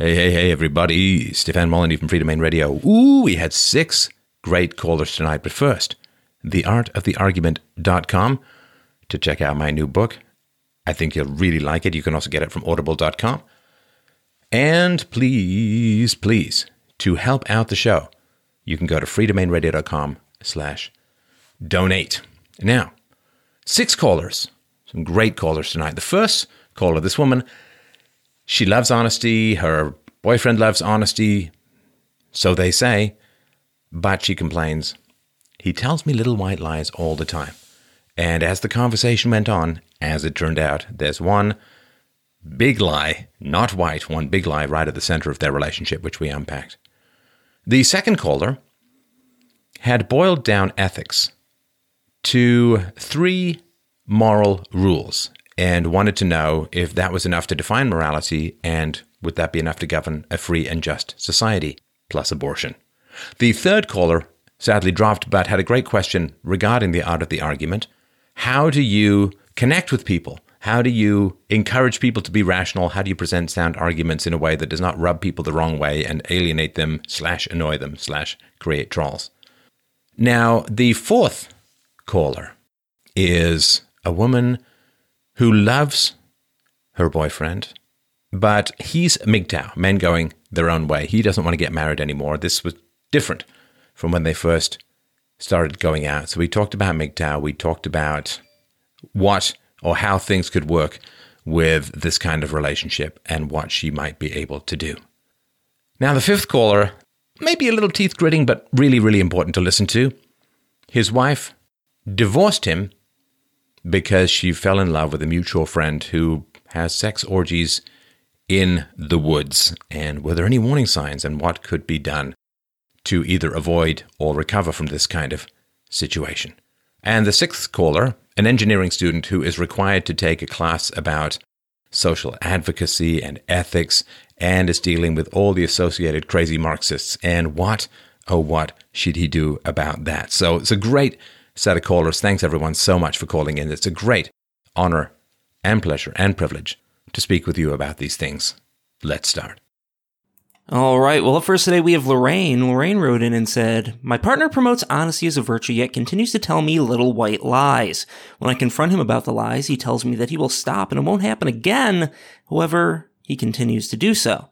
Hey, everybody. Stefan Molyneux from Free Domain Radio. Ooh, we had 6 great callers tonight. But first, theartoftheargument.com to check out my new book. I think you'll really like it. You can also get it from audible.com. And please, to help out the show, you can go to freedomainradio.com/donate. Now, 6 callers. Some great callers tonight. The first caller, this woman, she loves honesty, her boyfriend loves honesty, so they say, but she complains, he tells me little white lies all the time. And as the conversation went on, as it turned out, there's one big lie, not white, one big lie right at the center of their relationship, which we unpacked. The second caller had boiled down ethics to 3 moral rules, and wanted to know if that was enough to define morality, and would that be enough to govern a free and just society, plus abortion. The third caller sadly dropped, but had a great question regarding the art of the argument. How do you connect with people? How do you encourage people to be rational? How do you present sound arguments in a way that does not rub people the wrong way and alienate them, /annoy them, /create trolls? Now, the fourth caller is a woman who loves her boyfriend, but he's MGTOW, men going their own way. He doesn't want to get married anymore. This was different from when they first started going out. So we talked about MGTOW. We talked about what or how things could work with this kind of relationship and what she might be able to do. Now, the fifth caller, maybe a little teeth gritting, but really, really important to listen to. His wife divorced him because she fell in love with a mutual friend who has sex orgies in the woods. And were there any warning signs, and what could be done to either avoid or recover from this kind of situation? And the sixth caller, an engineering student who is required to take a class about social advocacy and ethics, and is dealing with all the associated crazy Marxists. And what should he do about that? So it's a great set of callers. Thanks everyone so much for calling in. It's a great honor and pleasure and privilege to speak with you about these things. Let's start. All right. Well, up first today we have Lorraine. Lorraine wrote in and said, my partner promotes honesty as a virtue, yet continues to tell me little white lies. When I confront him about the lies, he tells me that he will stop and it won't happen again. However, he continues to do so.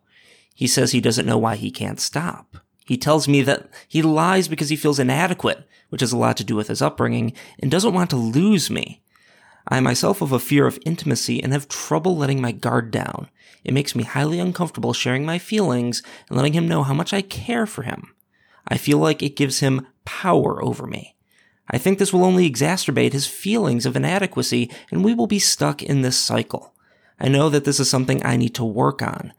He says he doesn't know why he can't stop. He tells me that he lies because he feels inadequate, which has a lot to do with his upbringing, and doesn't want to lose me. I myself have a fear of intimacy and have trouble letting my guard down. It makes me highly uncomfortable sharing my feelings and letting him know how much I care for him. I feel like it gives him power over me. I think this will only exacerbate his feelings of inadequacy, and we will be stuck in this cycle. I know that this is something I need to work on.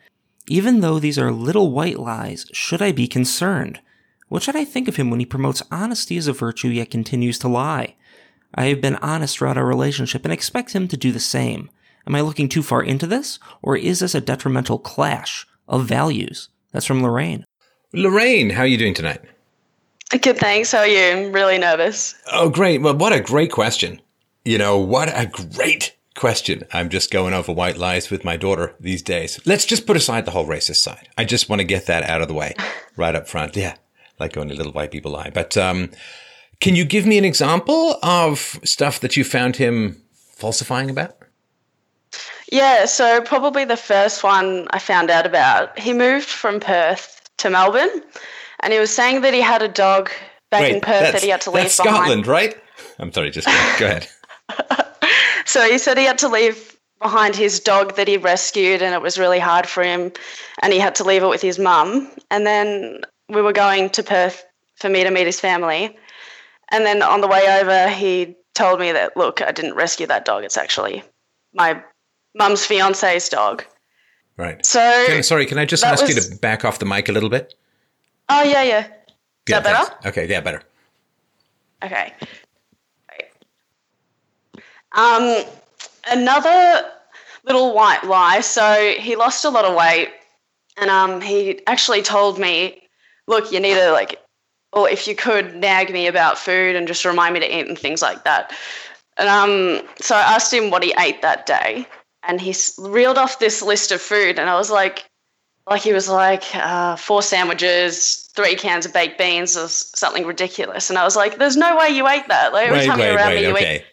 Even though these are little white lies, should I be concerned? What should I think of him when he promotes honesty as a virtue yet continues to lie? I have been honest throughout our relationship and expect him to do the same. Am I looking too far into this, or is this a detrimental clash of values? That's from Lorraine. Lorraine, how are you doing tonight? Good, thanks. How are you? I'm really nervous. Oh, great. Well, what a great question. You know, what a great question. I'm just going over white lies with my daughter these days. Let's just put aside the whole racist side. I just want to get that out of the way right up front. Yeah, like only little white people lie. But can you give me an example of stuff that you found him falsifying about? Yeah, so probably the first one I found out about, he moved from Perth to Melbourne, and he was saying that he had a dog back in Perth that he had to leave behind. That's Scotland, right? I'm sorry, just go ahead. So he said he had to leave behind his dog that he rescued, and it was really hard for him, and he had to leave it with his mum. And then we were going to Perth for me to meet his family. And then on the way over, he told me that, look, I didn't rescue that dog. It's actually my mum's fiance's dog. Right. So can I just ask you to back off the mic a little bit? Oh, yeah. Is that better? Thanks. Okay, yeah, better. Okay. Another little white lie. So he lost a lot of weight, and he actually told me, look, you need to or if you could nag me about food and just remind me to eat and things like that. And so I asked him what he ate that day, and he reeled off this list of food, and I was like, Like he was like, 4 sandwiches, 3 cans of baked beans or something ridiculous. And I was like, there's no way you ate that. Like every time you're around me, you eat.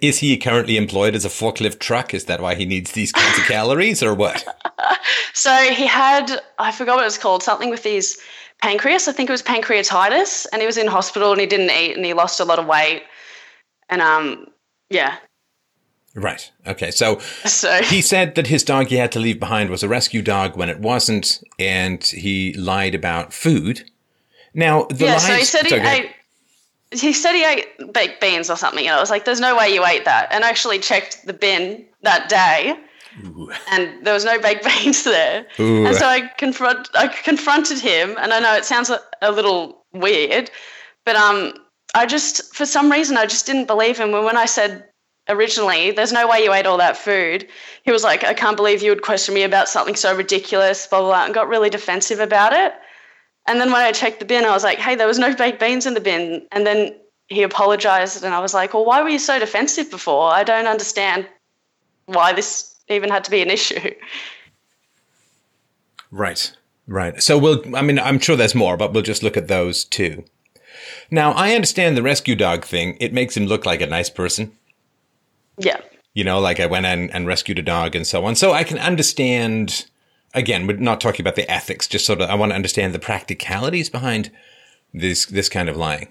Is he currently employed as a forklift truck? Is that why he needs these kinds of calories or what? So he had, I forgot what it was called, something with his pancreas. I think it was pancreatitis, and he was in hospital and he didn't eat and he lost a lot of weight. And yeah. Right. Okay. So he said that his dog he had to leave behind was a rescue dog when it wasn't, and he lied about food. Now, so he said he ate baked beans or something, and I was like, there's no way you ate that. And I actually checked the bin that day, Ooh. And there was no baked beans there. Ooh. And so I confronted him, and I know it sounds a little weird, but I just, for some reason, I just didn't believe him. And when I said originally, there's no way you ate all that food, he was like, I can't believe you would question me about something so ridiculous, blah, blah, blah, and got really defensive about it. And then when I checked the bin, I was like, hey, there was no baked beans in the bin. And then he apologized, and I was like, well, why were you so defensive before? I don't understand why this even had to be an issue. Right. So I'm sure there's more, but we'll just look at those two. Now, I understand the rescue dog thing. It makes him look like a nice person. Yeah. You know, like I went in and rescued a dog and so on. So I can understand. Again, we're not talking about the ethics, just sort of I want to understand the practicalities behind this kind of lying.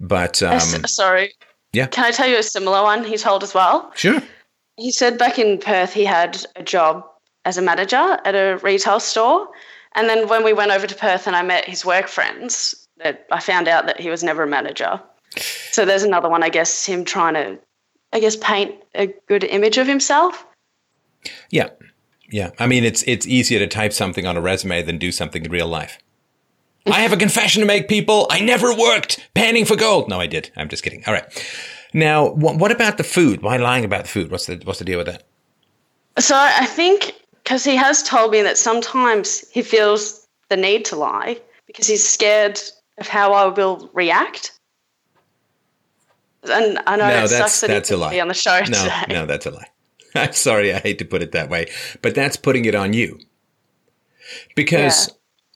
But sorry. Yeah. Can I tell you a similar one he told as well? Sure. He said back in Perth he had a job as a manager at a retail store, and then when we went over to Perth and I met his work friends, that I found out that he was never a manager. So there's another one, I guess, him trying to paint a good image of himself. Yeah. Yeah, I mean, it's easier to type something on a resume than do something in real life. I have a confession to make, people. I never worked panning for gold. No, I did. I'm just kidding. All right. Now, what about the food? Why lying about the food? What's the deal with that? So I think because he has told me that sometimes he feels the need to lie because he's scared of how I will react. And I know it sucks that he couldn't be on the show today. No, that's a lie. I'm sorry, I hate to put it that way, but that's putting it on you. Because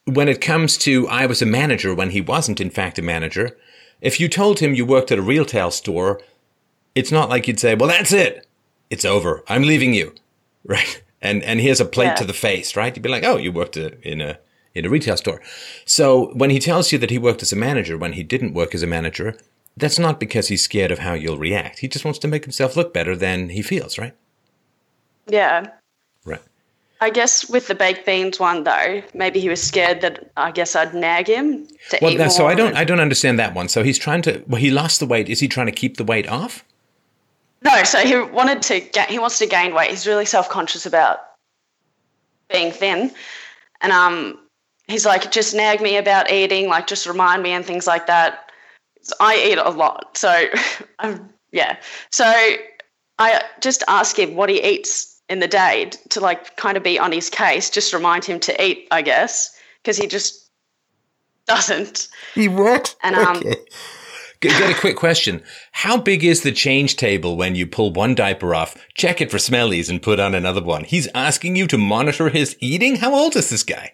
when it comes to I was a manager when he wasn't, in fact, a manager, if you told him you worked at a retail store, it's not like you'd say, well, that's it. It's over. I'm leaving you. Right? And here's a plate to the face, right? You'd be like, oh, you worked in a retail store. So when he tells you that he worked as a manager when he didn't work as a manager, that's not because he's scared of how you'll react. He just wants to make himself look better than he feels, right? Yeah. Right. I guess with the baked beans one, though, maybe he was scared that I guess I'd nag him to eat more. So I don't understand that one. So he's trying to – well, he lost the weight. Is he trying to keep the weight off? No. So he wants to gain weight. He's really self-conscious about being thin. And he's like, just nag me about eating, like just remind me and things like that. I eat a lot. So, yeah. So I just ask him what he eats in the day to like kind of be on his case, just remind him to eat, I guess, because he just doesn't. He what? And okay. Got a quick question. How big is the change table when you pull one diaper off, check it for smellies, and put on another one? He's asking you to monitor his eating? How old is this guy?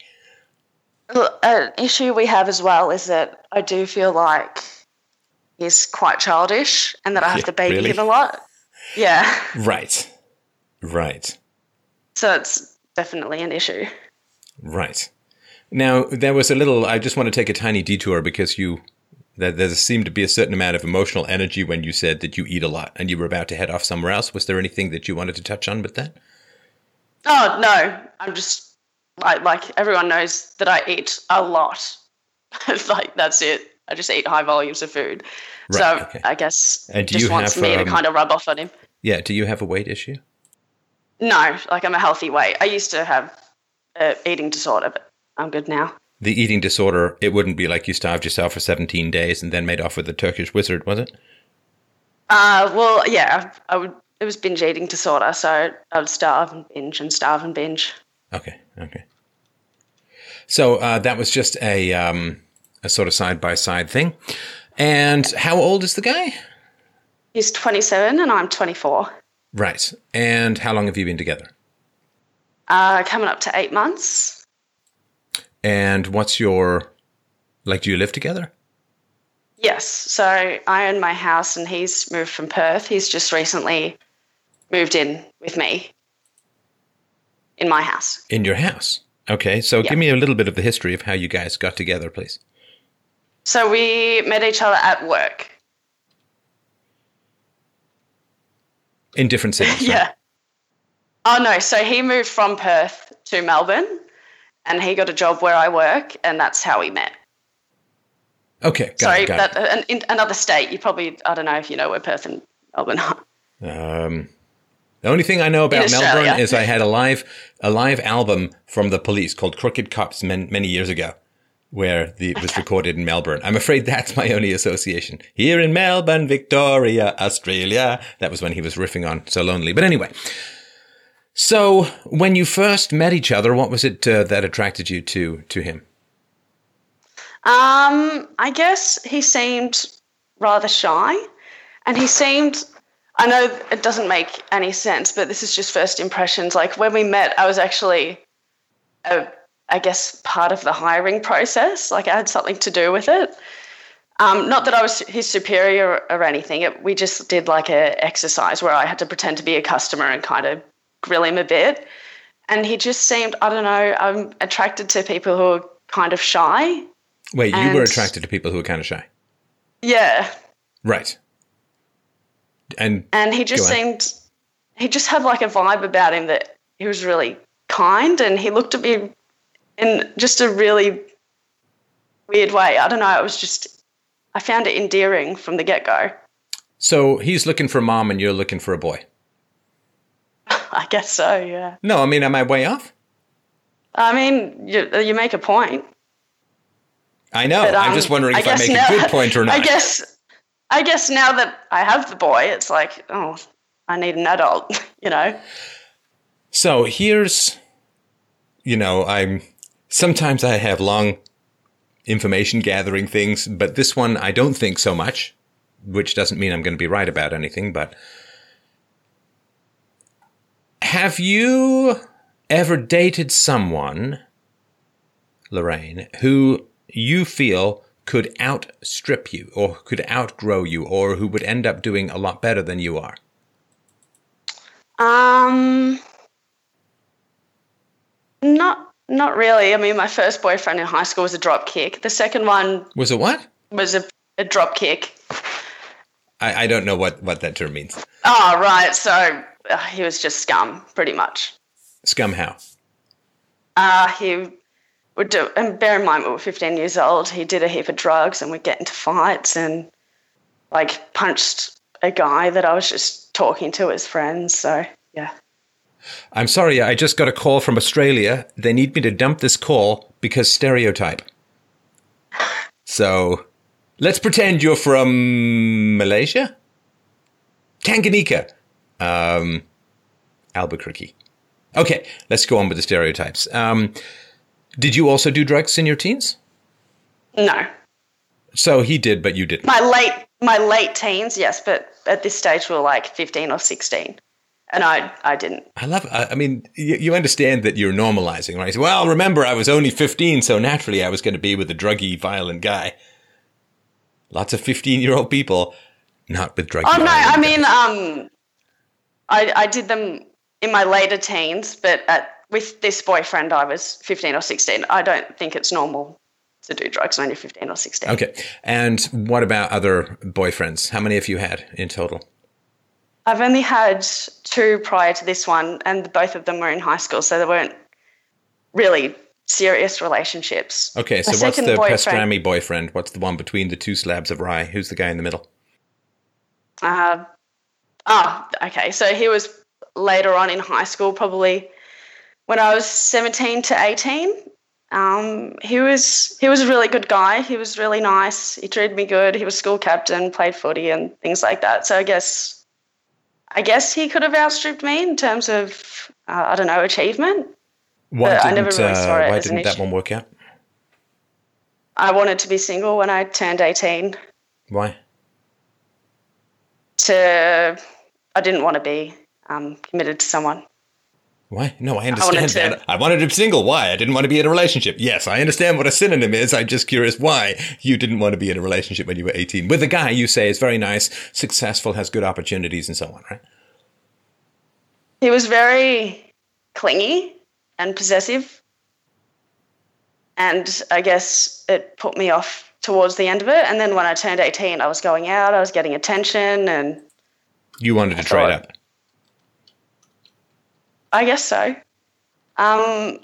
An issue we have as well is that I do feel like he's quite childish and that I have to baby him a lot. Yeah. Right. So it's definitely an issue. Right. Now, there was a little – I just want to take a tiny detour because there seemed to be a certain amount of emotional energy when you said that you eat a lot and you were about to head off somewhere else. Was there anything that you wanted to touch on with that? Oh, no. I'm just – like everyone knows that I eat a lot. Like that's it. I just eat high volumes of food. Right, so okay. I guess it just wants me to kind of rub off on him. Yeah. Do you have a weight issue? No, like I'm a healthy weight. I used to have an eating disorder, but I'm good now. The eating disorder, it wouldn't be like you starved yourself for 17 days and then made off with the Turkish wizard, was it? Well, yeah. It was binge eating disorder, so I would starve and binge and starve and binge. Okay. So that was just a sort of side-by-side thing. And how old is the guy? He's 27 and I'm 24. Right. And how long have you been together? Coming up to 8 months. And what's your, like, do you live together? Yes. So I own my house and he's moved from Perth. He's just recently moved in with me in my house. In your house. Okay. So give me a little bit of the history of how you guys got together, please. So we met each other at work. In different cities. Right? Yeah. Oh, no. So he moved from Perth to Melbourne and he got a job where I work and that's how we met. Okay. Got it. In another state. You probably, I don't know if you know where Perth and Melbourne are. The only thing I know about Melbourne is I had a live album from The Police called Crooked Cops many years ago where it was recorded in Melbourne. I'm afraid that's my only association. Here in Melbourne, Victoria, Australia. That was when he was riffing on So Lonely. But anyway, so when you first met each other, what was it that attracted you to him? I guess he seemed rather shy and he seemed... I know it doesn't make any sense, but this is just first impressions. Like when we met, I was actually, part of the hiring process. Like I had something to do with it. Not that I was his superior or anything. We just did like an exercise where I had to pretend to be a customer and kind of grill him a bit. And he just seemed, I don't know, I'm attracted to people who are kind of shy. Wait, you were attracted to people who are kind of shy? Yeah. Right. And he just seemed, he just had like a vibe about him that he was really kind and he looked at me in just a really weird way. I don't know. It was just, I found it endearing from the get-go. So he's looking for a mom and you're looking for a boy. I guess so, yeah. No, I mean, am I way off? I mean, you make a point. I know. But, I'm just wondering if I make a good point or not. I guess now that I have the boy, it's like, oh, I need an adult, you know? So here's, you know, sometimes I have long information gathering things, but this one I don't think so much, which doesn't mean I'm going to be right about anything, but have you ever dated someone, Lorraine, who you feel could outstrip you or could outgrow you or who would end up doing a lot better than you are? Not really. I mean, my first boyfriend in high school was a drop kick. The second one... Was a what? Was a drop kick. I don't know what that term means. Oh, right. So he was just scum, pretty much. Scum how? He... would do, and bear in mind we were 15 years old, he did a heap of drugs and we'd get into fights and like punched a guy that I was just talking to as friends, so yeah. I'm sorry, I just got a call from Australia. They need me to dump this call because stereotype. So let's pretend you're from Malaysia? Tanganyika. Albuquerque. Okay, let's go on with the stereotypes. Did you also do drugs in your teens? No. So he did, but you didn't. My late teens, yes, but at this stage we were like 15 or 16, and I didn't. I love. I mean, you understand that you're normalizing, right? Well, remember, I was only 15, so naturally I was going to be with a druggy, violent guy. Lots of 15-year-old people, not with druggy. Oh no, I mean, I did them in my later teens, but with this boyfriend, I was 15 or 16. I don't think it's normal to do drugs when you're 15 or 16. Okay. And what about other boyfriends? How many have you had in total? I've only had two prior to this one, and both of them were in high school, so they weren't really serious relationships. Okay. So what's the pastrami boyfriend? What's the one between the two slabs of rye? Who's the guy in the middle? Okay. So he was later on in high school, probably... when I was 17 to 18, he was a really good guy. He was really nice. He treated me good. He was school captain, played footy and things like that. So I guess he could have outstripped me in terms of, achievement. Why didn't that one work out? I wanted to be single when I turned 18. Why? I didn't want to be committed to someone. Why? No, I understand that. I wanted to be single. Why? I didn't want to be in a relationship. Yes, I understand what a synonym is. I'm just curious why you didn't want to be in a relationship when you were 18. With a guy you say is very nice, successful, has good opportunities and so on, right? He was very clingy and possessive. And I guess it put me off towards the end of it. And then when I turned 18, I was going out, I was getting attention and... You wanted to trade up. I guess so. No,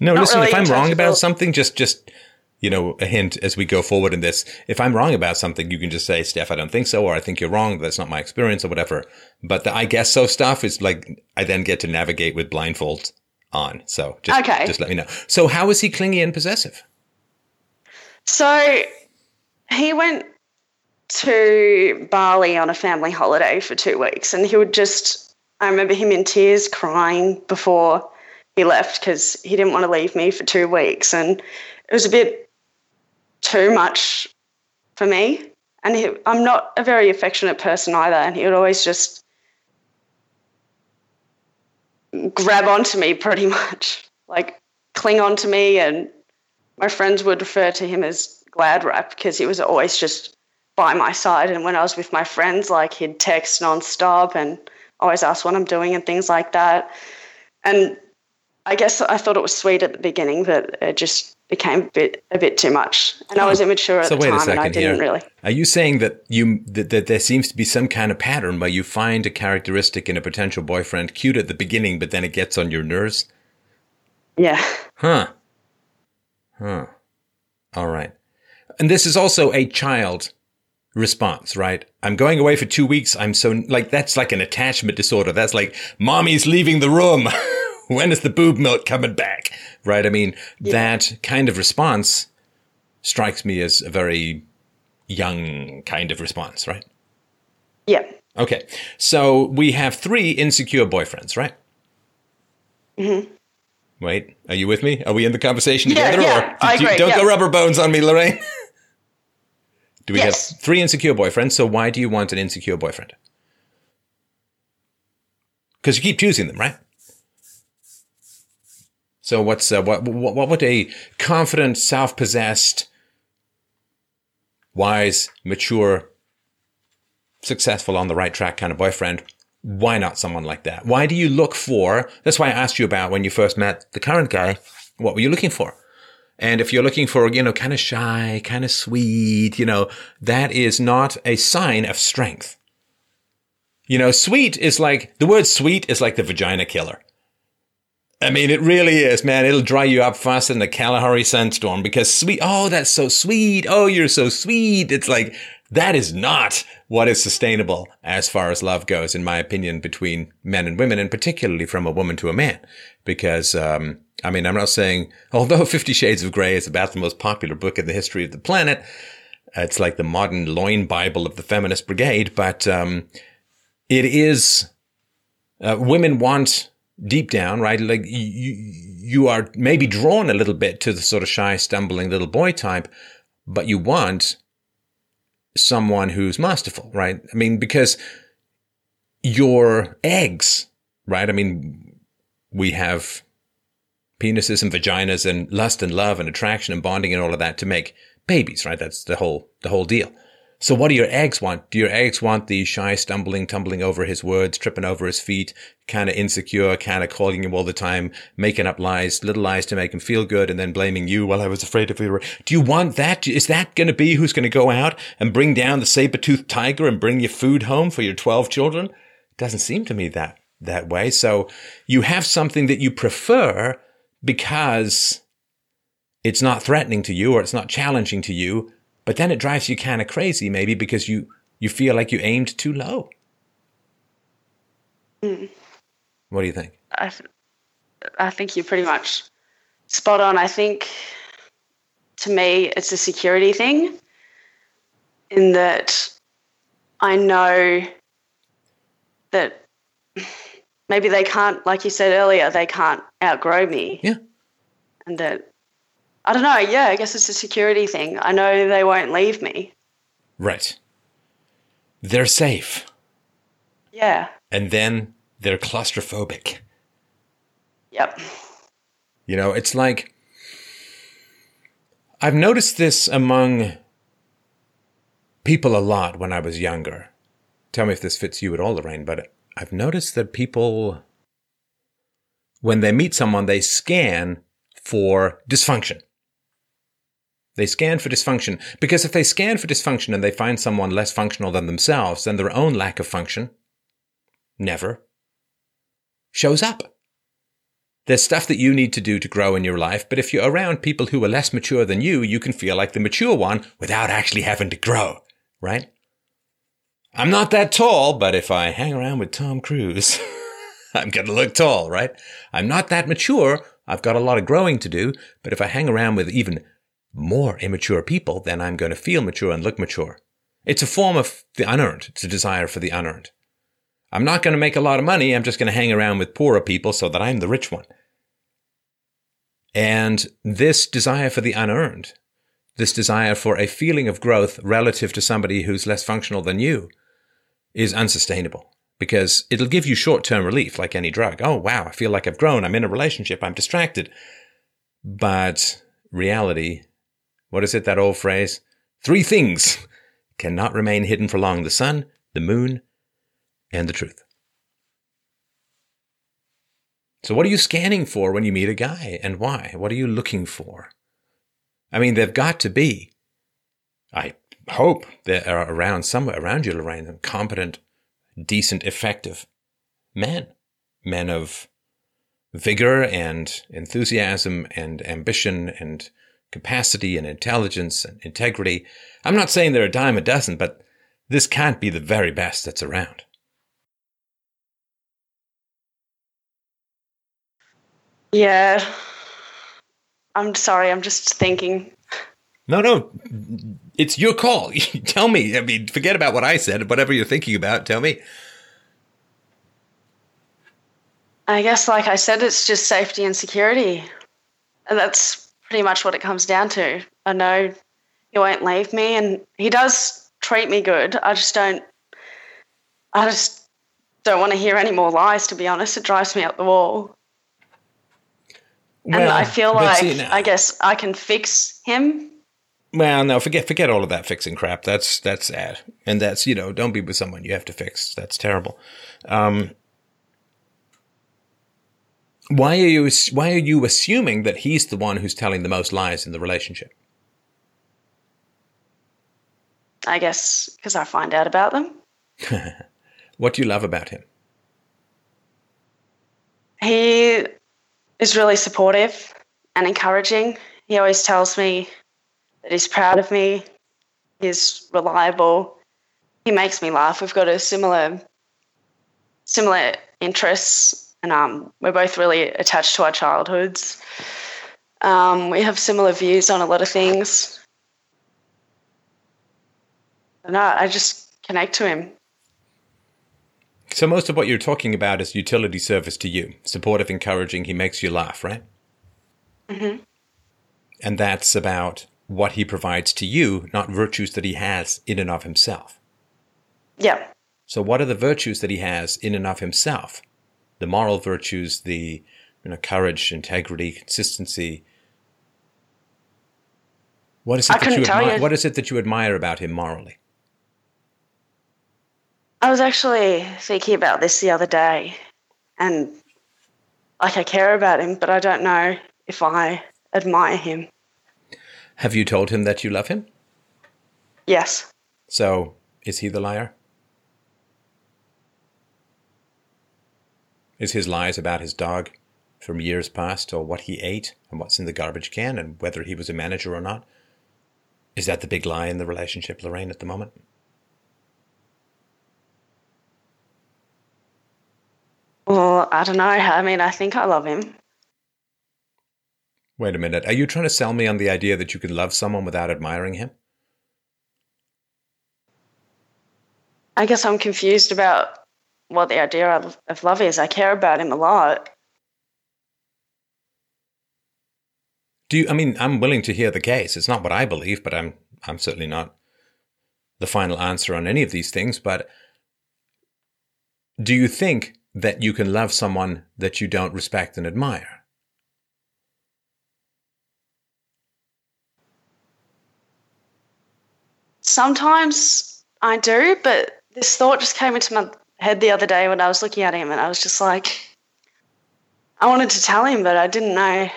listen, really, if I'm wrong about something, just you know, a hint as we go forward in this. If I'm wrong about something, you can just say, Steph, I don't think so, or I think you're wrong. That's not my experience or whatever. But the I guess so stuff is like I then get to navigate with blindfolds on. So just let me know. So how is he clingy and possessive? So he went to Bali on a family holiday for 2 weeks and he would just... I remember him in tears crying before he left because he didn't want to leave me for 2 weeks and it was a bit too much for me. And I'm not a very affectionate person either, and he would always just grab onto me pretty much, like cling onto me, and my friends would refer to him as Glad Wrap because he was always just by my side. And when I was with my friends, like, he'd text nonstop and always ask what I'm doing and things like that. And I guess I thought it was sweet at the beginning, but it just became a bit too much. And I was immature at the time, and I didn't really. Are you saying that that there seems to be some kind of pattern where you find a characteristic in a potential boyfriend cute at the beginning, but then it gets on your nerves? Yeah. Huh. All right. And this is also a child response, right? I'm going away for 2 weeks. I'm so, like, that's like an attachment disorder. That's like, mommy's leaving the room. When is the boob milk coming back? Right? I mean, That kind of response strikes me as a very young kind of response, right? Yeah. Okay. So we have 3 insecure boyfriends, right? Mm-hmm. Wait, are you with me? Are we in the conversation together? I agree. Don't go rubber bones on me, Lorraine. Do we have 3 insecure boyfriends? So why do you want an insecure boyfriend? Because you keep choosing them, right? So what's what would a confident, self-possessed, wise, mature, successful, on the right track kind of boyfriend? Why not someone like that? Why do you look for? That's why I asked you about when you first met the current guy. What were you looking for? And if you're looking for, you know, kind of shy, kind of sweet, you know, that is not a sign of strength. You know, sweet is like, the word sweet is like the vagina killer. I mean, it really is, man. It'll dry you up faster than a Kalahari sandstorm because sweet, oh, that's so sweet. Oh, you're so sweet. It's like, that is not what is sustainable as far as love goes, in my opinion, between men and women, and particularly from a woman to a man. Because, I mean, I'm not saying, although 50 Shades of Grey is about the most popular book in the history of the planet, it's like the modern loin Bible of the feminist brigade, but it is, women want deep down, right? Like you are maybe drawn a little bit to the sort of shy, stumbling little boy type, but you want someone who's masterful, right? I mean, because your eggs, right? I mean, we have penises and vaginas and lust and love and attraction and bonding and all of that to make babies, right? That's the whole deal. So what do your eggs want? Do your eggs want the shy, stumbling, tumbling over his words, tripping over his feet, kind of insecure, kind of calling him all the time, making up lies, little lies to make him feel good, and then blaming you? Well, I was afraid if we were. Do you want that? Is that going to be who's going to go out and bring down the saber-toothed tiger and bring your food home for your 12 children? It doesn't seem to me that way. So you have something that you prefer because it's not threatening to you or it's not challenging to you. But then it drives you kind of crazy, maybe, because you feel like you aimed too low. Mm. What do you think? I think you're pretty much spot on. I think, to me, it's a security thing, in that I know that maybe they can't, like you said earlier, they can't outgrow me. Yeah. And that... I don't know. Yeah, I guess it's a security thing. I know they won't leave me. Right. They're safe. Yeah. And then they're claustrophobic. Yep. You know, it's like, I've noticed this among people a lot when I was younger. Tell me if this fits you at all, Lorraine, but I've noticed that people, when they meet someone, they scan for dysfunction. They scan for dysfunction, because if they scan for dysfunction and they find someone less functional than themselves, then their own lack of function never shows up. There's stuff that you need to do to grow in your life, but if you're around people who are less mature than you, you can feel like the mature one without actually having to grow, right? I'm not that tall, but if I hang around with Tom Cruise, I'm going to look tall, right? I'm not that mature. I've got a lot of growing to do, but if I hang around with even more immature people, then I'm going to feel mature and look mature. It's a form of the unearned. It's a desire for the unearned. I'm not going to make a lot of money. I'm just going to hang around with poorer people so that I'm the rich one. And this desire for the unearned, this desire for a feeling of growth relative to somebody who's less functional than you is unsustainable, because it'll give you short-term relief like any drug. Oh, wow, I feel like I've grown. I'm in a relationship. I'm distracted. But reality, what is it, that old phrase? 3 things cannot remain hidden for long: the sun, the moon, and the truth. So what are you scanning for when you meet a guy, and why? What are you looking for? I mean, they've got to be, I hope, there are around, somewhere around you, Lorraine, competent, decent, effective men. Men of vigor and enthusiasm and ambition and capacity and intelligence and integrity. I'm not saying they're a dime a dozen, but this can't be the very best that's around. Yeah. I'm sorry, I'm just thinking. No, it's your call. Tell me. I mean, forget about what I said. Whatever you're thinking about, tell me. I guess, like I said, it's just safety and security. And that's pretty much what it comes down to. I know he won't leave me, and he does treat me good. I just don't want to hear any more lies, to be honest. It drives me up the wall. Well, and I feel like, I guess, I can fix him. Well, no, forget all of that fixing crap. That's sad. And that's, you know, don't be with someone you have to fix. That's terrible. Why are you assuming that he's the one who's telling the most lies in the relationship? I guess because I find out about them. What do you love about him? He is really supportive and encouraging. He always tells me that he's proud of me. He's reliable. He makes me laugh. We've got a similar interests, and we're both really attached to our childhoods. We have similar views on a lot of things. And I just connect to him. So most of what you're talking about is utility service to you. Supportive, encouraging, he makes you laugh, right? Mm-hmm. And that's about what he provides to you, not virtues that he has in and of himself. Yeah. So what are the virtues that he has in and of himself? The moral virtues, the courage, integrity, consistency. What is it that you admire about him morally? I was actually thinking about this the other day, and I care about him, but I don't know if I admire him. Have you told him that you love him? Yes. So, is he the liar? Is his lies about his dog from years past, or what he ate and what's in the garbage can and whether he was a manager or not? Is that the big lie in the relationship, Lorraine, at the moment? Well, I don't know. I mean, I think I love him. Wait a minute. Are you trying to sell me on the idea that you could love someone without admiring him? I guess I'm confused about what the idea of love is. I care about him a lot. I'm willing to hear the case. It's not what I believe, but I'm certainly not the final answer on any of these things. But do you think that you can love someone that you don't respect and admire. Sometimes I do, but this thought just came into my head the other day when I was looking at him, and I was just like, I wanted to tell him, but I didn't know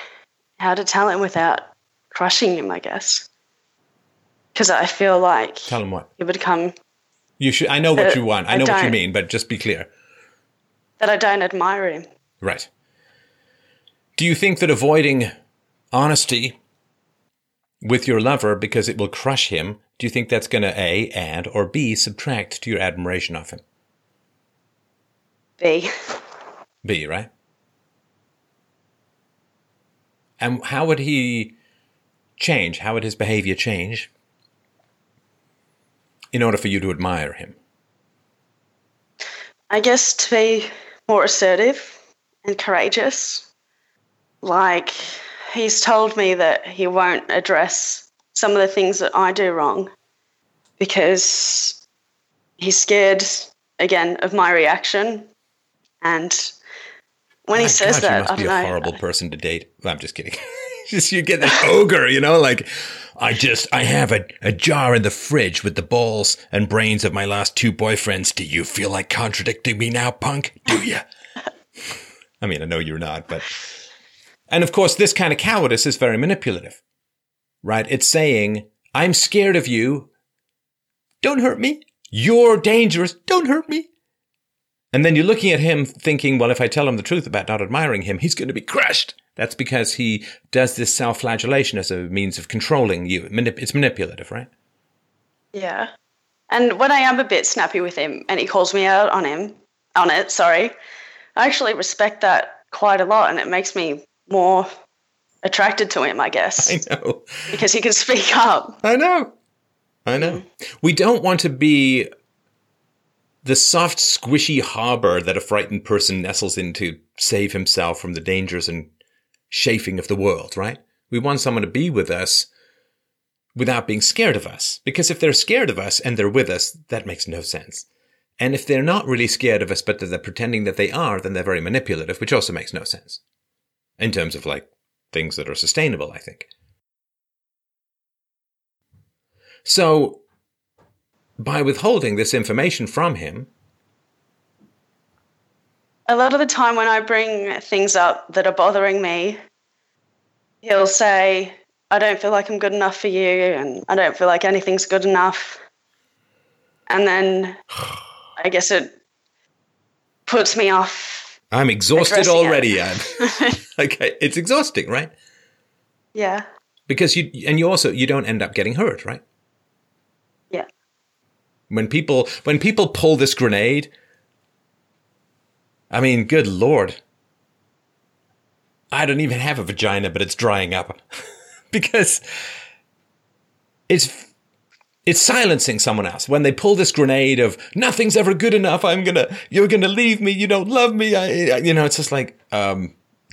how to tell him without crushing him, I guess. Because I feel like... Tell him what? He would come... You should, I know what you want. I know what you mean, but just be clear. That I don't admire him. Right. Do you think that avoiding honesty with your lover because it will crush him, do you think that's going to A, add, or B, subtract to your admiration of him? B. B, right? And how would he change? How would his behavior change in order for you to admire him? I guess to be more assertive and courageous. Like, he's told me that he won't address some of the things that I do wrong because he's scared, again, of my reaction. And when he says that, I don't know. You must be a horrible person to date. Well, I'm just kidding. Just you get this ogre, you know, like I have a jar in the fridge with the balls and brains of my last two boyfriends. Do you feel like contradicting me now, punk? Do you? I mean, I know you're not, but. And of course, this kind of cowardice is very manipulative, right? It's saying, I'm scared of you. Don't hurt me. You're dangerous. Don't hurt me. And then you're looking at him thinking, well, if I tell him the truth about not admiring him, he's going to be crushed. That's because he does this self-flagellation as a means of controlling you. It's manipulative, right? Yeah. And when I am a bit snappy with him and he calls me out on it, I actually respect that quite a lot, and it makes me more attracted to him, I guess. I know. Because he can speak up. I know. We don't want to be the soft, squishy harbor that a frightened person nestles into to save himself from the dangers and chafing of the world, right? We want someone to be with us without being scared of us. Because if they're scared of us and they're with us, that makes no sense. And if they're not really scared of us, but they're pretending that they are, then they're very manipulative, which also makes no sense. In terms of, like, things that are sustainable, I think. So, by withholding this information from him. A lot of the time when I bring things up that are bothering me, he'll say, I don't feel like I'm good enough for you, and I don't feel like anything's good enough. And then I guess it puts me off. I'm exhausted already. It's exhausting, right? Yeah. Because you don't end up getting hurt, right? Yeah. When people pull this grenade, I mean, good Lord, I don't even have a vagina, but it's drying up because it's silencing someone else. When they pull this grenade of nothing's ever good enough, you're gonna leave me, you don't love me, it's just like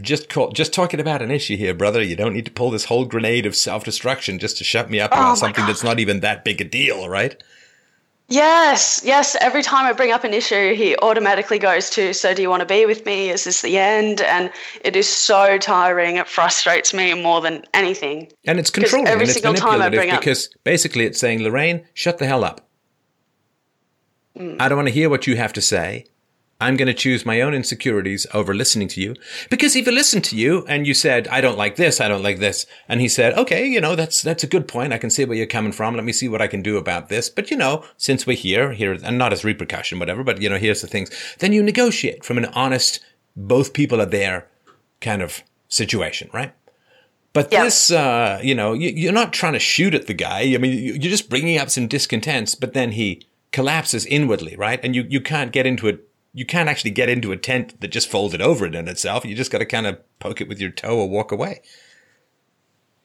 just talking about an issue here, brother. You don't need to pull this whole grenade of self-destruction just to shut me up about something that's not even that big a deal, right? Yes. Every time I bring up an issue, he automatically goes to, so do you want to be with me? Is this the end? And it is so tiring. It frustrates me more than anything. And it's controlling. Every single time I bring up. Because basically it's saying, Lorraine, shut the hell up. Mm. I don't want to hear what you have to say. I'm going to choose my own insecurities over listening to you. Because if I listened to you and you said, I don't like this. And he said, okay, that's a good point. I can see where you're coming from. Let me see what I can do about this. But, since we're here, and not as repercussion, whatever, but, here's the things. Then you negotiate from an honest, both people are there kind of situation, right? But this, you're not trying to shoot at the guy. I mean, you're just bringing up some discontents, but then he collapses inwardly, right? And you can't get into it. You can't actually get into a tent that just folded over it in itself. You just got to kind of poke it with your toe or walk away.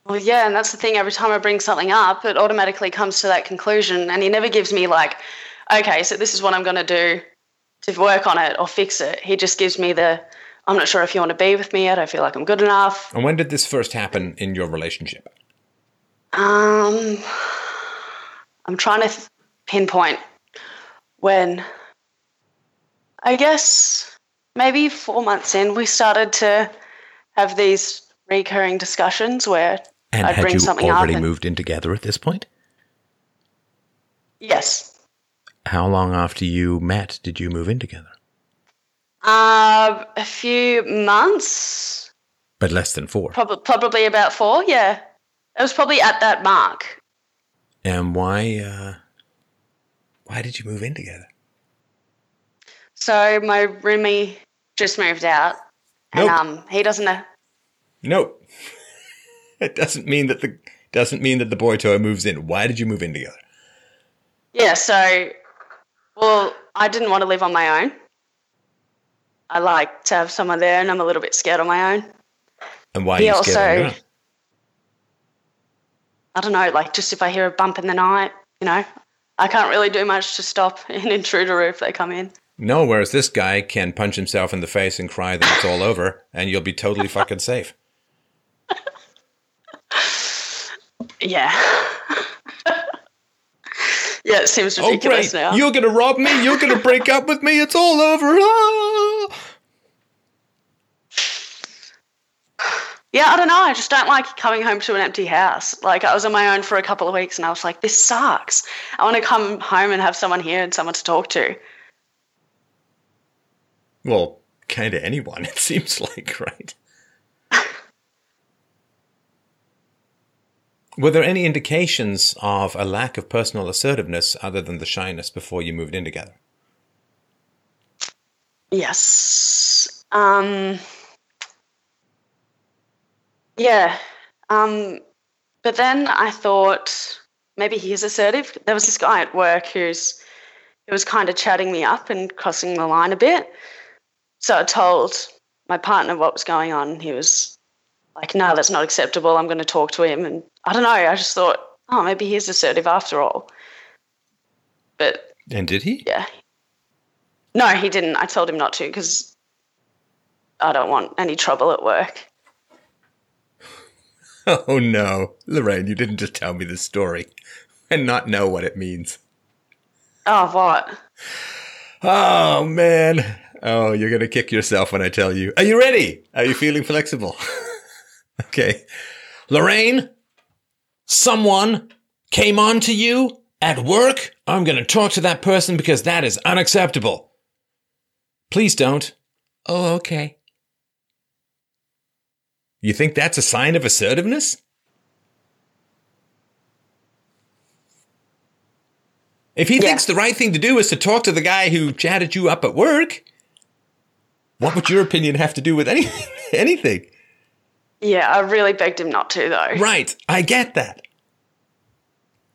Well, yeah, and that's the thing. Every time I bring something up, it automatically comes to that conclusion, and he never gives me like, okay, so this is what I'm going to do to work on it or fix it. He just gives me the, I'm not sure if you want to be with me. I don't feel like I'm good enough. And when did this first happen in your relationship? I'm trying to pinpoint when... I guess maybe 4 months in, we started to have these recurring discussions where I'd bring something up. And had you already moved in together at this point? Yes. How long after you met did you move in together? A few months. But less than 4? Probably about 4, yeah. It was probably at that mark. And why did you move in together? So my roomie just moved out. Nope. And he doesn't know. Nope. It doesn't mean that the boy toy moves in. Why did you move in together? Yeah, I didn't want to live on my own. I like to have someone there, and I'm a little bit scared on my own. And why are you scared on your own? I don't know, like just if I hear a bump in the night, you know, I can't really do much to stop an intruder if they come in. No, whereas this guy can punch himself in the face and cry that it's all over, and you'll be totally fucking safe. Yeah. Yeah, it seems ridiculous now. You're going to rob me? You're going to break up with me? It's all over. Ah! Yeah, I don't know. I just don't like coming home to an empty house. Like, I was on my own for a couple of weeks, and I was like, this sucks. I want to come home and have someone here and someone to talk to. Well, kind of anyone, it seems like, right? Were there any indications of a lack of personal assertiveness other than the shyness before you moved in together? Yes. Yeah. But then I thought maybe he is assertive. There was this guy at work who was kind of chatting me up and crossing the line a bit. So I told my partner what was going on. He was like, no, that's not acceptable. I'm going to talk to him. And I don't know. I just thought, oh, maybe he's assertive after all. But and did he? Yeah. No, he didn't. I told him not to because I don't want any trouble at work. Oh, no. Lorraine, you didn't just tell me this story and not know what it means. Oh, what? Oh, man. Oh, you're going to kick yourself when I tell you. Are you ready? Are you feeling flexible? Okay. Lorraine, someone came on to you at work. I'm going to talk to that person because that is unacceptable. Please don't. Oh, okay. You think that's a sign of assertiveness? If he thinks the right thing to do is to talk to the guy who chatted you up at work, what would your opinion have to do with anything? Yeah, I really begged him not to, though. Right. I get that.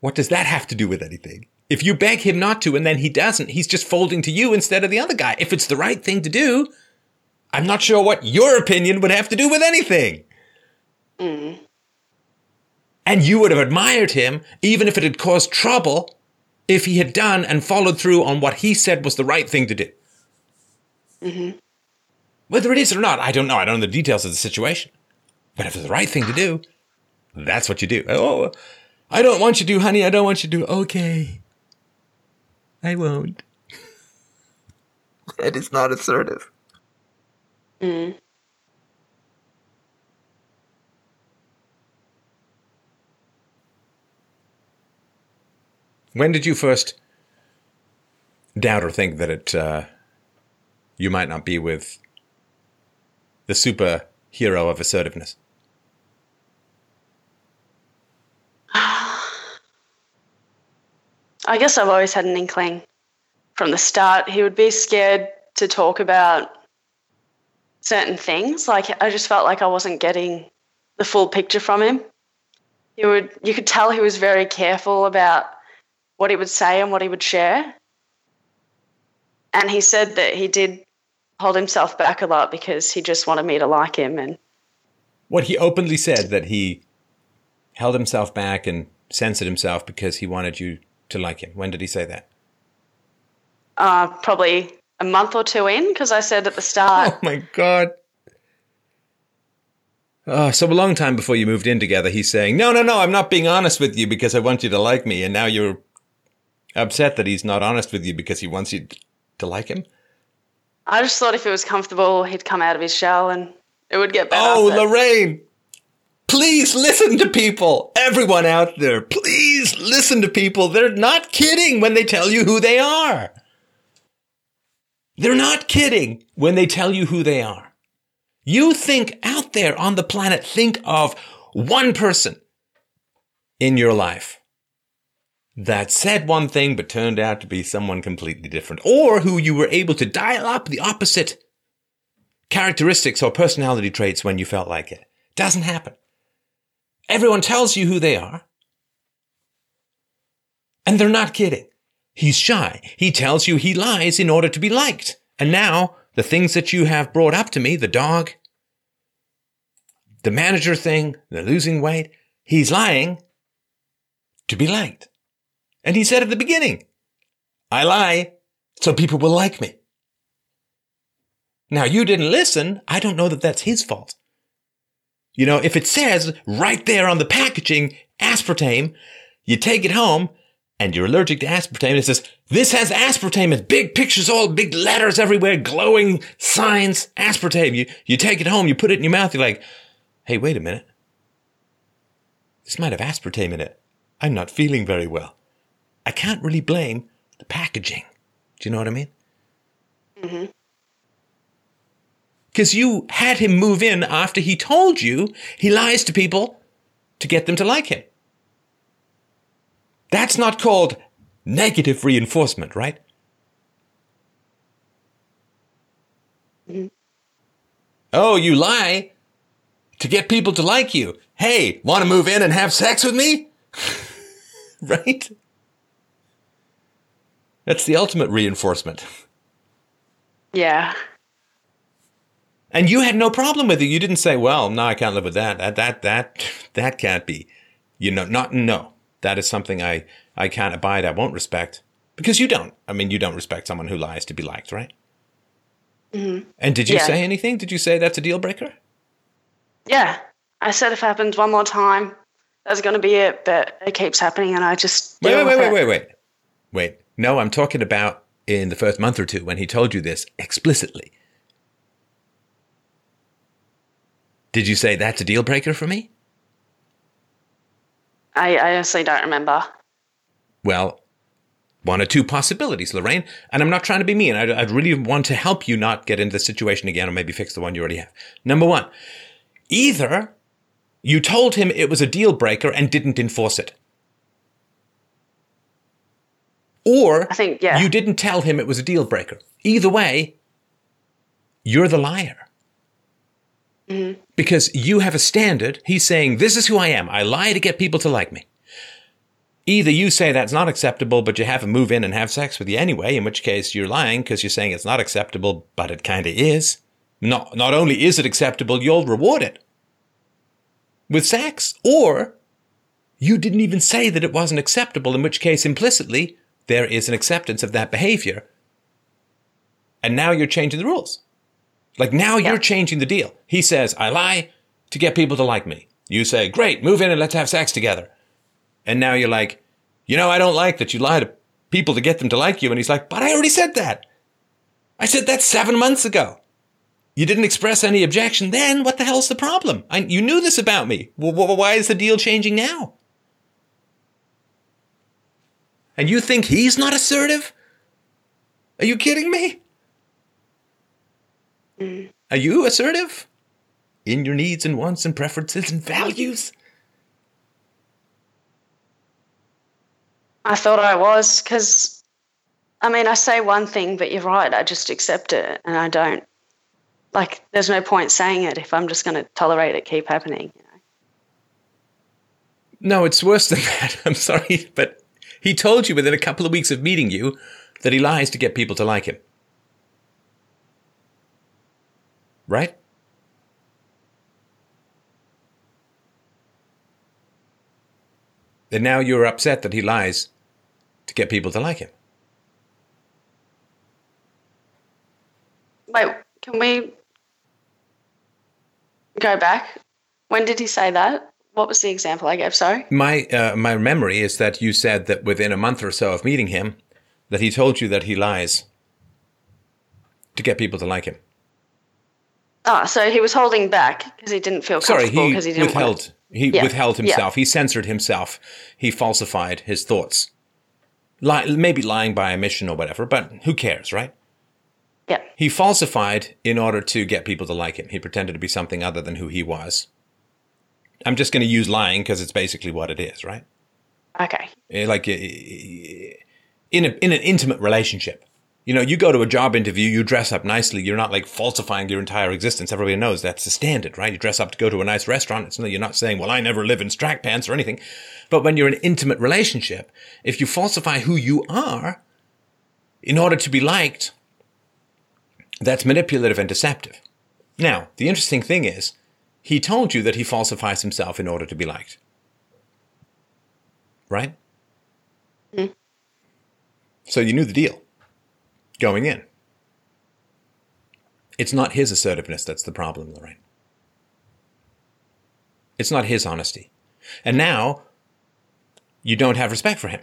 What does that have to do with anything? If you beg him not to and then he doesn't, he's just folding to you instead of the other guy. If it's the right thing to do, I'm not sure what your opinion would have to do with anything. Mm. And you would have admired him, even if it had caused trouble, if he had done and followed through on what he said was the right thing to do. Mm-hmm. Whether it is or not, I don't know. I don't know the details of the situation. But if it's the right thing to do, that's what you do. Oh, I don't want you to, honey. I don't want you to. Okay. I won't. That is not assertive. Mm. When did you first doubt or think that you might not be with the superhero of assertiveness? I guess I've always had an inkling from the start. He would be scared to talk about certain things. Like, I just felt like I wasn't getting the full picture from him. You could tell he was very careful about what he would say and what he would share. And he said that he did hold himself back a lot because he just wanted me to like him. And what he openly said, that he held himself back and censored himself because he wanted you to like him. When did he say that? Probably a month or two in, because I said at the start. Oh, my God. So a long time before you moved in together, he's saying, no, I'm not being honest with you because I want you to like me. And now you're upset that he's not honest with you because he wants you to like him? I just thought if it was comfortable, he'd come out of his shell and it would get better. Oh, Lorraine, please listen to people. Everyone out there, please listen to people. They're not kidding when they tell you who they are. They're not kidding when they tell you who they are. You think out there on the planet, think of one person in your life that said one thing but turned out to be someone completely different, or who you were able to dial up the opposite characteristics or personality traits when you felt like it. Doesn't happen. Everyone tells you who they are, and they're not kidding. He's shy. He tells you he lies in order to be liked. And now the things that you have brought up to me, the dog, the manager thing, the losing weight, he's lying to be liked. And he said at the beginning, I lie so people will like me. Now, you didn't listen. I don't know that that's his fault. You know, if it says right there on the packaging, aspartame, you take it home, and you're allergic to aspartame, it says, this has aspartame. It's big pictures, all big letters everywhere, glowing signs, aspartame. You take it home, you put it in your mouth, you're like, hey, wait a minute. This might have aspartame in it. I'm not feeling very well. I can't really blame the packaging. Do you know what I mean? Mm-hmm. Because you had him move in after he told you he lies to people to get them to like him. That's not called negative reinforcement, right? Mm-hmm. Oh, you lie to get people to like you. Hey, want to move in and have sex with me? Right? That's the ultimate reinforcement. Yeah. And you had no problem with it. You didn't say, well, no, I can't live with that. That can't be, you know, no. That is something I can't abide, I won't respect. Because you don't. I mean, you don't respect someone who lies to be liked, right? Mm-hmm. And did you say anything? Did you say that's a deal breaker? Yeah. I said if it happens one more time, that's going to be it, but it keeps happening and I just Wait. No, I'm talking about in the first month or two when he told you this explicitly. Did you say that's a deal breaker for me? I honestly don't remember. Well, one or two possibilities, Lorraine. And I'm not trying to be mean. I really want to help you not get into the situation again or maybe fix the one you already have. Number one, either you told him it was a deal breaker and didn't enforce it. Or I think, you didn't tell him it was a deal breaker. Either way, you're the liar. Mm-hmm. Because you have a standard. He's saying, this is who I am. I lie to get people to like me. Either you say that's not acceptable, but you have him move in and have sex with you anyway, in which case you're lying because you're saying it's not acceptable, but it kind of is. Not only is it acceptable, you'll reward it with sex. Or you didn't even say that it wasn't acceptable, in which case implicitly there is an acceptance of that behavior. And now you're changing the rules. Like now you're changing the deal. He says, I lie to get people to like me. You say, great, move in and let's have sex together. And now you're like, you know, I don't like that you lie to people to get them to like you. And he's like, but I already said that. I said that 7 months ago. You didn't express any objection then. What the hell's the problem? You knew this about me. Why is the deal changing now? And you think he's not assertive? Are you kidding me? Are you assertive in your needs and wants and preferences and values? I thought I was because, I mean, I say one thing, but you're right. I just accept it and I don't. Like, there's no point saying it if I'm just going to tolerate it keep happening. You know? No, it's worse than that. I'm sorry, but he told you within a couple of weeks of meeting you that he lies to get people to like him. Right? And now you're upset that he lies to get people to like him. Wait, can we go back? When did he say that? What was the example I gave? Sorry? My memory is that you said that within a month or so of meeting him, that he told you that he lies to get people to like him. Ah, so he was holding back because he didn't feel comfortable because he didn't want to. He withheld himself. Yeah. He censored himself. He falsified his thoughts. Maybe lying by omission or whatever, but who cares, right? Yeah. He falsified in order to get people to like him. He pretended to be something other than who he was. I'm just going to use lying because it's basically what it is, right? Okay. Like in an intimate relationship. You know, you go to a job interview, you dress up nicely. You're not like falsifying your entire existence. Everybody knows that's the standard, right? You dress up to go to a nice restaurant. It's not, you're not saying, well, I never live in strap pants or anything. But when you're in an intimate relationship, if you falsify who you are in order to be liked, that's manipulative and deceptive. Now, the interesting thing is, he told you that he falsifies himself in order to be liked. Right? Mm. So you knew the deal going in. It's not his assertiveness that's the problem, Lorraine. It's not his honesty. And now, you don't have respect for him.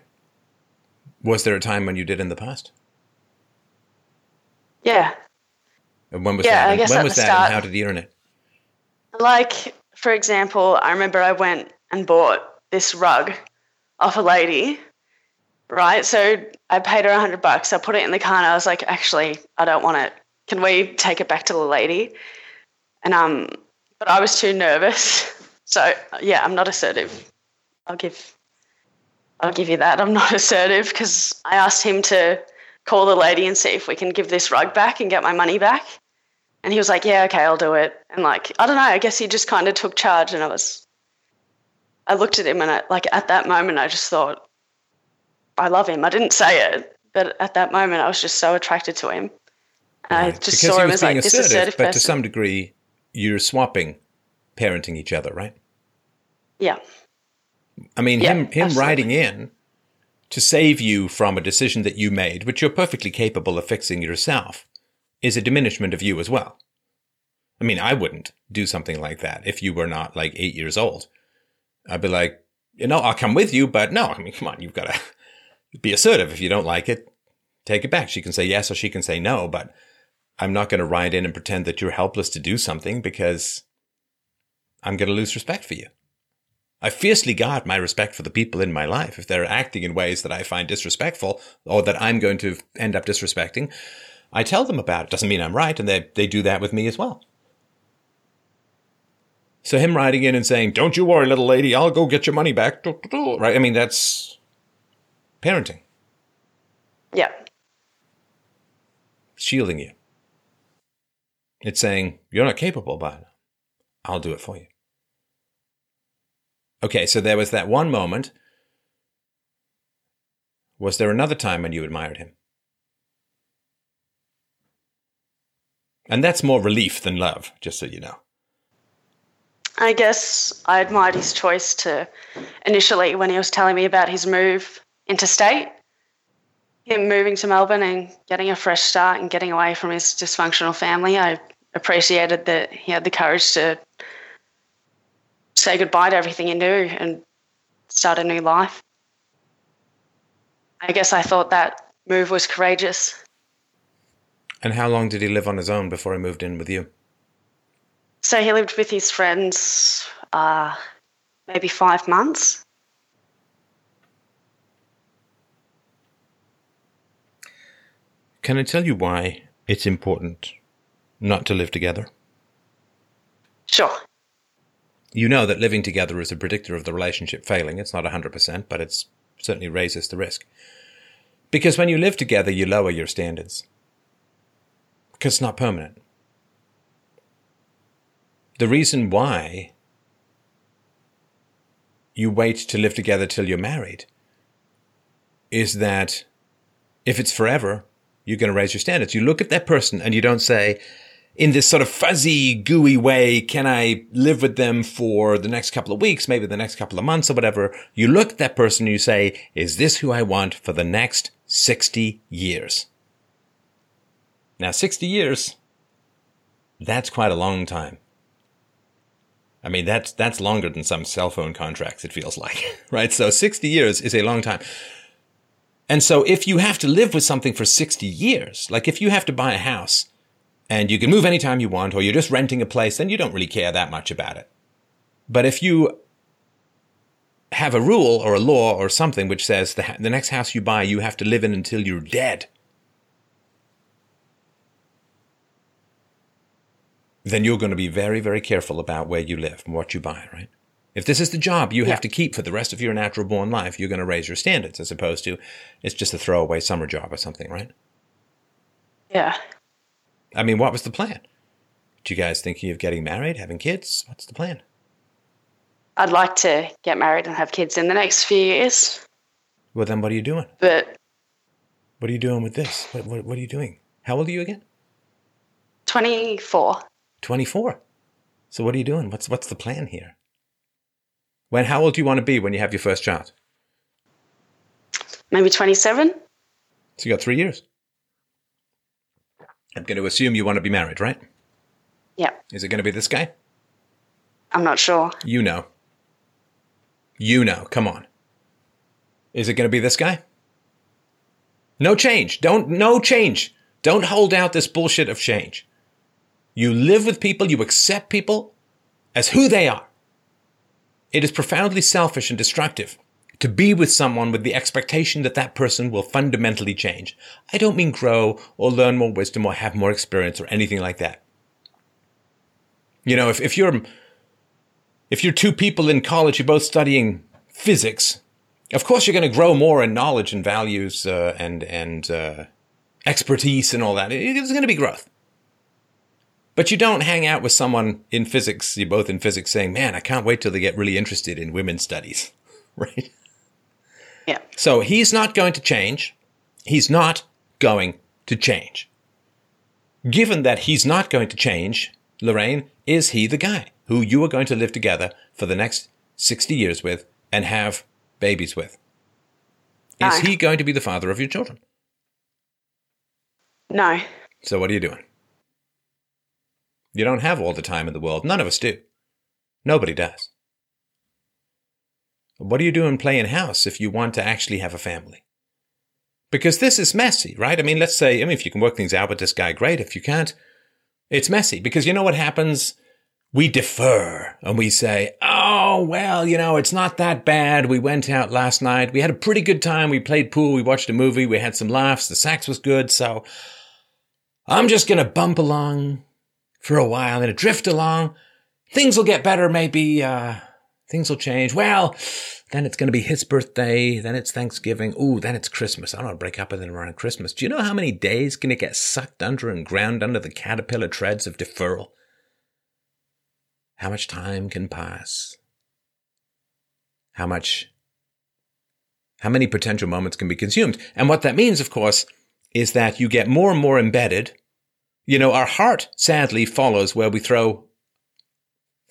Was there a time when you did in the past? Yeah. And when was that? I guess when was that start, and how did you earn it? Like, for example, I remember I went and bought this rug off a lady, right? So I paid her $100. I put it in the car and I was like, actually, I don't want it. Can we take it back to the lady? And but I was too nervous. So yeah, I'm not assertive. I'll give you that. I'm not assertive because I asked him to call the lady and see if we can give this rug back and get my money back. And he was like, yeah, okay, I'll do it. And like, I don't know, I guess he just kind of took charge. And I looked at him and at that moment, I just thought, I love him. I didn't say it, but at that moment, I was just so attracted to him. And right. I just saw him as like this assertive person. But to some degree, you're swapping, parenting each other, right? Yeah. I mean, him riding in to save you from a decision that you made, which you're perfectly capable of fixing yourself, is a diminishment of you as well. I mean, I wouldn't do something like that if you were not like 8 years old. I'd be like, you know, I'll come with you, but no, I mean, come on, you've got to be assertive. If you don't like it, take it back. She can say yes or she can say no, but I'm not going to ride in and pretend that you're helpless to do something because I'm going to lose respect for you. I fiercely guard my respect for the people in my life. If they're acting in ways that I find disrespectful or that I'm going to end up disrespecting, I tell them about it. Doesn't mean I'm right, and they do that with me as well. So him riding in and saying, don't you worry, little lady, I'll go get your money back. Right? I mean, that's parenting. Yeah. Shielding you. It's saying, you're not capable, but I'll do it for you. Okay, so there was that one moment. Was there another time when you admired him? And that's more relief than love, just so you know. I guess I admired his choice to initially, when he was telling me about his move interstate, him moving to Melbourne and getting a fresh start and getting away from his dysfunctional family. I appreciated that he had the courage to say goodbye to everything he knew and start a new life. I guess I thought that move was courageous. And how long did he live on his own before he moved in with you? So he lived with his friends maybe 5 months. Can I tell you why it's important not to live together? Sure. You know that living together is a predictor of the relationship failing. It's not 100%, but it certainly raises the risk. Because when you live together, you lower your standards. Because it's not permanent. The reason why you wait to live together till you're married is that if it's forever, you're going to raise your standards. You look at that person and you don't say, in this sort of fuzzy, gooey way, can I live with them for the next couple of weeks, maybe the next couple of months or whatever. You look at that person and you say, is this who I want for the next 60 years? Now, 60 years, that's quite a long time. I mean, that's longer than some cell phone contracts, it feels like, right? So 60 years is a long time. And so if you have to live with something for 60 years, like if you have to buy a house and you can move anytime you want, or you're just renting a place and you don't really care that much about it. But if you have a rule or a law or something which says the next house you buy, you have to live in until you're dead, then you're going to be very, very careful about where you live and what you buy, right? If this is the job you have to keep for the rest of your natural-born life, you're going to raise your standards as opposed to it's just a throwaway summer job or something, right? Yeah. I mean, what was the plan? Do you guys thinking of getting married, having kids? What's the plan? I'd like to get married and have kids in the next few years. Well, then what are you doing? But what are you doing with this? What are you doing? How old are you again? 24. 24. So what are you doing? What's the plan here? How old do you want to be when you have your first child? Maybe 27. So you got 3 years. I'm going to assume you want to be married, right? Yeah. Is it going to be this guy? I'm not sure. You know. Come on. Is it going to be this guy? No change. Don't hold out this bullshit of change. You live with people, you accept people as who they are. It is profoundly selfish and destructive to be with someone with the expectation that that person will fundamentally change. I don't mean grow or learn more wisdom or have more experience or anything like that. You know, if you're two people in college, you're both studying physics, of course you're going to grow more in knowledge and values and expertise and all that. It's going to be growth. But you don't hang out with someone in physics, you're both in physics, saying, man, I can't wait till they get really interested in women's studies, right? Yeah. So he's not going to change. He's not going to change. Given that he's not going to change, Lorraine, is he the guy who you are going to live together for the next 60 years with and have babies with? Is he going to be the father of your children? No. So what are you doing? You don't have all the time in the world. None of us do. Nobody does. What are you doing playing house if you want to actually have a family? Because this is messy, right? I mean, let's say, if you can work things out with this guy, great. If you can't, it's messy. Because you know what happens? We defer and we say, oh, well, it's not that bad. We went out last night. We had a pretty good time. We played pool. We watched a movie. We had some laughs. The sex was good. So I'm just going to bump along for a while and drift along. Things will get better, maybe. Things will change. Well, then it's going to be his birthday. Then it's Thanksgiving. Ooh, then it's Christmas. I don't want to break up with him around Christmas. Do you know how many days going to get sucked under and ground under the caterpillar treads of deferral? How much time can pass? How many potential moments can be consumed? And what that means, of course, is that you get more and more embedded. Our heart, sadly, follows where we throw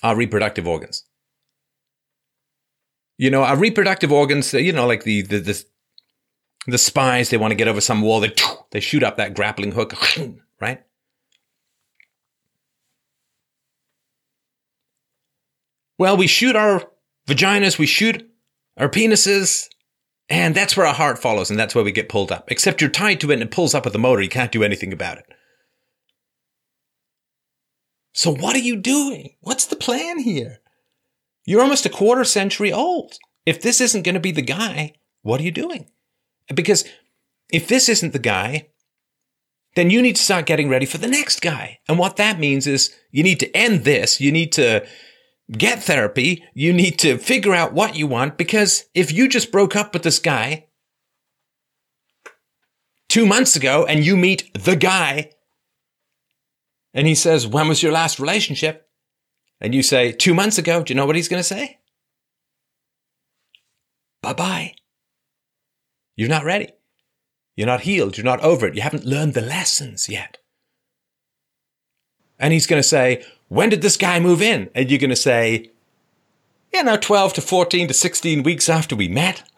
our reproductive organs. Our reproductive organs, like the spies, they want to get over some wall, they shoot up that grappling hook, right? Well, we shoot our vaginas, we shoot our penises, and that's where our heart follows, and that's where we get pulled up. Except you're tied to it and it pulls up with the motor. You can't do anything about it. So what are you doing? What's the plan here? You're almost a quarter century old. If this isn't going to be the guy, what are you doing? Because if this isn't the guy, then you need to start getting ready for the next guy. And what that means is you need to end this. You need to get therapy. You need to figure out what you want, because if you just broke up with this guy 2 months ago and you meet the guy and he says, when was your last relationship? And you say, 2 months ago. Do you know what he's going to say? Bye-bye. You're not ready. You're not healed. You're not over it. You haven't learned the lessons yet. And he's going to say, when did this guy move in? And you're going to say, 12 to 14 to 16 weeks after we met.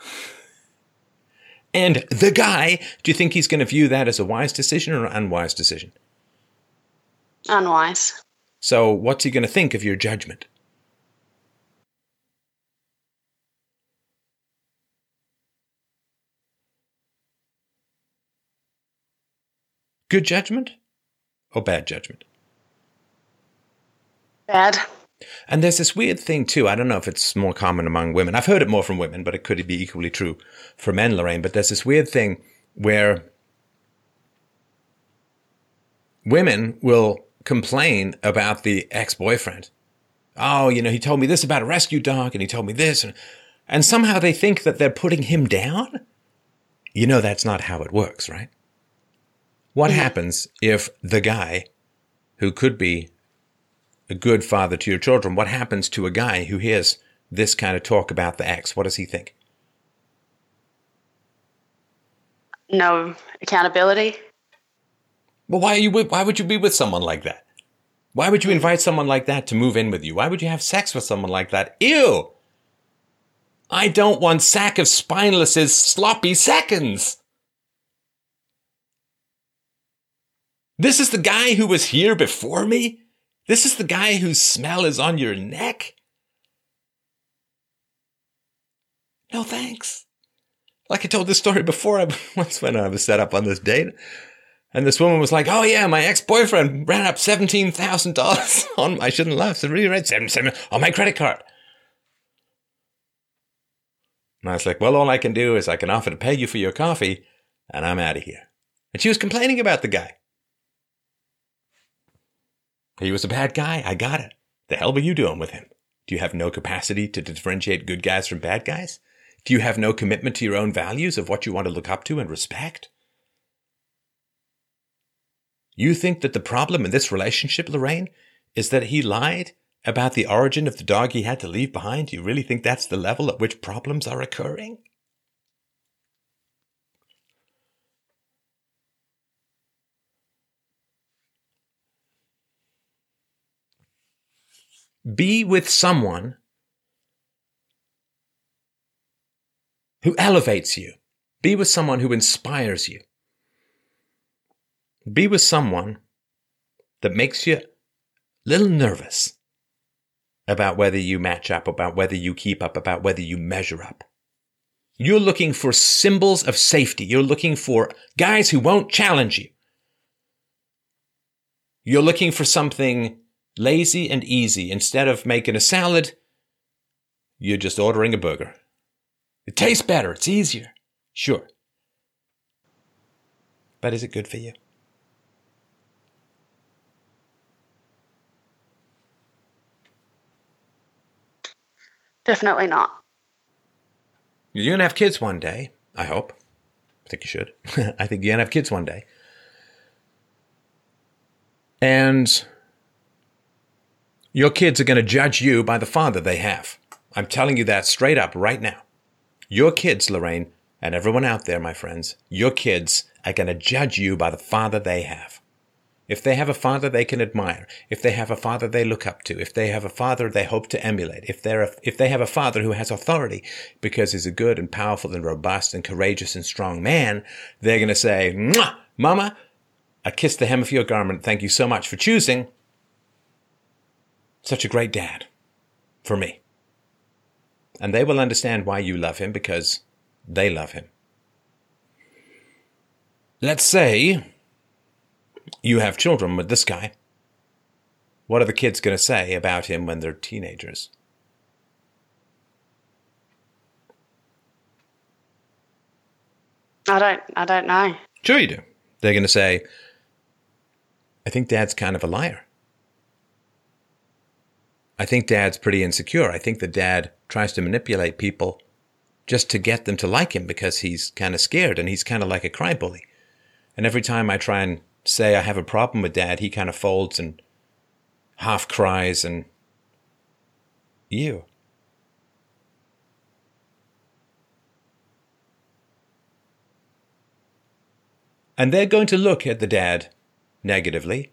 And the guy, do you think he's going to view that as a wise decision or an unwise decision? Unwise. So what's he going to think of your judgment? Good judgment or bad judgment? Bad. And there's this weird thing, too. I don't know if it's more common among women. I've heard it more from women, but it could be equally true for men, Lorraine. But there's this weird thing where women will complain about the ex-boyfriend. Oh, you know, he told me this about a rescue dog, and he told me this. And somehow they think that they're putting him down. You know, that's not how it works, right? What happens if the guy who could be a good father to your children, what happens to a guy who hears this kind of talk about the ex? What does he think? No accountability. Well, why would you be with someone like that? Why would you invite someone like that to move in with you? Why would you have sex with someone like that? Ew! I don't want sack of spineless's sloppy seconds. This is the guy who was here before me? This is the guy whose smell is on your neck? No thanks. Like I told this story before, I once when I was set up on this date, and this woman was like, oh yeah, my ex-boyfriend ran up $17,000 on, I shouldn't laugh, so really right, on my credit card. And I was like, well, all I can do is I can offer to pay you for your coffee, and I'm out of here. And she was complaining about the guy. He was a bad guy. I got it. The hell were you doing with him? Do you have no capacity to differentiate good guys from bad guys? Do you have no commitment to your own values of what you want to look up to and respect? You think that the problem in this relationship, Lorraine, is that he lied about the origin of the dog he had to leave behind? Do you really think that's the level at which problems are occurring? Be with someone who elevates you. Be with someone who inspires you. Be with someone that makes you a little nervous about whether you match up, about whether you keep up, about whether you measure up. You're looking for symbols of safety. You're looking for guys who won't challenge you. You're looking for something lazy and easy. Instead of making a salad, you're just ordering a burger. It tastes better. It's easier. Sure. But is it good for you? Definitely not. You're going to have kids one day, I hope. I think you should. I think you're going to have kids one day. And your kids are going to judge you by the father they have. I'm telling you that straight up right now. Your kids, Lorraine, and everyone out there, my friends, your kids are going to judge you by the father they have. If they have a father they can admire, if they have a father they look up to, if they have a father they hope to emulate, if they have a father who has authority because he's a good and powerful and robust and courageous and strong man, they're going to say, "Mwah, Mama, I kiss the hem of your garment. Thank you so much for choosing such a great dad for me." And they will understand why you love him because they love him. Let's say you have children with this guy. What are the kids going to say about him when they're teenagers? I don't know. Sure you do. They're going to say, I think Dad's kind of a liar. I think Dad's pretty insecure. I think that Dad tries to manipulate people just to get them to like him because he's kind of scared and he's kind of like a crybaby. And every time I try and say I have a problem with Dad, he kind of folds and half cries and ew. And they're going to look at the dad negatively,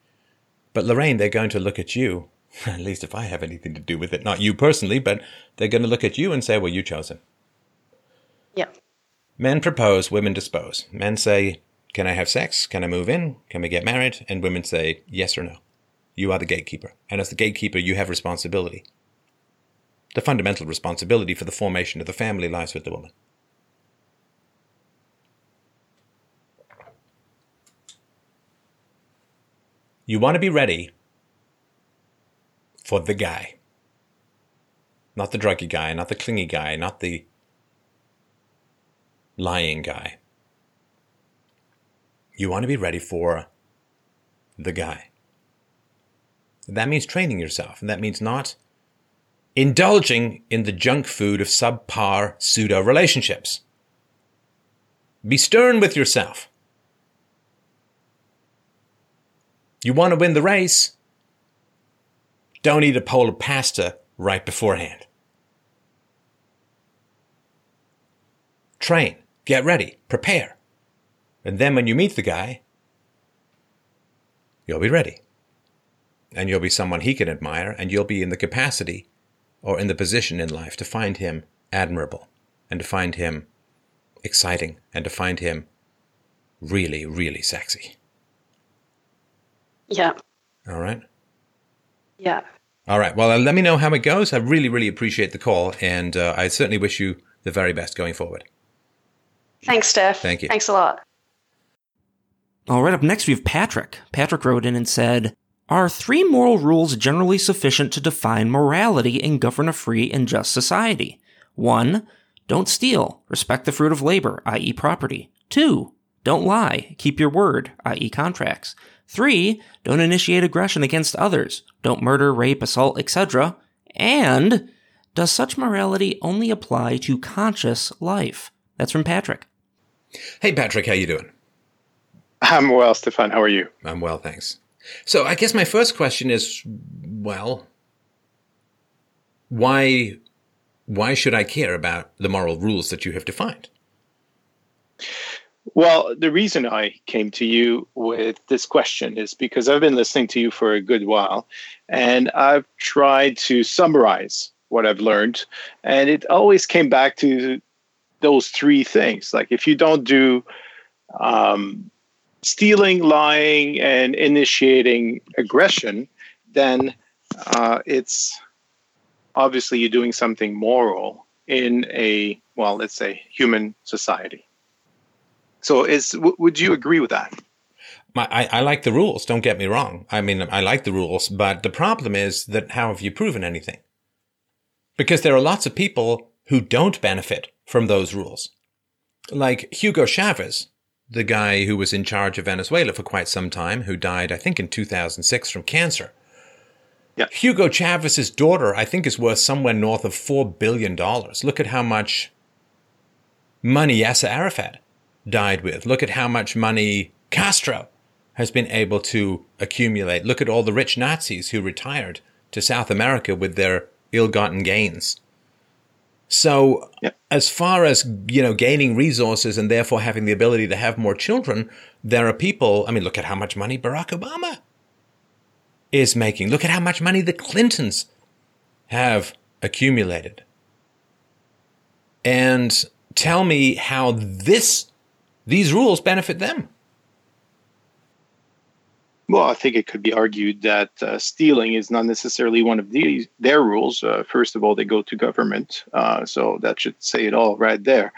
but Lorraine, they're going to look at you. At least if I have anything to do with it. Not you personally, but they're going to look at you and say, well, you chose him. Yeah. Men propose, women dispose. Men say, can I have sex? Can I move in? Can we get married? And women say, yes or no. You are the gatekeeper. And as the gatekeeper, you have responsibility. The fundamental responsibility for the formation of the family lies with the woman. You want to be ready for the guy. Not the druggy guy, not the clingy guy, not the lying guy. You want to be ready for the guy. That means training yourself, and that means not indulging in the junk food of subpar pseudo relationships. Be stern with yourself. You want to win the race? Don't eat a bowl of pasta right beforehand. Train, get ready, prepare. And then when you meet the guy, you'll be ready. And you'll be someone he can admire, and you'll be in the capacity or in the position in life to find him admirable, and to find him exciting, and to find him really, really sexy. Yeah. All right? Yeah. All right. Well, let me know how it goes. I really, really appreciate the call, and I certainly wish you the very best going forward. Thanks, Steph. Thank you. Thanks a lot. All right. Up next, we have Patrick. Patrick wrote in and said, are three moral rules generally sufficient to define morality and govern a free and just society? 1. Don't steal. Respect the fruit of labor, i.e. property. 2. Don't lie. Keep your word, i.e. contracts. 3. Don't initiate aggression against others. Don't murder, rape, assault, etc. And does such morality only apply to conscious life? That's from Patrick. Hey, Patrick, how you doing? I'm well, Stefan. How are you? I'm well, thanks. So I guess my first question is, well, why should I care about the moral rules that you have defined? Well, the reason I came to you with this question is because I've been listening to you for a good while, and I've tried to summarize what I've learned, and it always came back to those three things. Like, if you don't do stealing, lying, and initiating aggression, then it's obviously you're doing something moral in a, well, let's say, human society. So would you agree with that? I like the rules, don't get me wrong. I mean, I like the rules, but the problem is that how have you proven anything? Because there are lots of people who don't benefit from those rules. Like Hugo Chavez, the guy who was in charge of Venezuela for quite some time, who died, I think, in 2006 from cancer. Yeah. Hugo Chavez's daughter, I think, is worth somewhere north of $4 billion. Look at how much money Yasser Arafat died with. Look at how much money Castro has been able to accumulate. Look at all the rich Nazis who retired to South America with their ill-gotten gains. So yep. As far as, gaining resources and therefore having the ability to have more children, there are people, I mean, look at how much money Barack Obama is making. Look at how much money the Clintons have accumulated. And tell me how these rules benefit them. Well, I think it could be argued that stealing is not necessarily one of their rules. First of all, they go to government. So that should say it all right there.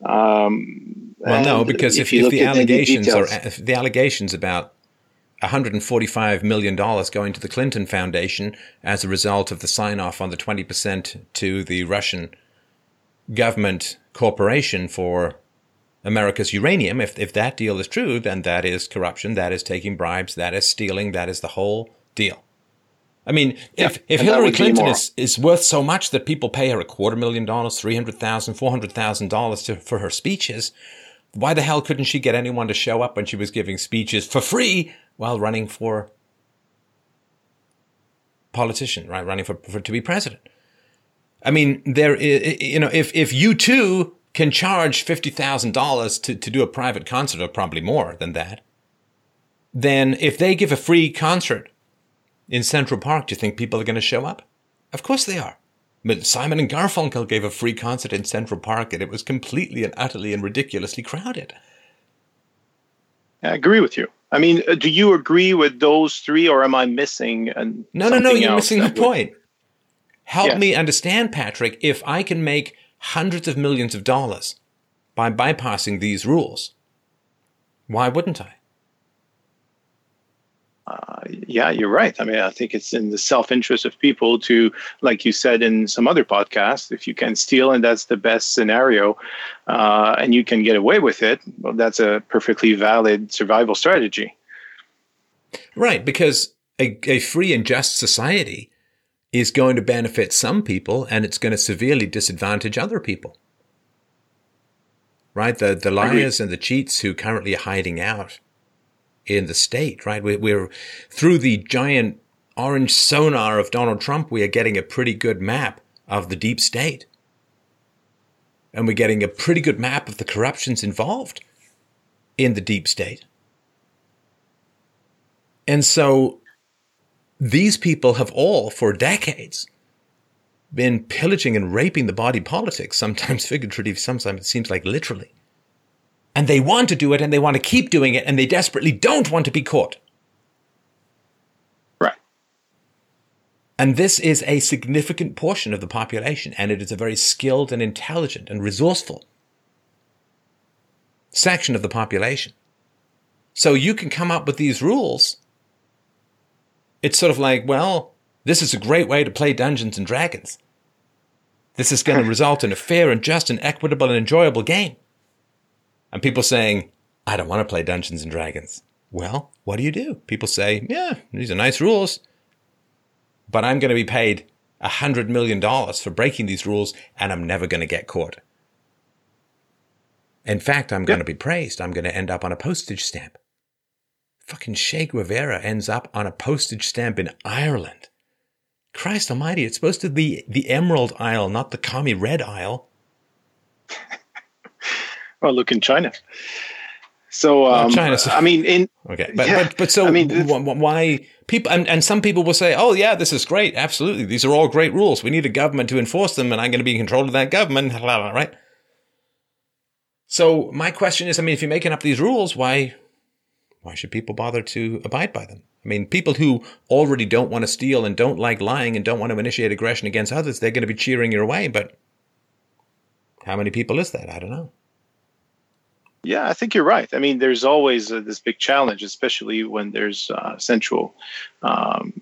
Well, no, because if the allegations about $145 million going to the Clinton Foundation as a result of the sign-off on the 20% to the Russian government corporation for America's uranium, if that deal is true, then that is corruption, that is taking bribes, that is stealing, that is the whole deal. I mean, if Hillary Clinton is worth so much that people pay her $250,000, $300,000, $400,000 for her speeches, why the hell couldn't she get anyone to show up when she was giving speeches for free while running for politician, right? Running for to be president. I mean, there is, if you too can charge $50,000 to do a private concert, or probably more than that, then if they give a free concert in Central Park, do you think people are going to show up? Of course they are. But Simon and Garfunkel gave a free concert in Central Park, and it was completely and utterly and ridiculously crowded. I agree with you. I mean, do you agree with those three, or am I missing something? No, you're missing the point. Help me understand, Patrick, if I can make hundreds of millions of dollars by bypassing these rules, why wouldn't I? Yeah, you're right. I mean, I think it's in the self-interest of people to, like you said in some other podcast, if you can steal and that's the best scenario and you can get away with it, well, that's a perfectly valid survival strategy. Right, because a free and just society is going to benefit some people and it's going to severely disadvantage other people. Right? The liars and the cheats who currently are hiding out in the state, right? We're through the giant orange sonar of Donald Trump, we are getting a pretty good map of the deep state. And we're getting a pretty good map of the corruptions involved in the deep state. And so these people have all, for decades, been pillaging and raping the body politic, sometimes figuratively, sometimes it seems like literally. And they want to do it, and they want to keep doing it, and they desperately don't want to be caught. Right. And this is a significant portion of the population, and it is a very skilled and intelligent and resourceful section of the population. So you can come up with these rules. It's sort of like, well, this is a great way to play Dungeons and Dragons. This is going to result in a fair and just and equitable and enjoyable game. And people saying, I don't want to play Dungeons and Dragons. Well, what do? People say, yeah, these are nice rules, but I'm going to be paid $100 million for breaking these rules and I'm never going to get caught. In fact, I'm going to be praised. I'm going to end up on a postage stamp. Fucking Che Guevara ends up on a postage stamp in Ireland. Christ almighty, it's supposed to be the Emerald Isle, not the commie Red Isle. Well, look in China. So, I mean, why people, and some people will say, oh yeah, this is great. Absolutely. These are all great rules. We need a government to enforce them and I'm going to be in control of that government. Right. So my question is, I mean, if you're making up these rules, why should people bother to abide by them? I mean, people who already don't want to steal and don't like lying and don't want to initiate aggression against others, they're going to be cheering your way. But how many people is that? I don't know. Yeah, I think you're right. I mean, there's always this big challenge, especially when there's central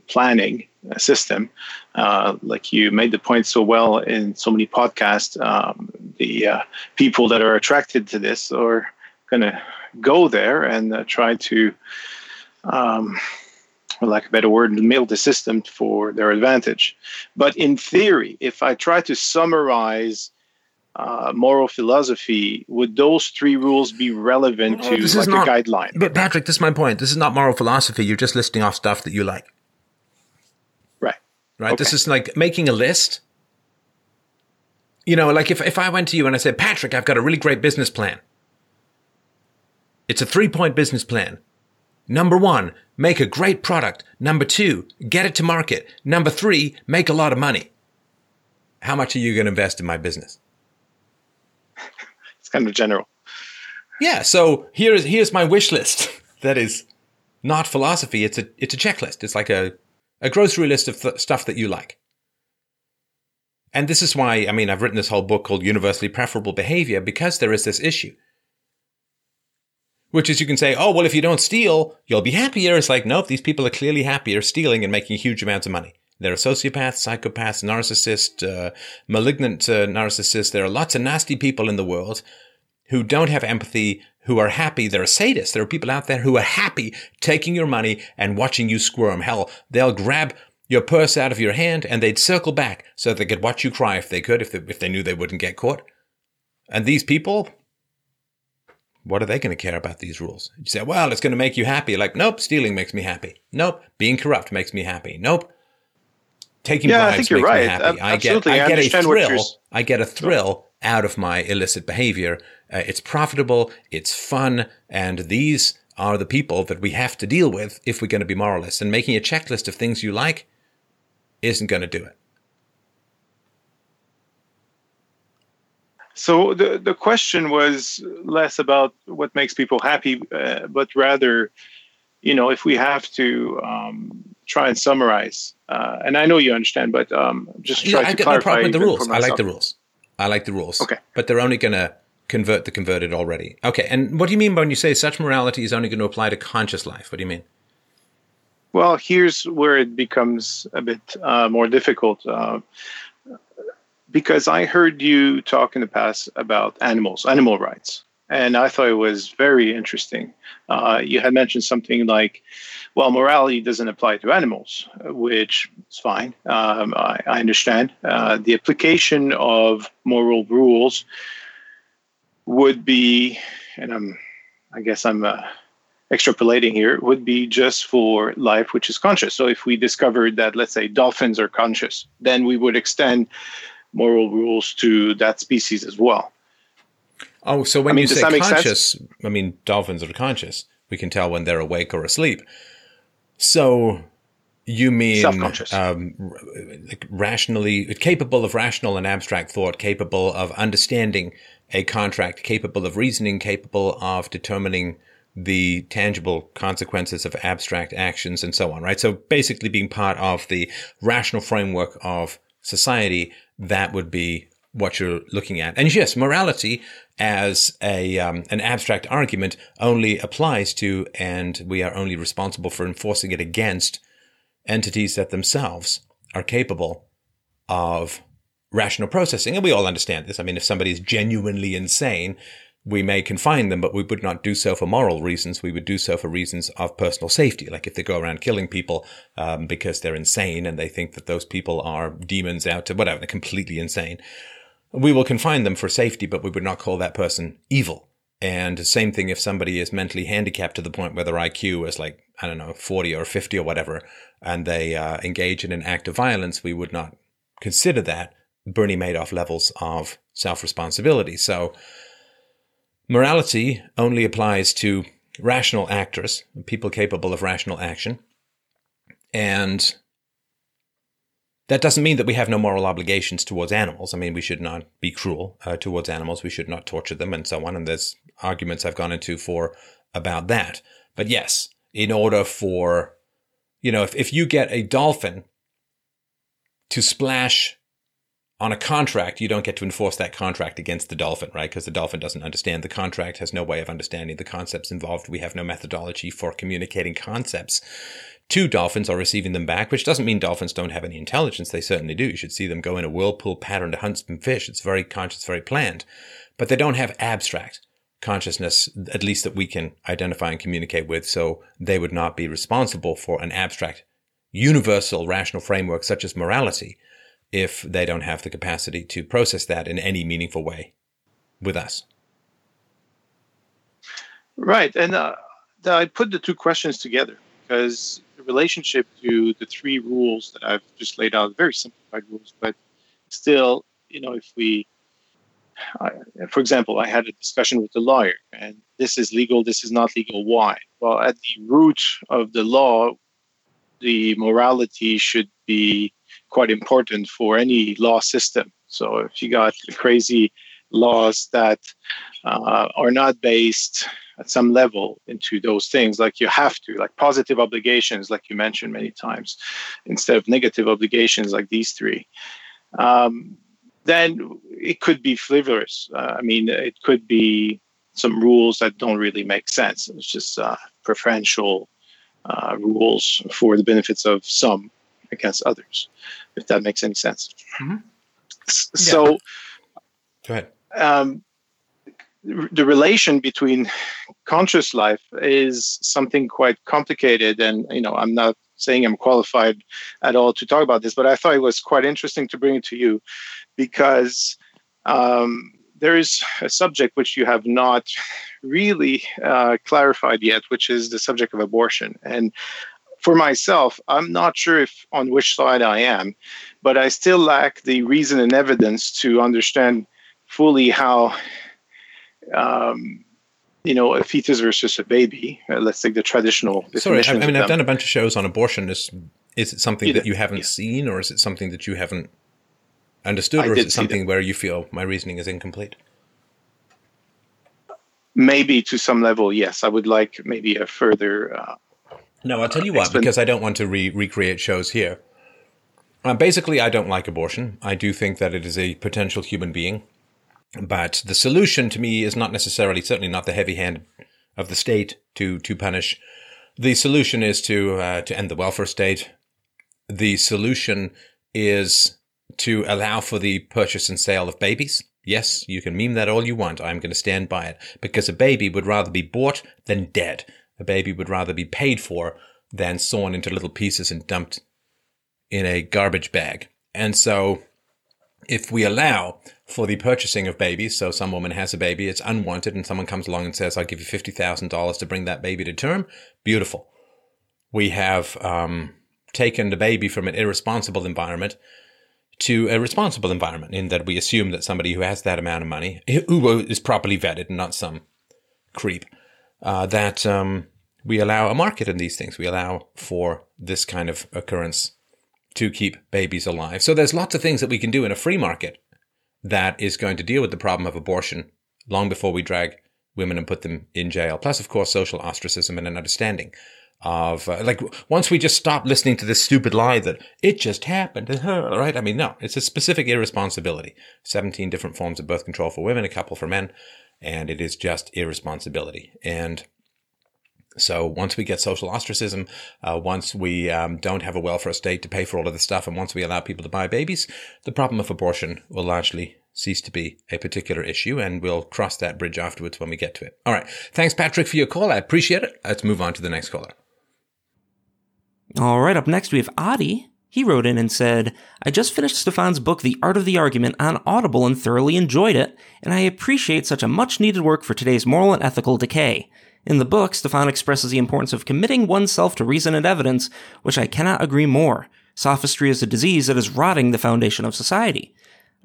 planning system. Like you made the point so well in so many podcasts, the people that are attracted to this are going to go there and try to, for lack of a better word, meld the system for their advantage. But in theory, if I try to summarize moral philosophy, would those three rules be relevant to a guideline? But Patrick, this is my point. This is not moral philosophy. You're just listing off stuff that you like. Right. Right. Okay. This is like making a list. You know, like if I went to you and I said, Patrick, I've got a really great business plan. It's a 3-point business plan. Number 1, make a great product. Number 2, get it to market. Number 3, make a lot of money. How much are you going to invest in my business? It's kind of general. Yeah. So here's my wish list. That is not philosophy. It's a checklist. It's like a grocery list of stuff that you like. And this is why, I mean, I've written this whole book called Universally Preferable Behavior, because there is this issue. Which is, you can say, oh, well, if you don't steal, you'll be happier. It's like, nope, these people are clearly happier stealing and making huge amounts of money. There are sociopaths, psychopaths, narcissists, malignant narcissists. There are lots of nasty people in the world who don't have empathy, who are happy. There are sadists. There are people out there who are happy taking your money and watching you squirm. Hell, they'll grab your purse out of your hand and they'd circle back so they could watch you cry if they could, if they knew they wouldn't get caught. And these people... what are they going to care about these rules? You say, well, it's going to make you happy. Like, nope, stealing makes me happy. Nope, being corrupt makes me happy. Nope, taking bribes makes me happy. I get a thrill out of my illicit behavior. It's profitable, it's fun, and these are the people that we have to deal with if we're going to be moralists. And making a checklist of things you like isn't going to do it. So the question was less about what makes people happy, but rather, you know, if we have to try and summarize. And I know you understand, but just try to clarify. I got no problem with the rules. I like the rules. Okay. But they're only going to convert the converted already. Okay. And what do you mean when you say such morality is only going to apply to conscious life? What do you mean? Well, here's where it becomes a bit more difficult, because I heard you talk in the past about animal rights, and I thought it was very interesting. You had mentioned something like, well, morality doesn't apply to animals, which is fine. I understand. The application of moral rules would be, and I guess I'm extrapolating here, would be just for life which is conscious. So if we discovered that, let's say, dolphins are conscious, then we would extend moral rules to that species as well. Oh, so when you say conscious, I mean, dolphins are conscious. We can tell when they're awake or asleep. So you mean rationally, capable of rational and abstract thought, capable of understanding a contract, capable of reasoning, capable of determining the tangible consequences of abstract actions and so on, right? So basically being part of the rational framework of society, that would be what you're looking at. And yes, morality as a an abstract argument only applies to, and we are only responsible for enforcing it against, entities that themselves are capable of rational processing. And we all understand this. I mean, if somebody is genuinely insane, we may confine them, but we would not do so for moral reasons. We would do so for reasons of personal safety. Like if they go around killing people because they're insane and they think that those people are demons out to whatever, they're completely insane. We will confine them for safety, but we would not call that person evil. And same thing if somebody is mentally handicapped to the point where their IQ is like, I don't know, 40 or 50 or whatever, and they engage in an act of violence, we would not consider that Bernie Madoff levels of self-responsibility. So morality only applies to rational actors, people capable of rational action. And that doesn't mean that we have no moral obligations towards animals. I mean, we should not be cruel towards animals. We should not torture them and so on. And there's arguments I've gone into for about that. But yes, in order for, you know, if you get a dolphin to splash on a contract, you don't get to enforce that contract against the dolphin, right? Because the dolphin doesn't understand the contract, has no way of understanding the concepts involved. We have no methodology for communicating concepts to dolphins or receiving them back, which doesn't mean dolphins don't have any intelligence. They certainly do. You should see them go in a whirlpool pattern to hunt some fish. It's very conscious, very planned. But they don't have abstract consciousness, at least that we can identify and communicate with. So they would not be responsible for an abstract, universal, rational framework such as morality, if they don't have the capacity to process that in any meaningful way with us. Right. And I put the two questions together because the relationship to the three rules that I've just laid out, very simplified rules, but still, you know, if we, for example, I had a discussion with a lawyer and this is legal, this is not legal, why? Well, at the root of the law, the morality should be quite important for any law system. So if you got crazy laws that are not based at some level into those things, like you have to, like positive obligations, like you mentioned many times, instead of negative obligations like these three, then it could be frivolous. I mean, it could be some rules that don't really make sense. It's just preferential rules for the benefits of some against others, if that makes any sense. Mm-hmm. So, yeah. Go ahead. The relation between conscious life is something quite complicated, and you know, I'm not saying I'm qualified at all to talk about this, but I thought it was quite interesting to bring it to you because there is a subject which you have not really clarified yet, which is the subject of abortion. And for myself, I'm not sure if on which side I am, but I still lack the reason and evidence to understand fully how, you know, a fetus versus a baby. Let's take the traditional definition. Sorry, I mean, I've done a bunch of shows on abortion. Is it something that you haven't seen, or is it something that you haven't understood, or is it something where you feel my reasoning is incomplete? Maybe to some level, yes. I would like maybe a further... No, I'll tell you what, because I don't want to recreate shows here. Basically, I don't like abortion. I do think that it is a potential human being. But the solution to me is not necessarily, certainly not the heavy hand of the state to punish The solution is to end the welfare state. The solution is to allow for the purchase and sale of babies. Yes, you can meme that all you want. I'm going to stand by it, because a baby would rather be bought than dead. A baby would rather be paid for than sawn into little pieces and dumped in a garbage bag. And so if we allow for the purchasing of babies, so some woman has a baby, it's unwanted, and someone comes along and says, I'll give you $50,000 to bring that baby to term, beautiful. We have taken the baby from an irresponsible environment to a responsible environment, in that we assume that somebody who has that amount of money, who is properly vetted, not some creep, that we allow a market in these things. We allow for this kind of occurrence to keep babies alive. So there's lots of things that we can do in a free market that is going to deal with the problem of abortion long before we drag women and put them in jail. Plus, of course, social ostracism and an understanding of, once we just stop listening to this stupid lie that it just happened, right? I mean, no, it's a specific irresponsibility. 17 different forms of birth control for women, a couple for men, and it is just irresponsibility. And so once we get social ostracism, once we don't have a welfare state to pay for all of this stuff, and once we allow people to buy babies, the problem of abortion will largely cease to be a particular issue, and we'll cross that bridge afterwards when we get to it. All right. Thanks, Patrick, for your call. I appreciate it. Let's move on to the next caller. All right. Up next, we have Adi. He wrote in and said, I just finished Stefan's book, The Art of the Argument, on Audible and thoroughly enjoyed it, and I appreciate such a much-needed work for today's moral and ethical decay. In the book, Stefan expresses the importance of committing oneself to reason and evidence, which I cannot agree more. Sophistry is a disease that is rotting the foundation of society.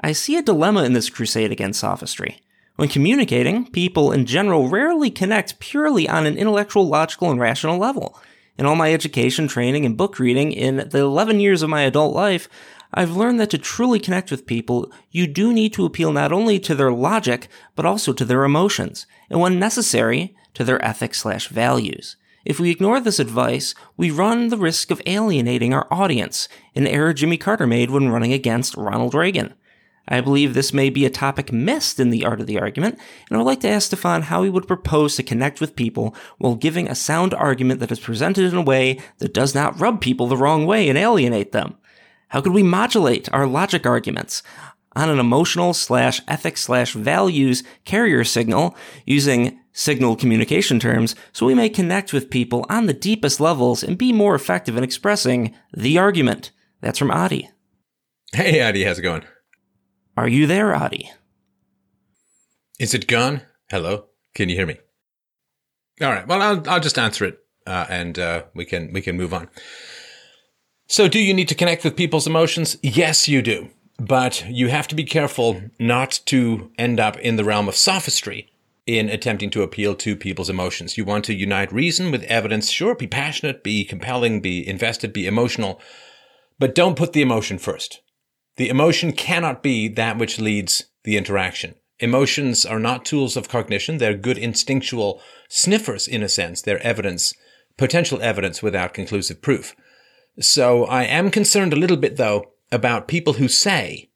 I see a dilemma in this crusade against sophistry. When communicating, people in general rarely connect purely on an intellectual, logical, and rational level. In all my education, training, and book reading in the 11 years of my adult life, I've learned that to truly connect with people, you do need to appeal not only to their logic, but also to their emotions, and when necessary, to their ethics/values. If we ignore this advice, we run the risk of alienating our audience, an error Jimmy Carter made when running against Ronald Reagan. I believe this may be a topic missed in The Art of the Argument, and I would like to ask Stefan how he would propose to connect with people while giving a sound argument that is presented in a way that does not rub people the wrong way and alienate them. How could we modulate our logic arguments on an emotional/ethics/values carrier signal using signal communication terms so we may connect with people on the deepest levels and be more effective in expressing the argument? That's from Adi. Hey, Adi, how's it going? Are you there, Adi? Is it gone? Hello? Can you hear me? All right. Well, I'll just answer it, and we can move on. So do you need to connect with people's emotions? Yes, you do. But you have to be careful not to end up in the realm of sophistry in attempting to appeal to people's emotions. You want to unite reason with evidence. Sure, be passionate, be compelling, be invested, be emotional. But don't put the emotion first. The emotion cannot be that which leads the interaction. Emotions are not tools of cognition. They're good instinctual sniffers, in a sense. They're evidence, potential evidence without conclusive proof. So I am concerned a little bit, though, about people who say,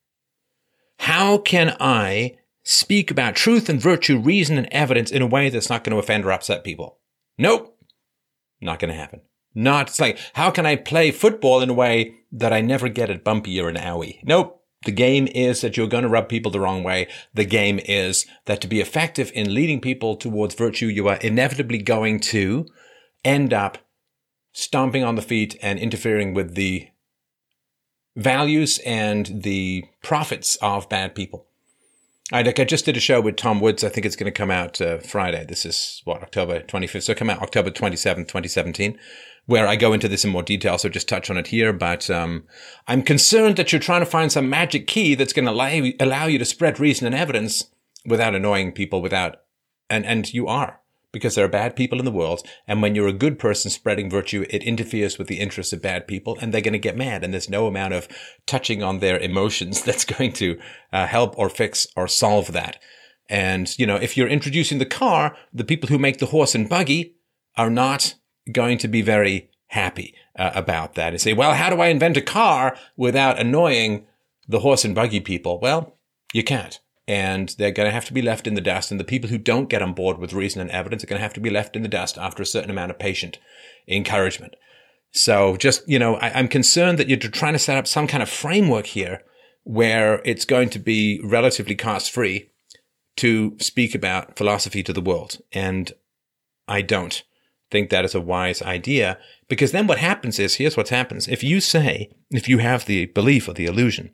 how can I speak about truth and virtue, reason and evidence in a way that's not going to offend or upset people? Nope. Not going to happen. It's like, how can I play football in a way that I never get a bumpy or an owie? Nope. The game is that you're going to rub people the wrong way. The game is that to be effective in leading people towards virtue, you are inevitably going to end up stomping on the feet and interfering with the values and the profits of bad people. I just did a show with Tom Woods. I think it's going to come out Friday. This is, October 25th. So come out October 27th, 2017, where I go into this in more detail. So just touch on it here. But I'm concerned that you're trying to find some magic key that's going to allow you to spread reason and evidence without annoying people, and you are. Because there are bad people in the world, and when you're a good person spreading virtue, it interferes with the interests of bad people, and they're going to get mad, and there's no amount of touching on their emotions that's going to help or fix or solve that. And, if you're introducing the car, the people who make the horse and buggy are not going to be very happy about that. And say, well, how do I invent a car without annoying the horse and buggy people? Well, you can't. and they're going to have to be left in the dust. And the people who don't get on board with reason and evidence are going to have to be left in the dust after a certain amount of patient encouragement. So just, you know, I'm concerned that you're trying to set up some kind of framework here where it's going to be relatively caste-free to speak about philosophy to the world. And I don't think that is a wise idea, because then what happens is, here's what happens. If you say, if you have the belief or the illusion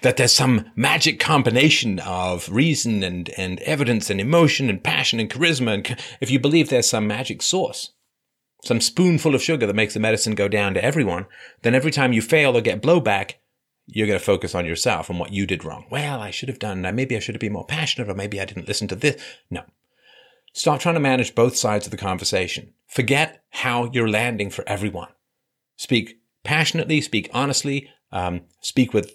that there's some magic combination of reason and evidence and emotion and passion and charisma, and if you believe there's some magic source, some spoonful of sugar that makes the medicine go down to everyone, then every time you fail or get blowback, you're going to focus on yourself and what you did wrong. Well, I should have done that. Maybe I should have been more passionate, or maybe I didn't listen to this. No. Stop trying to manage both sides of the conversation. Forget how you're landing for everyone. Speak passionately, speak honestly, speak with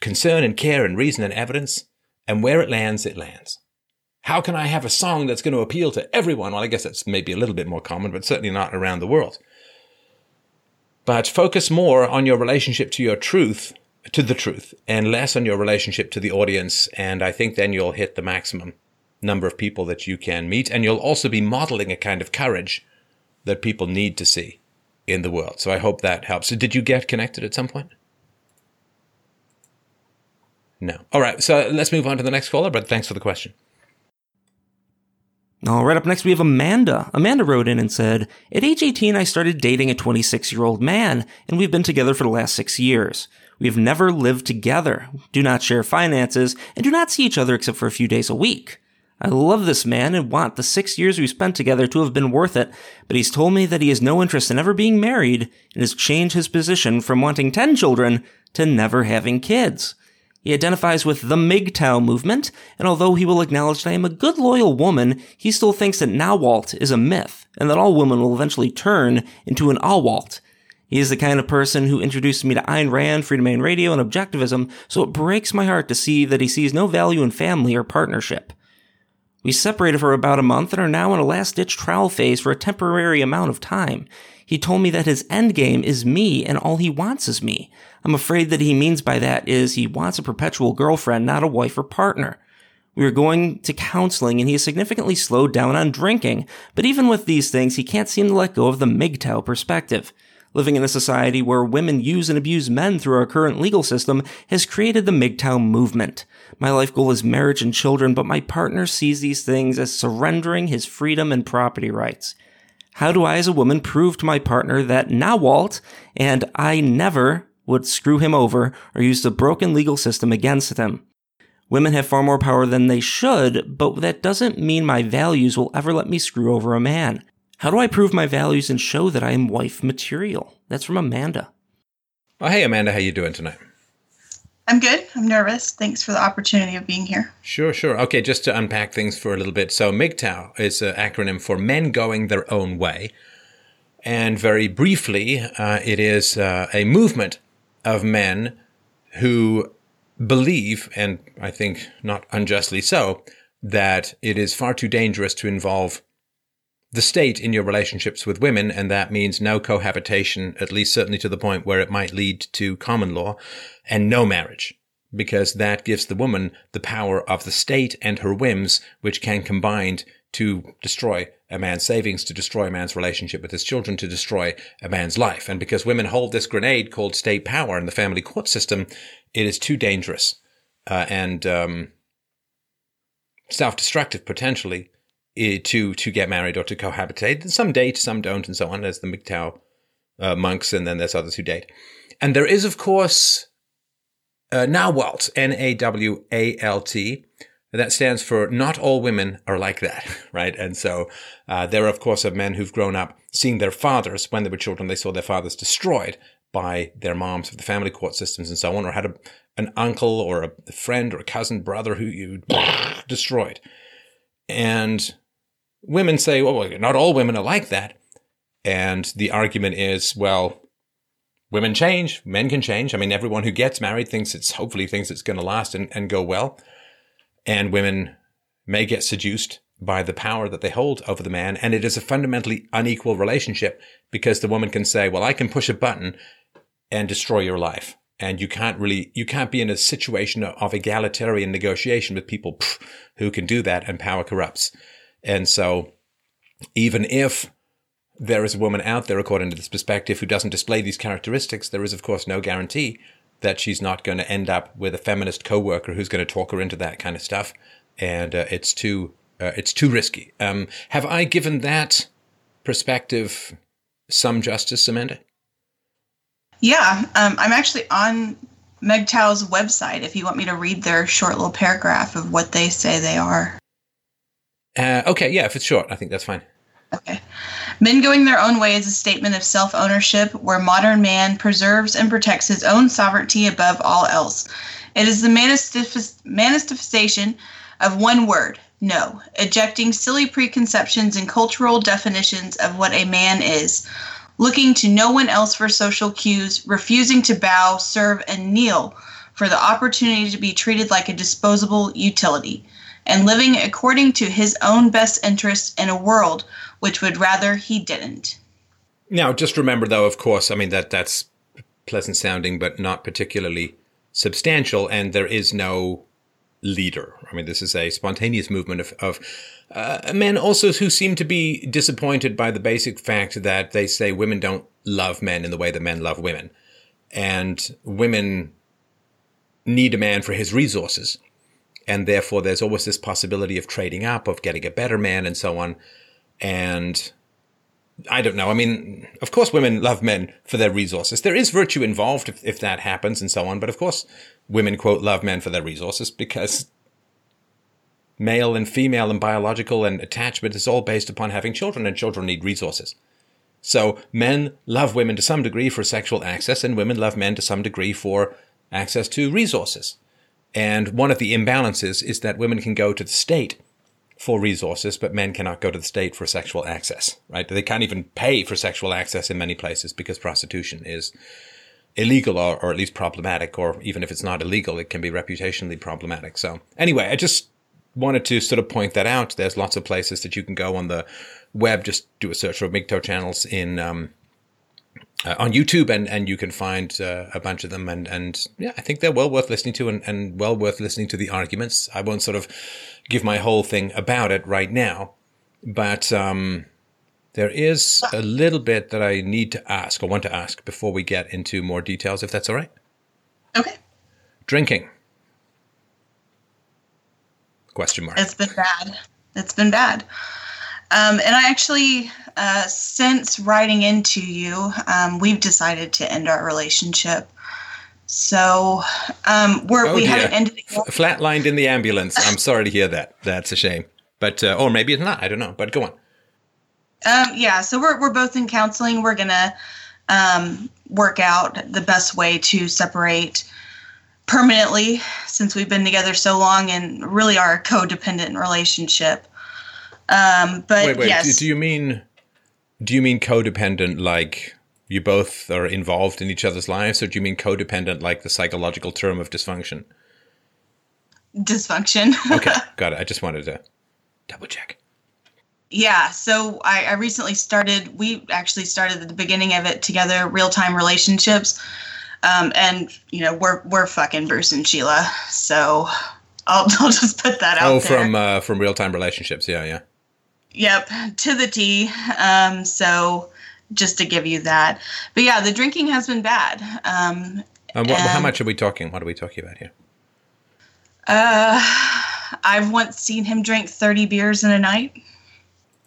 concern and care and reason and evidence, and where it lands, it lands. How can I have a song that's going to appeal to everyone? Well, I guess that's maybe a little bit more common, but certainly not around the world. But focus more on your relationship to your truth, to the truth, and less on your relationship to the audience, and I think then you'll hit the maximum number of people that you can meet, and you'll also be modeling a kind of courage that people need to see in the world. So I hope that helps. So did you get connected at some point? No. All right, so let's move on to the next caller, but thanks for the question. All right, up next we have Amanda. Amanda wrote in and said, at age 18, I started dating a 26-year-old man, and we've been together for the last 6 years. We have never lived together, do not share finances, and do not see each other except for a few days a week. I love this man and want the 6 years we spent together to have been worth it, but he's told me that he has no interest in ever being married and has changed his position from wanting 10 children to never having kids. He identifies with the MGTOW movement, and although he will acknowledge that I am a good, loyal woman, he still thinks that Nawalt is a myth and that all women will eventually turn into an Awalt. He is the kind of person who introduced me to Ayn Rand, Free Domain Radio, and Objectivism, so it breaks my heart to see that he sees no value in family or partnership. We separated for about a month and are now in a last-ditch trial phase for a temporary amount of time. He told me that his endgame is me and all he wants is me. I'm afraid that he means by that is he wants a perpetual girlfriend, not a wife or partner. We are going to counseling and he is significantly slowed down on drinking, but even with these things, he can't seem to let go of the MGTOW perspective. Living in a society where women use and abuse men through our current legal system has created the MGTOW movement. My life goal is marriage and children, but my partner sees these things as surrendering his freedom and property rights. How do I as a woman prove to my partner that Nawalt and I never would screw him over or use the broken legal system against him? Women have far more power than they should, but that doesn't mean my values will ever let me screw over a man. How do I prove my values and show that I am wife material? That's from Amanda. Oh, hey, Amanda. How you doing tonight? I'm good. I'm nervous. Thanks for the opportunity of being here. Sure. Okay, just to unpack things for a little bit. So MGTOW is an acronym for Men Going Their Own Way. And very briefly, it is a movement of men who believe, and I think not unjustly so, that it is far too dangerous to involve the state in your relationships with women, and that means no cohabitation, at least certainly to the point where it might lead to common law, and no marriage, because that gives the woman the power of the state and her whims, which can combine to destroy a man's savings, to destroy a man's relationship with his children, to destroy a man's life. And because women hold this grenade called state power in the family court system, it is too dangerous and self-destructive potentially to get married or to cohabitate. And some date, some don't, and so on. There's the MGTOW monks, and then there's others who date. And there is, of course, Nawalt, N-A-W-A-L-T. That stands for not all women are like that, right? And so there, of course, are men who've grown up seeing their fathers, when they were children, they saw their fathers destroyed by their moms of the family court systems and so on, or had an uncle or a friend or a cousin, brother who you destroyed. And women say, well, not all women are like that. And the argument is, well, women change, men can change. I mean, everyone who gets married hopefully thinks it's going to last and go well. And women may get seduced by the power that they hold over the man. And it is a fundamentally unequal relationship because the woman can say, well, I can push a button and destroy your life. And you can't be in a situation of egalitarian negotiation with people who can do that, and power corrupts. And so even if there is a woman out there, according to this perspective, who doesn't display these characteristics, there is, of course, no guarantee that she's not going to end up with a feminist coworker who's going to talk her into that kind of stuff. And it's too risky. Have I given that perspective some justice, Amanda? Yeah, I'm actually on MGTOW's website if you want me to read their short little paragraph of what they say they are. Okay, yeah, if it's short, I think that's fine. Okay. Men going their own way is a statement of self-ownership where modern man preserves and protects his own sovereignty above all else. It is the manifestation of one word, no, ejecting silly preconceptions and cultural definitions of what a man is. Looking to no one else for social cues, refusing to bow, serve, and kneel for the opportunity to be treated like a disposable utility, and living according to his own best interests in a world which would rather he didn't. Now, just remember, though, of course, I mean, that's pleasant sounding, but not particularly substantial, and there is no leader. I mean, this is a spontaneous movement of men also who seem to be disappointed by the basic fact that they say women don't love men in the way that men love women. And women need a man for his resources. And therefore, there's always this possibility of trading up, of getting a better man and so on. And I don't know. I mean, of course, women love men for their resources. There is virtue involved if that happens and so on. But of course, women, quote, love men for their resources because male and female and biological and attachment is all based upon having children, and children need resources. So men love women to some degree for sexual access, and women love men to some degree for access to resources. And one of the imbalances is that women can go to the state for resources, but men cannot go to the state for sexual access, right? They can't even pay for sexual access in many places because prostitution is illegal, or at least problematic, or even if it's not illegal, it can be reputationally problematic. So anyway, I just wanted to sort of point that out. There's lots of places that you can go on the web. Just do a search for MGTOW channels in on YouTube, and you can find a bunch of them. And yeah, I think they're well worth listening to, and well worth listening to the arguments. I won't sort of give my whole thing about it right now, but there is a little bit that I need to ask, or want to ask, before we get into more details, if that's all right. Okay. Drinking? Question mark. It's been bad. It's been bad. And I actually, since writing into you, we've decided to end our relationship. So we haven't ended it yet. Flatlined in the ambulance. I'm sorry to hear that. That's a shame. But or maybe it's not. I don't know. But go on. Yeah. So we're both in counseling. We're gonna work out the best way to separate permanently, since we've been together so long and really are a codependent relationship. But wait, yes. Do you mean codependent like you both are involved in each other's lives, or do you mean codependent like the psychological term of dysfunction? Dysfunction. Okay, got it. I just wanted to double check. Yeah, so I recently started, we actually started at the beginning of it together, Real Time Relationships. And, you know, we're fucking Bruce and Sheila. So I'll just put that out there. Oh, from Real Time Relationships. Yeah, yeah. Yep, to the T. So just to give you that. But yeah, the drinking has been bad. How much are we talking? What are we talking about here? I've once seen him drink 30 beers in a night.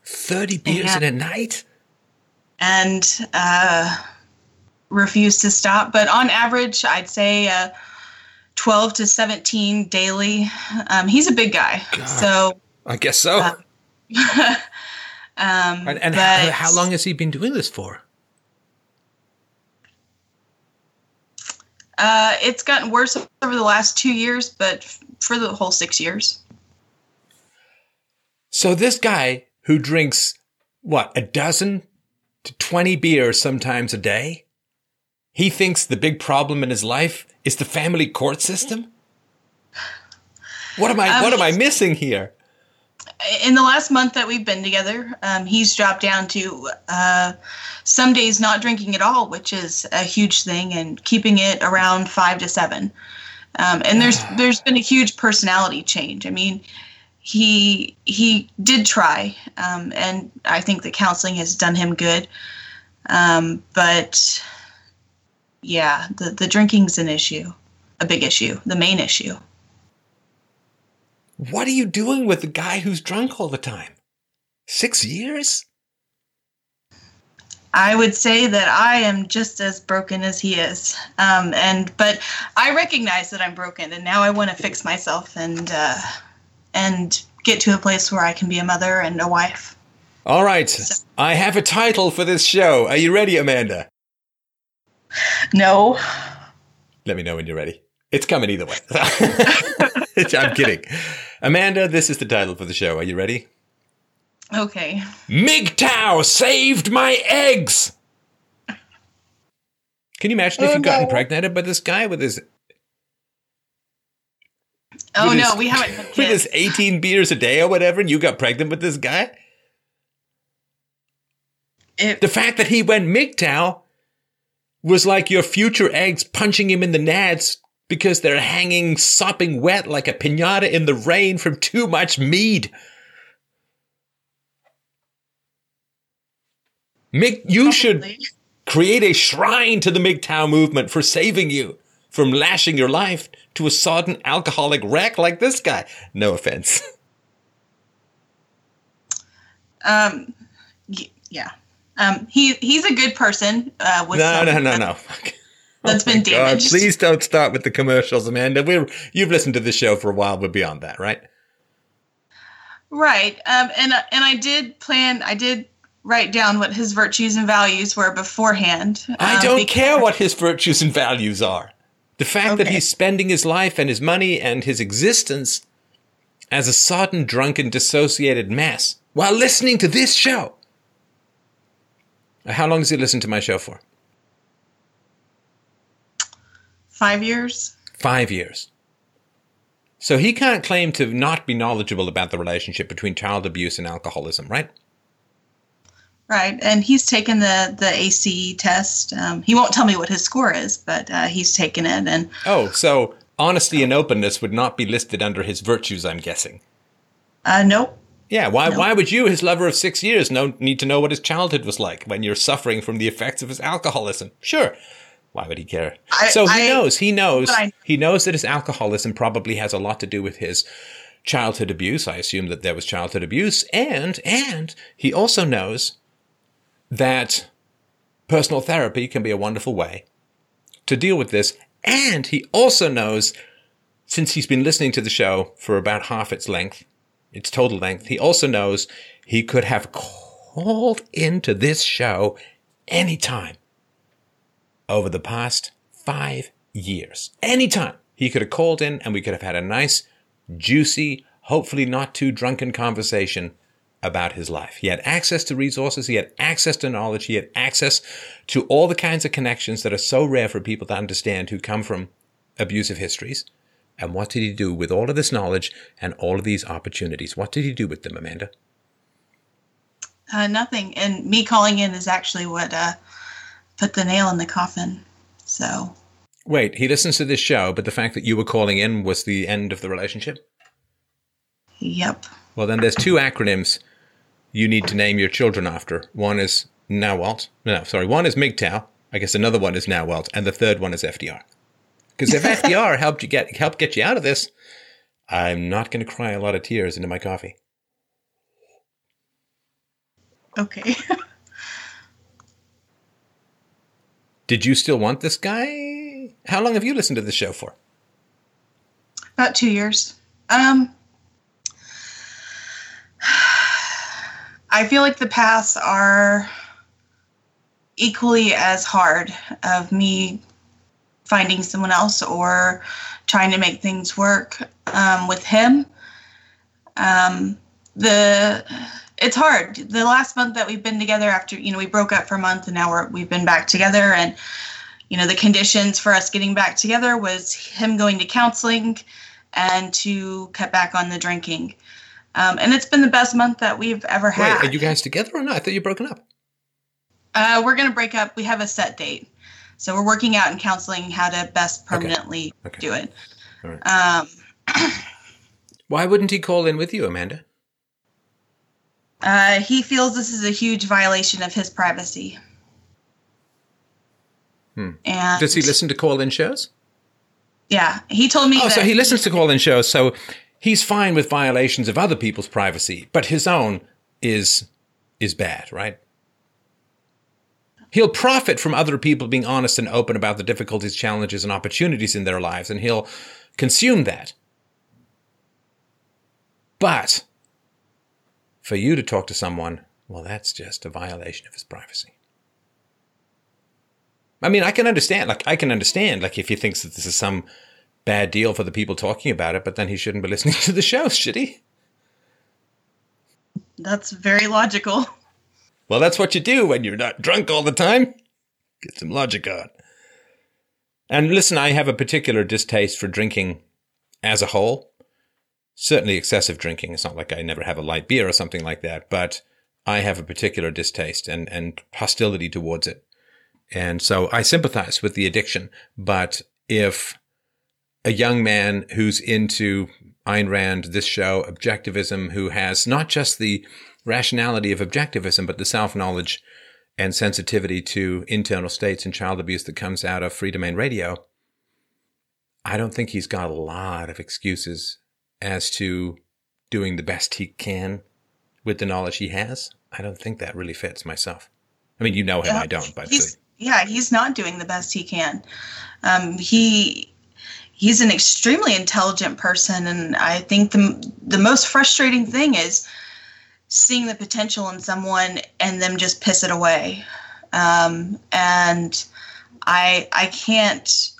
30 beers in a night? And refused to stop. But on average, I'd say 12 to 17 daily. He's a big guy. God, so I guess so. And but, how long has he been doing this for? It's gotten worse over the last 2 years, but for the whole 6 years. So this guy who drinks, what, a dozen to 20 beers sometimes a day? He thinks the big problem in his life is the family court system? What am I missing here? in the last month that we've been together, he's dropped down to some days not drinking at all, which is a huge thing, and keeping it around 5 to 7. And there's been a huge personality change. I mean, he did try, and I think the counseling has done him good. But yeah, the drinking's an issue, a big issue, the main issue. What are you doing with a guy who's drunk all the time? 6 years? I would say that I am just as broken as he is. But I recognize that I'm broken, and now I want to fix myself and get to a place where I can be a mother and a wife. All right. So. I have a title for this show. Are you ready, Amanda? No. Let me know when you're ready. It's coming either way. I'm kidding. Amanda, this is the title for the show. Are you ready? Okay. MGTOW saved my eggs! Can you imagine if you got impregnated by this guy with his... Oh, no, we haven't had kids. With his 18 beers a day or whatever, and you got pregnant with this guy? The fact that he went MGTOW was like your future eggs punching him in the nads because they're hanging, sopping wet like a piñata in the rain from too much mead. You should create a shrine to the MGTOW movement for saving you from lashing your life to a sodden alcoholic wreck like this guy. No offense. Yeah. He's a good person. No. That's been damaged. God, please don't start with the commercials, Amanda. You've listened to the show for a while. We're beyond that, right? Right. And I did write down what his virtues and values were beforehand. I don't care what his virtues and values are. The fact that he's spending his life and his money and his existence as a sodden, drunken, dissociated mess while listening to this show. How long does he listen to my show for? 5 years. 5 years. So he can't claim to not be knowledgeable about the relationship between child abuse and alcoholism, right? Right, and he's taken the ACE test. He won't tell me what his score is, but he's taken it. And so honesty and openness would not be listed under his virtues, I'm guessing. Nope. Yeah, why would you, his lover of 6 years, need to know what his childhood was like when you're suffering from the effects of his alcoholism? Sure, why would he care? He knows that his alcoholism probably has a lot to do with his childhood abuse. I assume that there was childhood abuse, and he also knows that personal therapy can be a wonderful way to deal with this. And he also knows, since he's been listening to the show for about half its length, its total length, he also knows he could have called into this show anytime over the past 5 years. Anytime he could have called in, and we could have had a nice, juicy, hopefully not too drunken conversation about his life. He had access to resources. He had access to knowledge. He had access to all the kinds of connections that are so rare for people to understand who come from abusive histories. And what did he do with all of this knowledge and all of these opportunities? What did he do with them, Amanda? Nothing. And me calling in is actually what put the nail in the coffin. So. Wait, he listens to this show, but the fact that you were calling in was the end of the relationship? Yep. Well, then there's two acronyms you need to name your children after. One is Nawalt. One is MGTOW. I guess another one is Nawalt. And the third one is FDR. Because if FDR helped get you out of this, I'm not going to cry a lot of tears into my coffee. Okay. Did you still want this guy? How long have you listened to the show for? About 2 years. I feel like the paths are equally as hard of me finding someone else or trying to make things work with him. It's hard. The last month that we've been together after, we broke up for a month, and now we've been back together. And, the conditions for us getting back together was him going to counseling and to cut back on the drinking. And it's been the best month that we've ever had. Wait, are you guys together or not? I thought you were broken up. We're going to break up. We have a set date. So we're working out and counseling how to best permanently do it. All right. Why wouldn't he call in with you, Amanda? He feels this is a huge violation of his privacy. And does he listen to call-in shows? Yeah. He told me so he listens to call-in shows, so he's fine with violations of other people's privacy, but his own is bad, right? He'll profit from other people being honest and open about the difficulties, challenges, and opportunities in their lives, and he'll consume that. But for you to talk to someone, well, that's just a violation of his privacy. I mean, I can understand, if he thinks that this is some bad deal for the people talking about it, but then he shouldn't be listening to the show, should he? That's very logical. Well, that's what you do when you're not drunk all the time. Get some logic on. And listen, I have a particular distaste for drinking as a whole. Certainly excessive drinking. It's not like I never have a light beer or something like that, but I have a particular distaste and hostility towards it. And so I sympathize with the addiction, but if a young man who's into Ayn Rand, this show, Objectivism, who has not just the rationality of Objectivism, but the self-knowledge and sensitivity to internal states and child abuse that comes out of Free Domain Radio, I don't think he's got a lot of excuses as to doing the best he can with the knowledge he has. I don't think that really fits myself. I mean, you know him, I don't, but... Yeah, he's not doing the best he can. He's an extremely intelligent person, and I think the most frustrating thing is seeing the potential in someone and them just piss it away. And I can't.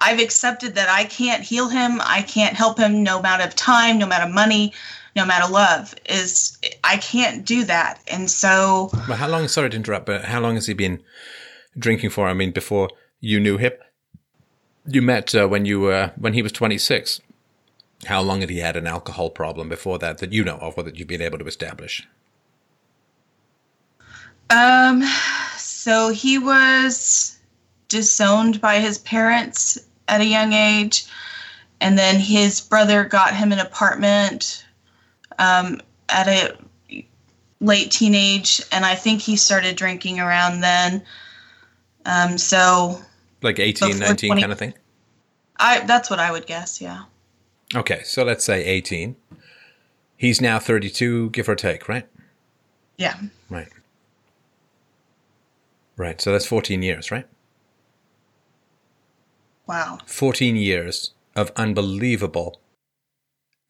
I've accepted that I can't heal him. I can't help him. No amount of time, no amount of money, no matter love is. I can't do that, and so. Well, how long? Sorry to interrupt, but how long has he been drinking for? I mean, before you knew him, you met when he was 26. How long had he had an alcohol problem before that you know of, or that you've been able to establish? So he was disowned by his parents at a young age, and then his brother got him an apartment at a late teenage, and I think he started drinking around then. So like 18, 19 20, kind of thing? That's what I would guess. Yeah. Okay. So let's say 18. He's now 32, give or take, right? Yeah. Right. So that's 14 years, right? Wow. 14 years of unbelievable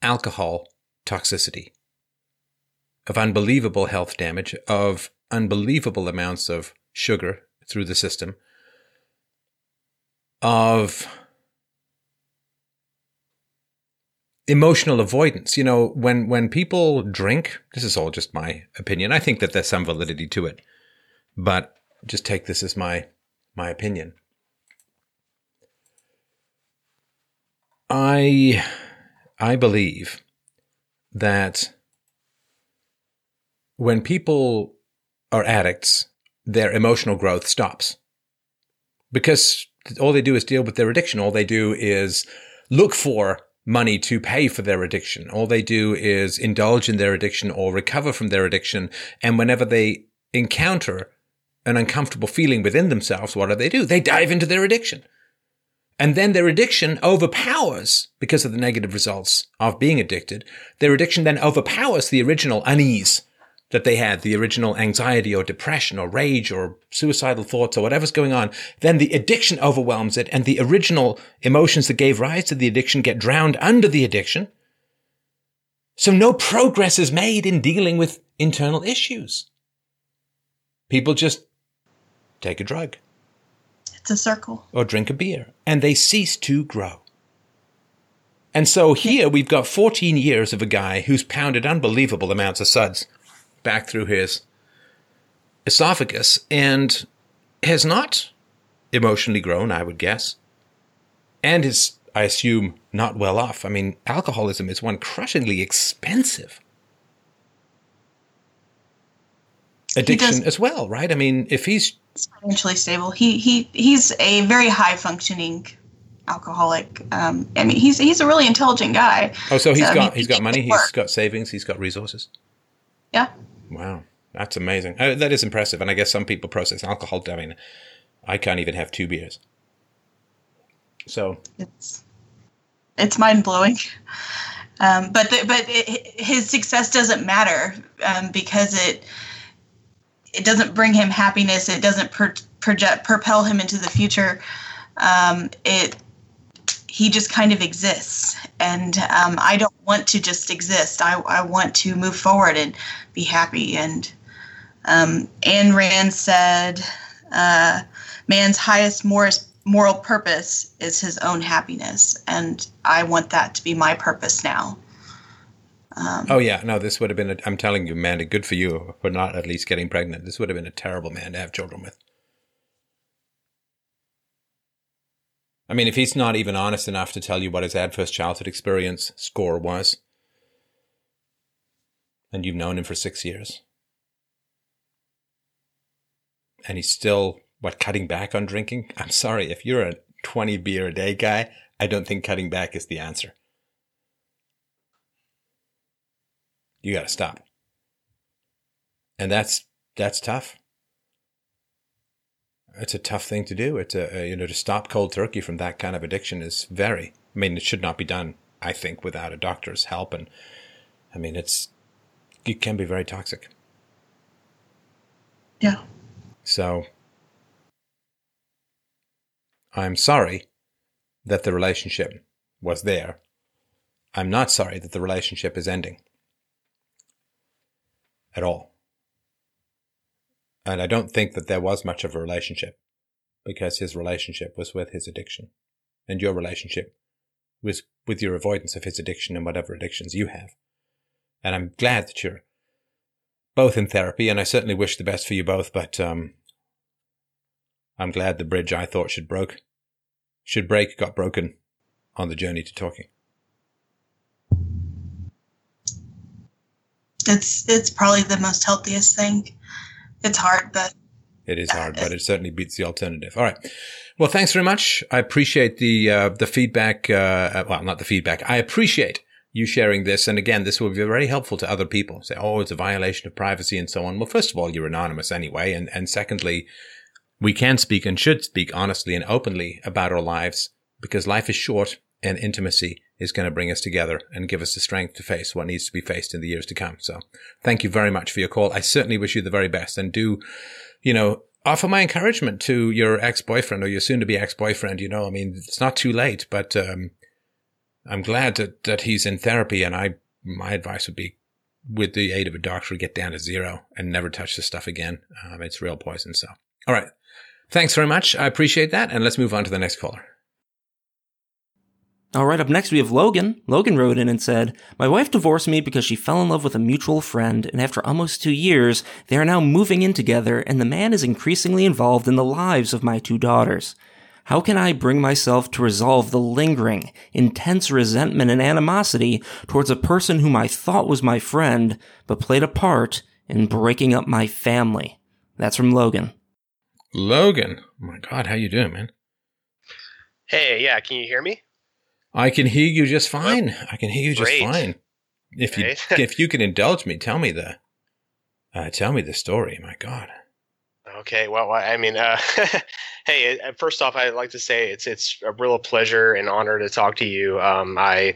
alcohol toxicity, of unbelievable health damage, of unbelievable amounts of sugar through the system, of emotional avoidance. You know, when people drink, this is all just my opinion. I think that there's some validity to it, but just take this as my opinion. I believe that when people are addicts, their emotional growth stops because all they do is deal with their addiction. All they do is look for money to pay for their addiction. All they do is indulge in their addiction or recover from their addiction. And whenever they encounter an uncomfortable feeling within themselves, what do? They dive into their addiction. And then their addiction overpowers, because of the negative results of being addicted, their addiction then overpowers the original unease that they had, the original anxiety or depression or rage or suicidal thoughts or whatever's going on. Then the addiction overwhelms it, and the original emotions that gave rise to the addiction get drowned under the addiction. So no progress is made in dealing with internal issues. People just take a drug. It's a circle. Or drink a beer, and they cease to grow. And so here we've got 14 years of a guy who's pounded unbelievable amounts of suds back through his esophagus and has not emotionally grown, I would guess, and is, I assume, not well off. I mean, alcoholism is one crushingly expensive addiction as well, right? I mean, if he's financially stable, he's a very high functioning alcoholic. I mean, he's a really intelligent guy. Oh, so he's got money, he's got savings, he's got resources. Yeah. Wow, that's amazing. That is impressive, and I guess some people process alcohol. I mean, I can't even have two beers. So it's mind blowing. But his success doesn't matter because it doesn't bring him happiness. It doesn't propel him into the future. He just kind of exists, and I don't want to just exist. I want to move forward and be happy. And Ayn Rand said, "Man's highest moral purpose is his own happiness," and I want that to be my purpose now. This would have been I'm telling you, Amanda, good for you for not at least getting pregnant. This would have been a terrible man to have children with. I mean, if he's not even honest enough to tell you what his adverse childhood experience score was, and you've known him for 6 years, and he's still cutting back on drinking? I'm sorry, if you're a 20 beer a day guy, I don't think cutting back is the answer. You got to stop. And that's tough. It's a tough thing to do. It's to stop cold turkey from that kind of addiction is it should not be done, I think, without a doctor's help. And I mean, it can be very toxic. Yeah. So I'm sorry that the relationship was there. I'm not sorry that the relationship is ending at all. And I don't think that there was much of a relationship, because his relationship was with his addiction, and your relationship was with your avoidance of his addiction and whatever addictions you have. And I'm glad that you're both in therapy, and I certainly wish the best for you both, but I'm glad the bridge I thought should break got broken on the journey to talking. It's probably the most healthiest thing. It's hard, but... It is hard, but it certainly beats the alternative. All right. Well, thanks very much. I appreciate the feedback. Not the feedback. I appreciate you sharing this. And again, this will be very helpful to other people. Say, it's a violation of privacy and so on. Well, first of all, you're anonymous anyway. And secondly, we can speak and should speak honestly and openly about our lives, because life is short and intimacy is going to bring us together and give us the strength to face what needs to be faced in the years to come. So thank you very much for your call. I certainly wish you the very best, and do, offer my encouragement to your ex-boyfriend or your soon-to-be ex-boyfriend. I mean, it's not too late, but I'm glad that he's in therapy, and my advice would be, with the aid of a doctor, get down to zero and never touch this stuff again. It's real poison. So, all right. Thanks very much. I appreciate that. And let's move on to the next caller. All right, up next we have Logan. Logan wrote in and said, "My wife divorced me because she fell in love with a mutual friend, and after almost 2 years, they are now moving in together, and the man is increasingly involved in the lives of my 2 daughters. How can I bring myself to resolve the lingering, intense resentment and animosity towards a person whom I thought was my friend, but played a part in breaking up my family?" That's from Logan. Logan, oh my God, how you doing, man? Hey, yeah, can you hear me? I can hear you just fine. Well, I can hear you just fine. If you can indulge me, tell me the story. My God. Okay. Well, I mean, hey. First off, I'd like to say it's a real pleasure and honor to talk to you. I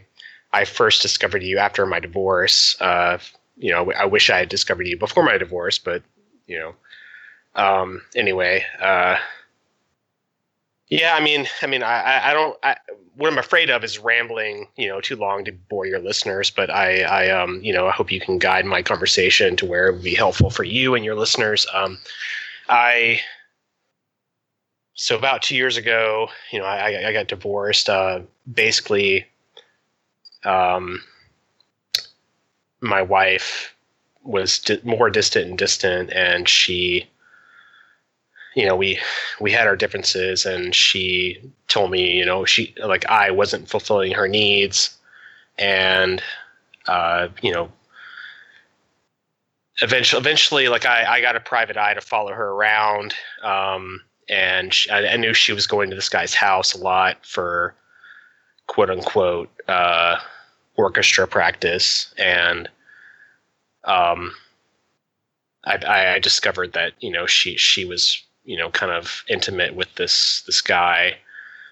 first discovered you after my divorce. I wish I had discovered you before my divorce, but anyway. Yeah, I mean, I don't. What I'm afraid of is rambling, too long to bore your listeners. But I hope you can guide my conversation to where it would be helpful for you and your listeners. So about 2 years ago, I got divorced. My wife was more distant and distant, and she. We had our differences, and she told me, I wasn't fulfilling her needs, and eventually, like I got a private eye to follow her around, and she, I knew she was going to this guy's house a lot for "quote unquote" orchestra practice, and I discovered that she was kind of intimate with this guy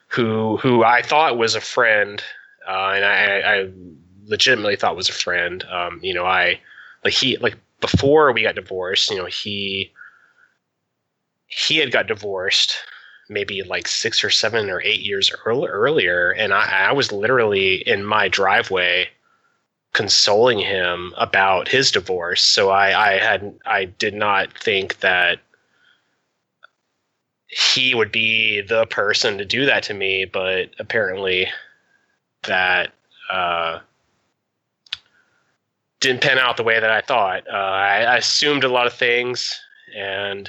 who I thought was a friend, and I legitimately thought was a friend. Before we got divorced, he had got divorced maybe like 6 or 7 or 8 years earlier, and I was literally in my driveway consoling him about his divorce. So I did not think that he would be the person to do that to me, but apparently that didn't pan out the way that I thought. I assumed a lot of things, and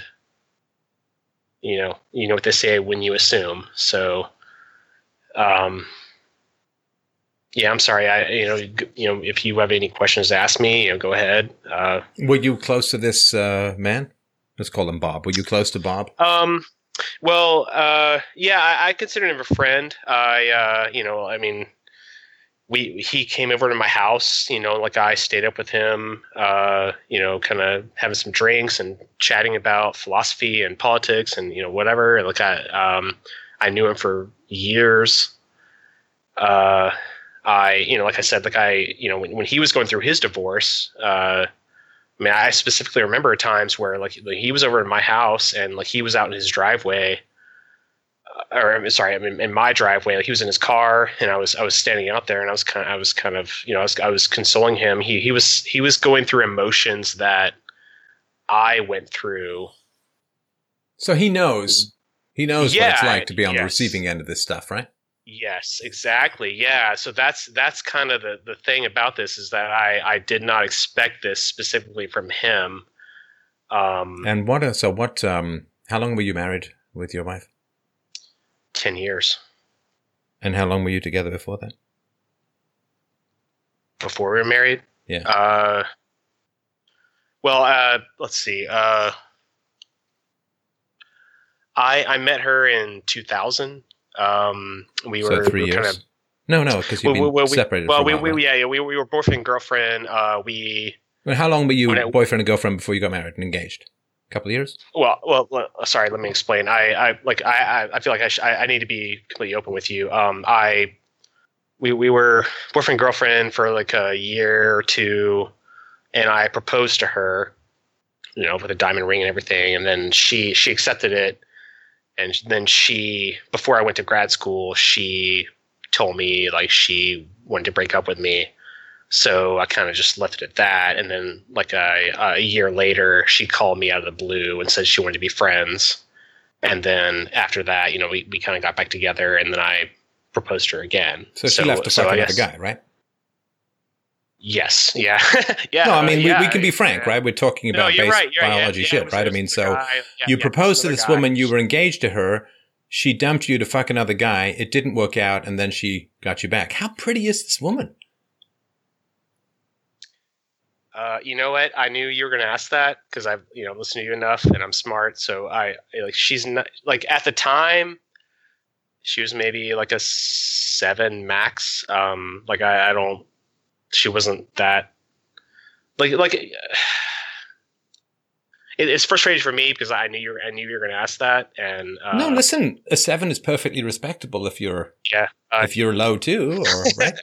you know what they say when you assume. So, yeah, I'm sorry. I if you have any questions, ask me. Go ahead. Were you close to this man? Let's call him Bob. Were you close to Bob? Yeah, I considered him a friend. He came over to my house, I stayed up with him, kind of having some drinks and chatting about philosophy and politics and, whatever. Like I knew him for years. When he was going through his divorce, I specifically remember times where like he was over at my house and like he was out in his driveway. In my driveway, like he was in his car, and I was standing out there, and I was consoling him. He was going through emotions that I went through. So he knows. He knows what it's like to be on the receiving end of this stuff, right? Yes, exactly. Yeah. So that's kind of the thing about this, is that I did not expect this specifically from him. How long were you married with your wife? 10 years. And how long were you together before that? Before we were married? Yeah. Let's see. I met her in 2000. We were 3 years. Kind of, no, because you've been separated. Well, we were boyfriend and girlfriend. How long were you boyfriend and girlfriend before you got married and engaged? Couple of years? Well. Sorry, let me explain. I feel like I need to be completely open with you. We were boyfriend girlfriend for like a year or two, and I proposed to her, with a diamond ring and everything, and then she accepted it, and then before I went to grad school, she told me like she wanted to break up with me. So I kind of just left it at that, and then like a year later, she called me out of the blue and said she wanted to be friends. And then after that, we kind of got back together, and then I proposed to her again. So she left to fuck another guy, right? Yes. Yeah. Yeah. No, I mean we can be frank, right? We're talking about biology shit, right? I mean, so you proposed to this woman, you were engaged to her. She dumped you to fuck another guy. It didn't work out, and then she got you back. How pretty is this woman? You know what? I knew you were going to ask that because I've listened to you enough, and I'm smart. So she's not like at the time, she was maybe like a 7 max. She wasn't that like. It's frustrating for me because I knew you were going to ask that. And no, listen, a 7 is perfectly respectable if you're low too, or right.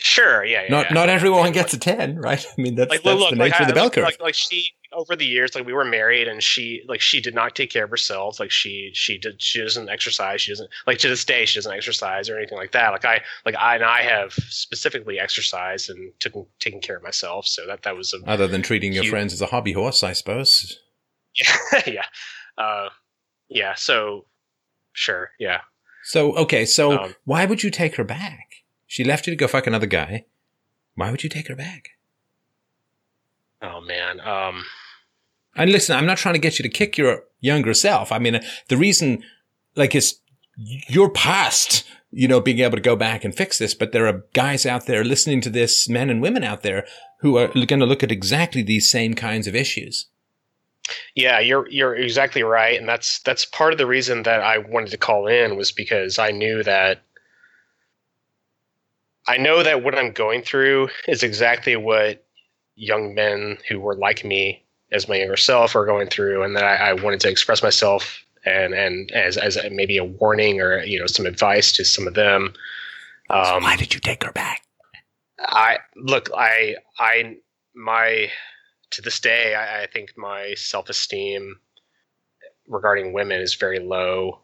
Sure. Yeah. Not everyone gets a 10, right? I mean, that's the nature of the bell curve. She over the years, we were married, and she did not take care of herself. She doesn't exercise. She doesn't to this day. She doesn't exercise or anything like that. I have specifically exercised and taken care of myself. So that was other than treating your friends as a hobby horse, I suppose. Yeah. Yeah. Yeah. So sure. Yeah. So okay. So why would you take her back? She left you to go fuck another guy. Why would you take her back? Oh, man. And listen, I'm not trying to get you to kick your younger self. I mean, the reason, it's your past, being able to go back and fix this. But there are guys out there listening to this, men and women out there who are going to look at exactly these same kinds of issues. Yeah, you're exactly right, and that's part of the reason that I wanted to call in, was because I knew that what I'm going through is exactly what young men who were like me as my younger self are going through, and that I wanted to express myself and as maybe a warning or, you know, some advice to some of them. So why did you take her back? To this day, I think my self-esteem regarding women is very low.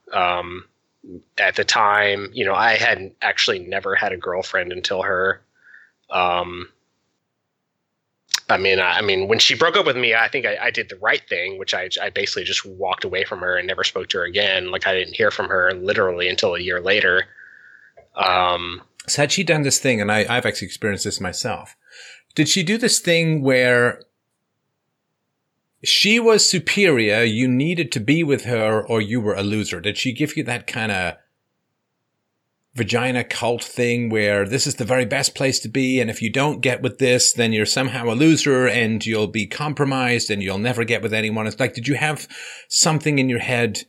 At the time, you know, I had actually never had a girlfriend until her. I mean, when she broke up with me, I think I did the right thing, which I basically just walked away from her and never spoke to her again. Like, I didn't hear from her literally until a year later. So had she done this thing, and I've actually experienced this myself, did she do this thing where she was superior, you needed to be with her, or you were a loser? Did she give you that kind of vagina cult thing where this is the very best place to be, and if you don't get with this, then you're somehow a loser and you'll be compromised and you'll never get with anyone? It's like, did you have something in your head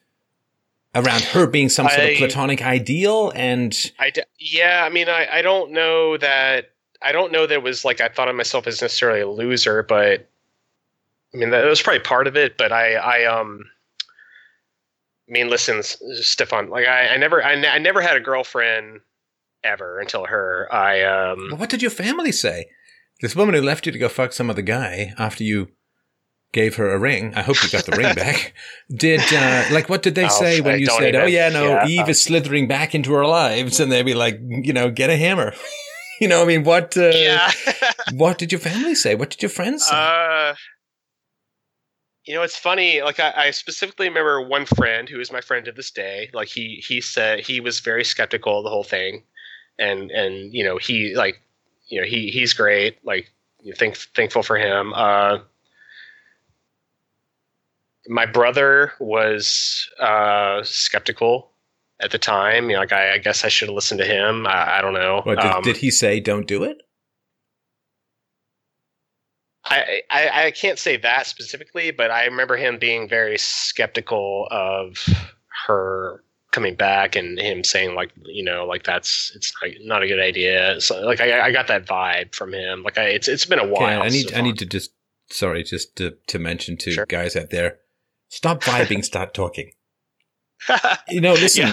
around her being some sort of platonic ideal? And I don't know that. I don't know that it was like I thought of myself as necessarily a loser, but I mean, that was probably part of it. But listen, Stefan, like I never had a girlfriend ever until her. Well, what did your family say? This woman who left you to go fuck some other guy after you gave her a ring. I hope you got the ring back. Did what did they say when you said, Eve is slithering back into our lives, and they'd be like, you know, get a hammer. You know, I mean, what? What did your family say? What did your friends say? You know, it's funny. Like, I specifically remember one friend who is my friend to this day. Like, he said he was very skeptical of the whole thing, and you know, he like, you know, he's great. Like, thankful for him. My brother was skeptical at the time. You know, like I guess I should have listened to him. I don't know. Well, did he say don't do it? I can't say that specifically, but I remember him being very skeptical of her coming back, and him saying like, you know, like it's like not a good idea. So like I got that vibe from him. Like it's been a while. Okay, I need to mention to guys out there, stop vibing, start talking. You know, listen,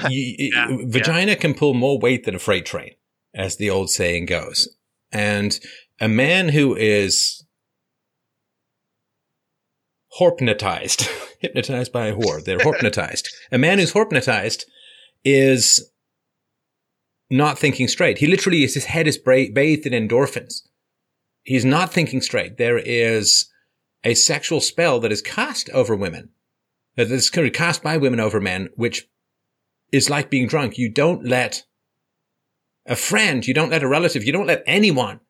vagina can pull more weight than a freight train, as the old saying goes. And a man who is horpnotized, hypnotized by a whore, they're horpnotized. A man who's horpnotized is not thinking straight. He literally his head is bathed in endorphins. He's not thinking straight. There is a sexual spell that is cast over women. That's cast by women over men, which is like being drunk. You don't let a friend, you don't let a relative, you don't let anyone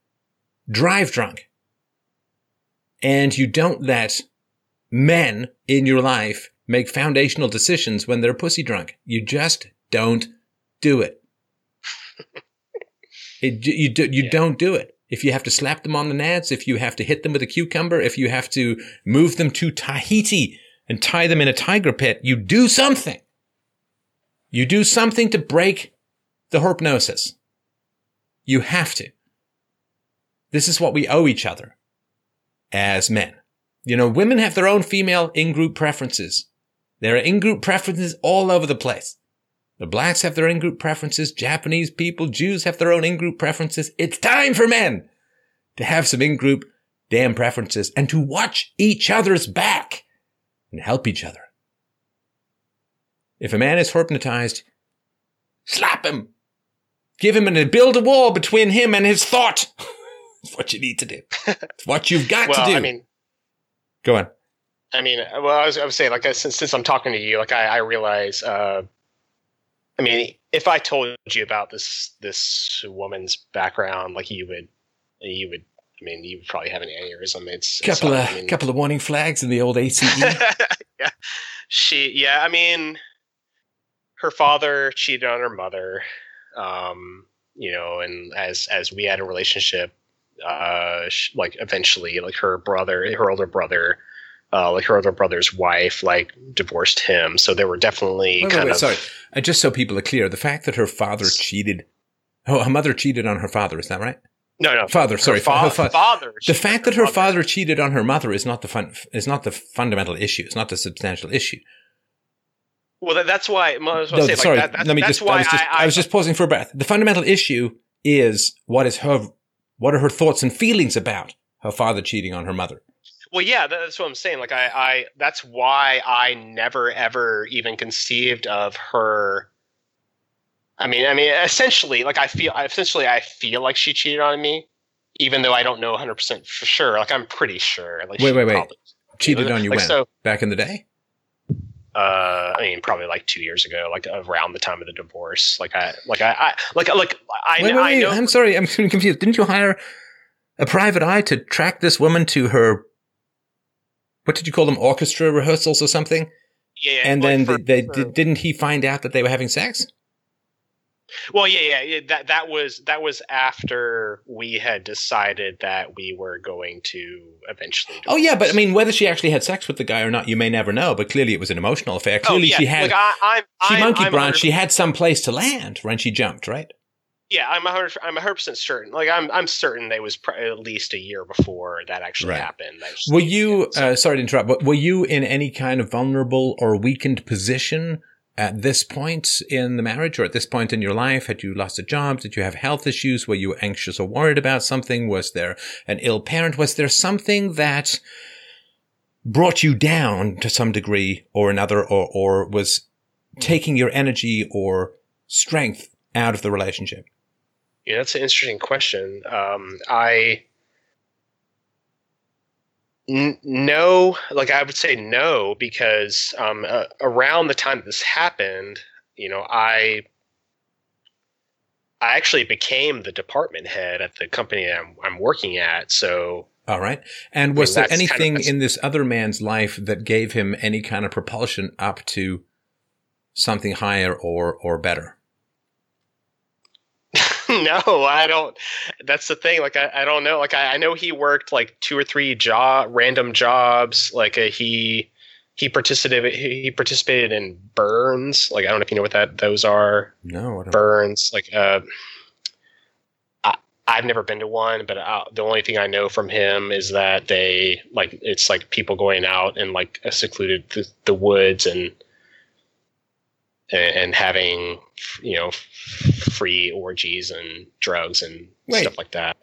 drive drunk. And you don't let men in your life make foundational decisions when they're pussy drunk. You just don't do it. Don't do it. If you have to slap them on the nads, if you have to hit them with a cucumber, if you have to move them to Tahiti and tie them in a tiger pit, you do something. You do something to break the hypnosis. You have to. This is what we owe each other as men. You know, women have their own female in-group preferences. There are in-group preferences all over the place. The blacks have their in-group preferences. Japanese people, Jews have their own in-group preferences. It's time for men to have some in-group damn preferences and to watch each other's back and help each other. If a man is hypnotized, slap him. Give him and build a wall between him and his thought. It's what you need to do. It's what you've got to do. I mean, go on. I mean, well, I was saying, like, since I'm talking to you, like, I realize, I mean, if I told you about this woman's background, like, you would. I mean, you probably have an aneurysm. It's a couple of warning flags in the old ACE. Yeah, I mean, her father cheated on her mother. You know, and as we had a relationship, her older brother's wife, divorced him. So there were definitely just so people are clear, the fact that her father cheated – her mother cheated on her father. Is that right? No. Her father. The fact that her father cheated on her mother is not the fundamental issue. It's not the substantial issue. Well, that's why I was just pausing for a breath. The fundamental issue is what are her thoughts and feelings about her father cheating on her mother? Well, yeah, that's what I'm saying. That's why I never ever even conceived of her. I mean, essentially, I feel like she cheated on me, even though I don't know 100% for sure. I'm pretty sure. Wait. Probably, cheated on you when? So, back in the day? Probably 2 years ago, around the time of the divorce. I know. I'm sorry, I'm confused. Didn't you hire a private eye to track this woman to her? What did you call them? Orchestra rehearsals or something? Yeah. And then didn't he find out that they were having sex? Well, yeah. That was after we had decided that we were going to eventually divorce. Oh, yeah, but whether she actually had sex with the guy or not, you may never know. But clearly, it was an emotional affair. Clearly, she had she had some place to land when she jumped, right? Yeah, I'm 100% certain. I'm certain that it was at least a year before that actually happened. Were you? Sorry to interrupt, but were you in any kind of vulnerable or weakened position at this point in the marriage or at this point in your life? Had you lost a job? Did you have health issues? Were you anxious or worried about something? Was there an ill parent? Was there something that brought you down to some degree or another, or was taking your energy or strength out of the relationship? Yeah, that's an interesting question. I would say no, because around the time this happened, I actually became the department head at the company I'm working at. So, all right. And was there anything in this other man's life that gave him any kind of propulsion up to something higher or better? No, I don't. That's the thing. I don't know. I know he worked 2 or 3 random jobs. He participated in burns. I don't know if you know what those are. No, I don't. Burns. I've never been to one, but the only thing I know from him is that they it's people going out and secluded the woods and having free orgies and drugs and stuff like that.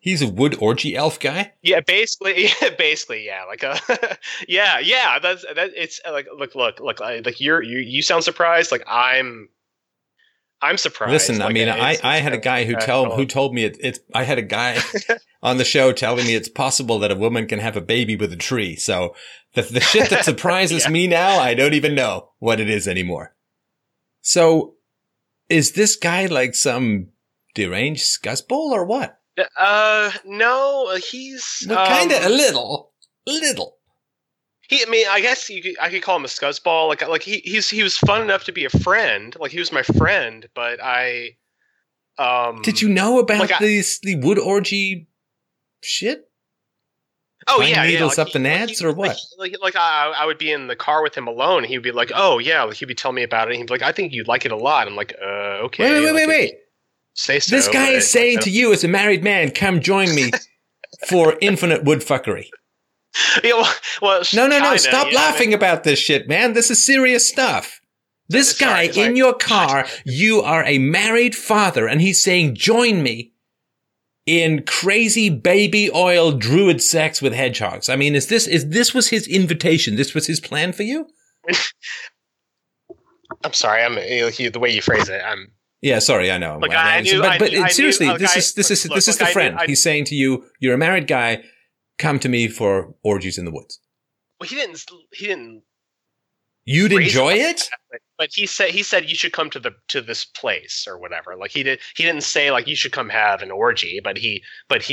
He's a wood orgy elf guy. Yeah, basically, yeah. Yeah. That's it's look. You sound surprised. I'm surprised. Listen, I had a guy who told me it's. I had a guy on the show telling me it's possible that a woman can have a baby with a tree. So the shit that surprises me now, I don't even know what it is anymore. So is this guy some deranged scuzzball or what? No, he's kind of a little. I guess I could call him a scuzzball. He was fun enough to be a friend. He was my friend, but I. Did you know about the wood orgy shit? Oh, needles up the nads or what? I would be in the car with him alone. And he would be like, "Oh yeah," he'd be telling me about it. And he'd be like, "I think you'd like it a lot." I'm like, "Okay." Wait. Say so. This guy is saying to you, as a married man, "Come join me for infinite wood fuckery." Yeah, well, no! China, stop laughing about this shit, man. This is serious stuff. This guy in your car, you are a married father, and he's saying, "Join me in crazy baby oil druid sex with hedgehogs." Is this was his invitation? This was his plan for you? I'm sorry. The way you phrase it, I'm. Yeah, sorry, I know. Seriously, this is the friend. He's saying to you, "You're a married guy. Come to me for orgies in the woods." Well, he didn't. You'd enjoy it, but he said you should come to this place or whatever. He didn't say you should come have an orgy, but he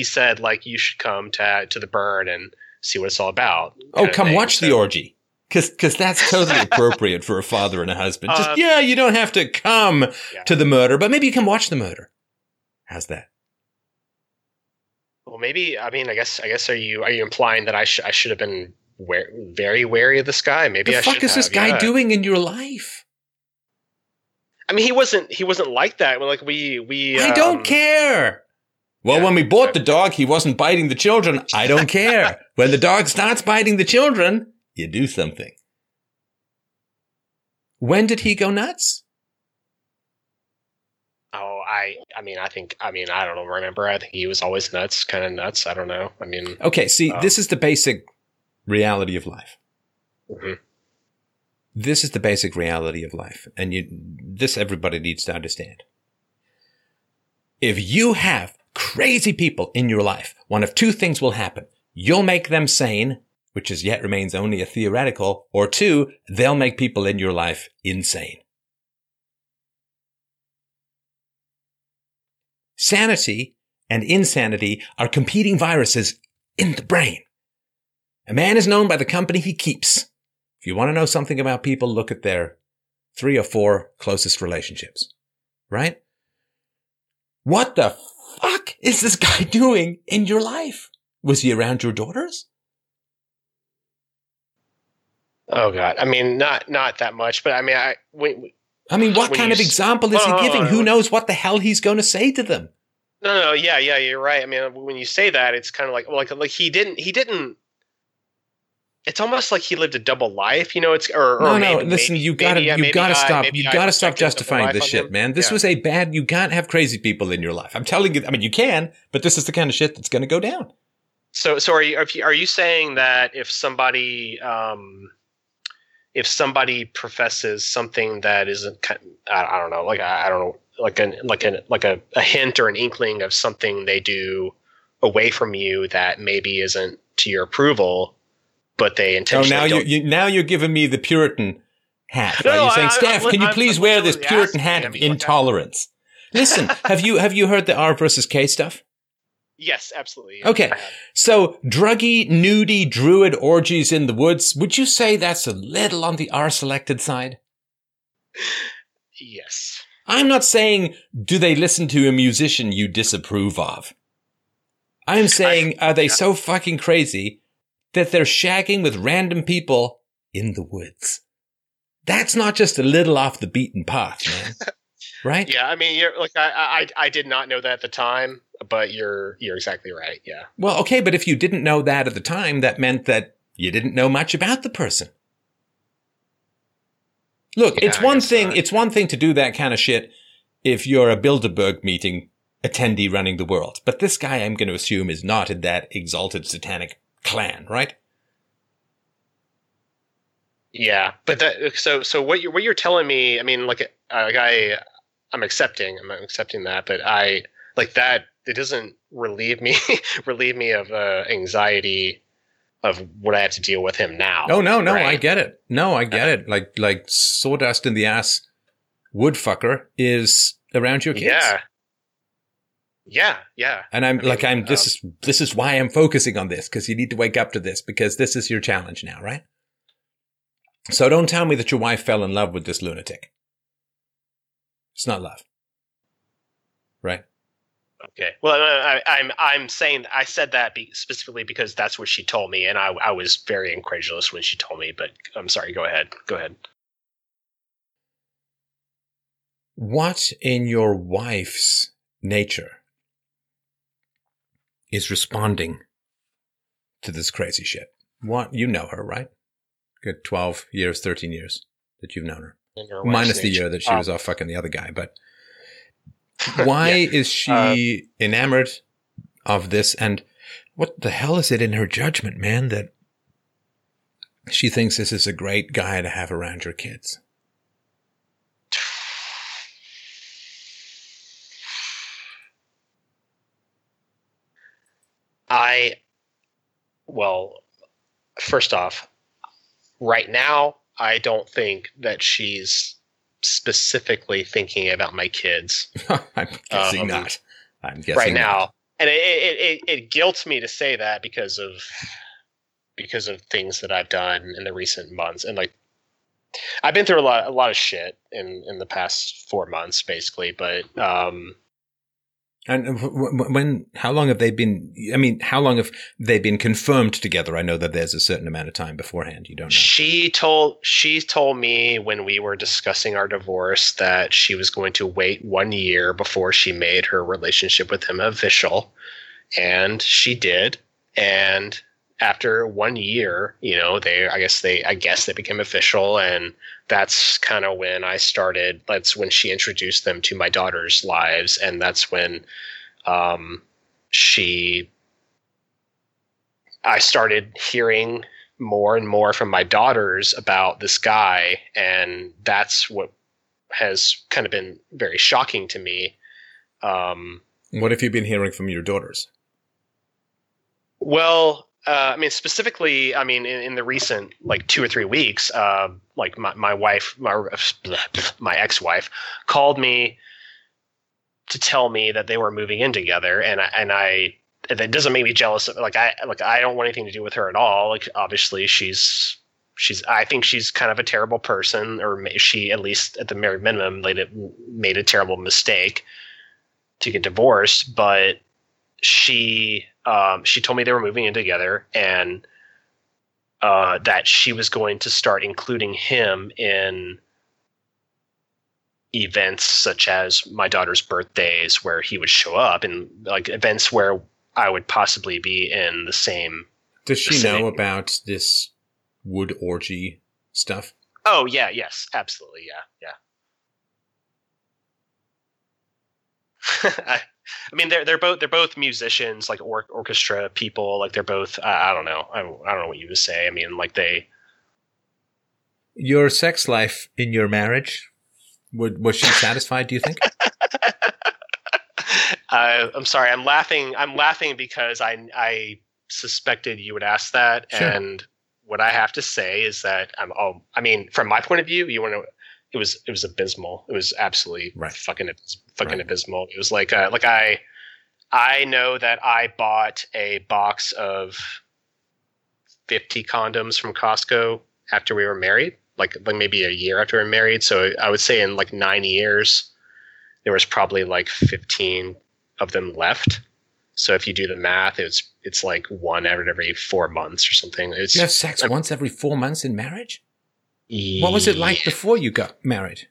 said you should come to the burn and see what it's all about. Oh, come watch the orgy, because that's totally appropriate for a father and a husband. You don't have to come to the murder, but maybe you can watch the murder. How's that? Well, maybe, I mean, I guess are you implying that I should have been very wary of this guy? Maybe I should have. What the fuck is this guy doing in your life? I mean, he wasn't like that. Like we I don't care. Well, when we bought the dog, he wasn't biting the children. I don't care. When the dog starts biting the children, you do something. When did he go nuts? Oh, I mean, I don't remember. I think he was always nuts, kind of nuts. I don't know. I mean, okay. See, this is the basic reality of life. Mm-hmm. This is the basic reality of life. And this everybody needs to understand. If you have crazy people in your life, one of two things will happen. You'll make them sane, which as yet remains only a theoretical, or two, they'll make people in your life insane. Sanity and insanity are competing viruses in the brain. A man is known by the company he keeps. If you want to know something about people, look at their 3 or 4 closest relationships, right? What the fuck is this guy doing in your life? Was he around your daughters? Oh God, I mean, not that much, but I mean, what kind of example is he giving? Who knows what the hell he's going to say to them? No, yeah, you're right. I mean, when you say that, it's kind of like he didn't. It's almost like he lived a double life, you know. It's listen, you gotta stop justifying this shit, man. This was a bad. You can't have crazy people in your life. I'm telling you. I mean, you can, but this is the kind of shit that's going to go down. So are you saying that if somebody professes something that isn't, I don't know, like a hint or an inkling of something they do away from you that maybe isn't to your approval? But they intentionally. Oh, now you're giving me the Puritan hat. No, right? You're saying, Steph, can you please wear this Puritan hat of intolerance? Listen, have you heard the R versus K stuff? Yes, absolutely. Okay, so druggy, nudie, druid orgies in the woods. Would you say that's a little on the R selected side? Yes. I'm not saying do they listen to a musician you disapprove of. I'm saying are they so fucking crazy that they're shagging with random people in the woods. That's not just a little off the beaten path, man. Right? Yeah, I mean, you're like I did not know that at the time, but you're exactly right. Yeah. Well, okay, but if you didn't know that at the time, that meant that you didn't know much about the person. Look, yeah, it's one thing to do that kind of shit if you're a Bilderberg meeting attendee running the world. But this guy, I'm going to assume, is not in that exalted satanic clan, right? Yeah, but so what you're telling me, I mean, I'm accepting, that, but I like that it doesn't relieve me of anxiety of what I have to deal with him now. Oh no, right? I get it. No, I get it. Like sawdust in the ass, woodfucker is around your kids. Yeah. Yeah. And this is why I'm focusing on this, because you need to wake up to this, because this is your challenge now, right? So don't tell me that your wife fell in love with this lunatic. It's not love. Right? Okay. Well, I'm saying I said that specifically because that's what she told me, and I was very incredulous when she told me, but I'm sorry. Go ahead. What in your wife's nature is responding to this crazy shit? What, you know her, right? Good 13 years that you've known her. Minus the year that she was off fucking the other guy. But why is she enamored of this? And what the hell is it in her judgment, man, that she thinks this is a great guy to have around your kids? First off, right now, I don't think that she's specifically thinking about my kids. I'm guessing not. I'm guessing right now, not. And it guilts me to say that because of things that I've done in the recent months, and like I've been through a lot of shit in the past 4 months, basically, but. And how long have they been confirmed together? I know that there's a certain amount of time beforehand. You don't know. She told me when we were discussing our divorce that she was going to wait 1 year before she made her relationship with him official. And she did. And after 1 year, I guess they became official. And that's kind of when I started. That's when she introduced them to my daughter's lives. And that's when I started hearing more and more from my daughters about this guy. And that's what has kind of been very shocking to me. What have you been hearing from your daughters? Well, specifically, in the recent 2 or 3 weeks, my ex-wife called me to tell me that they were moving in together, and that doesn't make me jealous. I don't want anything to do with her at all. Obviously, she's. I think she's kind of a terrible person, or she, at least at the very minimum, made a terrible mistake to get divorced, but she told me they were moving in together and that she was going to start including him in events such as my daughter's birthdays, where he would show up, and events where I would possibly be in the same. Does she know about this wood orgy stuff? Oh yeah, yes, absolutely, yeah. They're both musicians, orchestra people. They're both. I don't know. I don't know what you would say. They. Your sex life in your marriage, was she satisfied? Do you think? I'm sorry. I'm laughing because I suspected you would ask that, sure. And what I have to say is that from my point of view, you want to. It was abysmal. It was absolutely fucking abysmal. It was I know that I bought a box of 50 condoms from Costco after we were married, maybe a year after we were married. So I would say in 9 years, there was probably 15 of them left. So if you do the math, it's one every 4 months or something. You have sex once every 4 months in marriage? What was it like before you got married?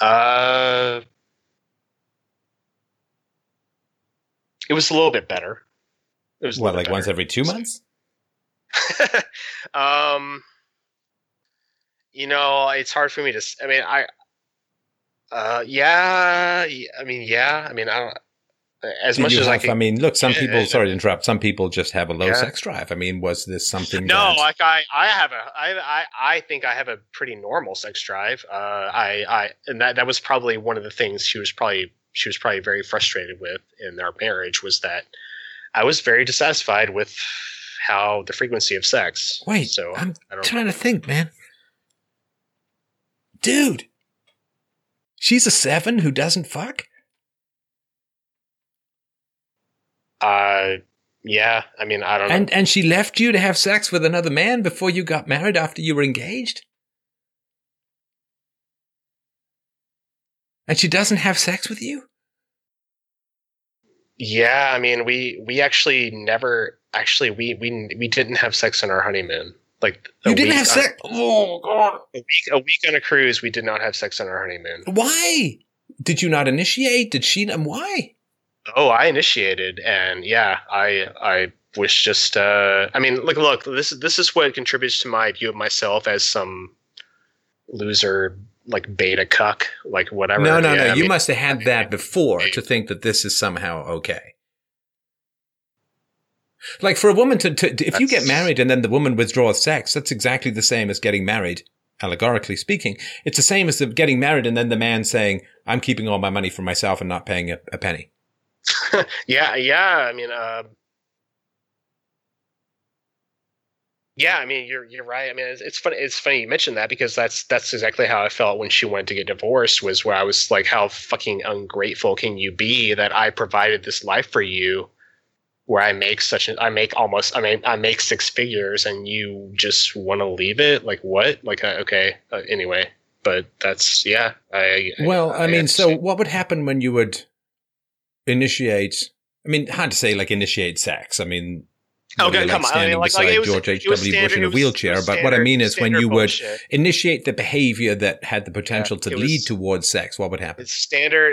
It was a little bit better. It was once every 2 months? It's hard for me to. I don't. As much as I can. Some people. Sorry to interrupt. Some people just have a low sex drive. Was this something? No, I think I have a pretty normal sex drive. That was probably one of the things she was probably very frustrated with in our marriage, was that I was very dissatisfied with how the frequency of sex. Wait, so I'm trying to think, man. Dude, she's a 7 who doesn't fuck. I don't know. And she left you to have sex with another man before you got married, after you were engaged? And she doesn't have sex with you? Yeah, we actually never – actually, we didn't have sex on our honeymoon. You didn't have sex? Oh, God. A week on a cruise, we did not have sex on our honeymoon. Why? Did you not initiate? Did she – why? Oh, I initiated, and yeah, I was just. Look, this is what contributes to my view of myself as some loser, beta cuck, whatever. No. You must have had that before to think that this is somehow okay. For a woman to if you get married and then the woman withdraws sex, that's exactly the same as getting married. Allegorically speaking, it's the same as the getting married and then the man saying, "I'm keeping all my money for myself and not paying a penny." Yeah. You're right. It's funny. It's funny you mentioned that, because that's exactly how I felt when she wanted to get divorced. Was where I was like, how fucking ungrateful can you be that I provided this life for you, where I make I make six figures and you just want to leave it? What? Okay. Anyway, but that's yeah. What would happen when you would initiate, I mean, hard to say like initiate sex. I mean, okay, come on. I mean, like George H.W. Bush in a wheelchair. But what I mean is when you would initiate the behavior that had the potential to lead towards sex, what would happen? It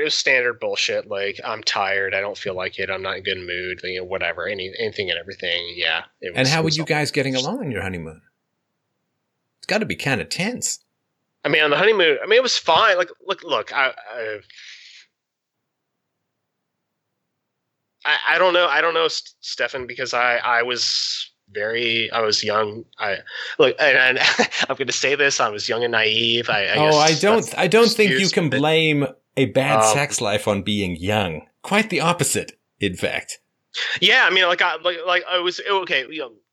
was standard bullshit. Like, I'm tired. I don't feel like it. I'm not in a good mood. You know, whatever. Anything and everything. Yeah. And how were you guys getting along on your honeymoon? It's got to be kind of tense. I mean, on the honeymoon, I mean, it was fine. Like, look, I don't know. I don't know, Stefan, because I was young. And I'm going to say this. I was young and naive. I don't think you can blame a bad sex life on being young. Quite the opposite, in fact. Yeah, I mean, I was okay.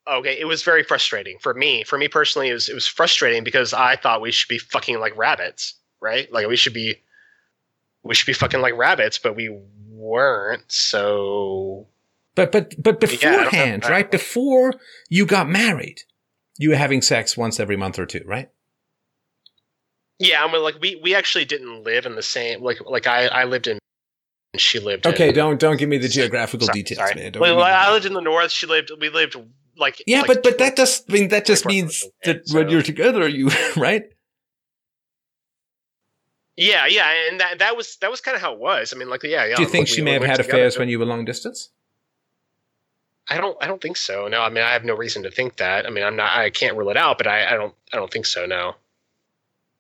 Okay, it was very frustrating for me. For me personally, it was frustrating because I thought we should be fucking like rabbits, right? Like we should be fucking like rabbits, but we weren't. So but beforehand, yeah, right? Before you got married, you were having sex once every month or two, right? Yeah, I mean, like we actually didn't live in the same I lived in, and she lived in. Okay, don't give me the geographical details, sorry. Man. I lived in the north, we lived like yeah, like, but that just means that when you're together, you right? Yeah, yeah, and that was kind of how it was. I mean, like, yeah. Do you think she may have had affairs when you were long distance? I don't think so. No, I mean, I have no reason to think that. I mean, I can't rule it out, but I don't think so. No.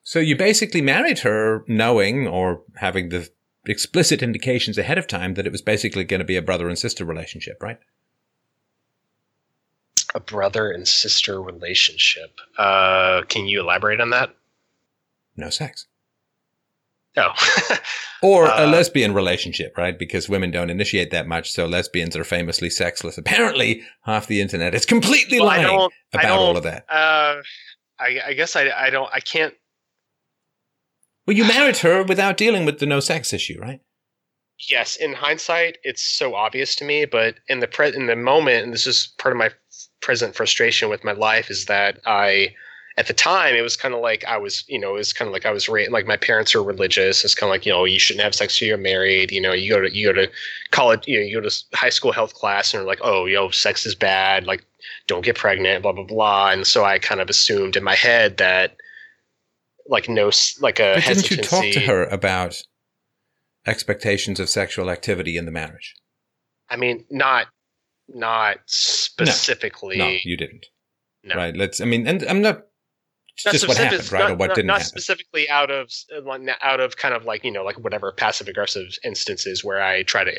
So you basically married her, knowing or having the explicit indications ahead of time that it was basically going to be a brother and sister relationship, right? A brother and sister relationship. Can you elaborate on that? No sex. No. Or a lesbian relationship, right? Because women don't initiate that much, so lesbians are famously sexless. Apparently, half the internet is completely lying about all of that. I guess I can't. Well, you married her without dealing with the no sex issue, right? Yes. In hindsight, it's so obvious to me, but in the moment, and this is part of my present frustration with my life, is that at the time, it was kind of like I was my parents are religious. It's kind of like, you know, you shouldn't have sex till you're married. You know, you go to college, you know, you go to high school health class, and they're like, oh, yo, sex is bad. Like, don't get pregnant, blah blah blah. And so I kind of assumed in my head that a hesitancy. But didn't you talk to her about expectations of sexual activity in the marriage? I mean, not specifically. No, you didn't. No. Right. Just what happened, right? Or what didn't happen? Not specifically out of kind of like, you know, like whatever passive aggressive instances where I try to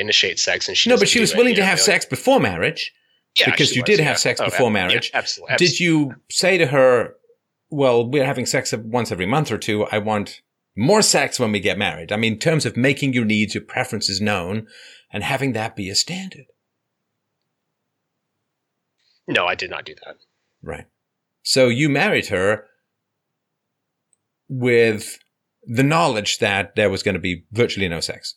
initiate sex and she. No, but she was willing to have sex before marriage. Yeah, because you did have sex before marriage. Yeah, absolutely. Did you say to her, "Well, we're having sex once every month or two. I want more sex when we get married"? I mean, in terms of making your needs, your preferences known, and having that be a standard. No, I did not do that. Right. So you married her with the knowledge that there was going to be virtually no sex.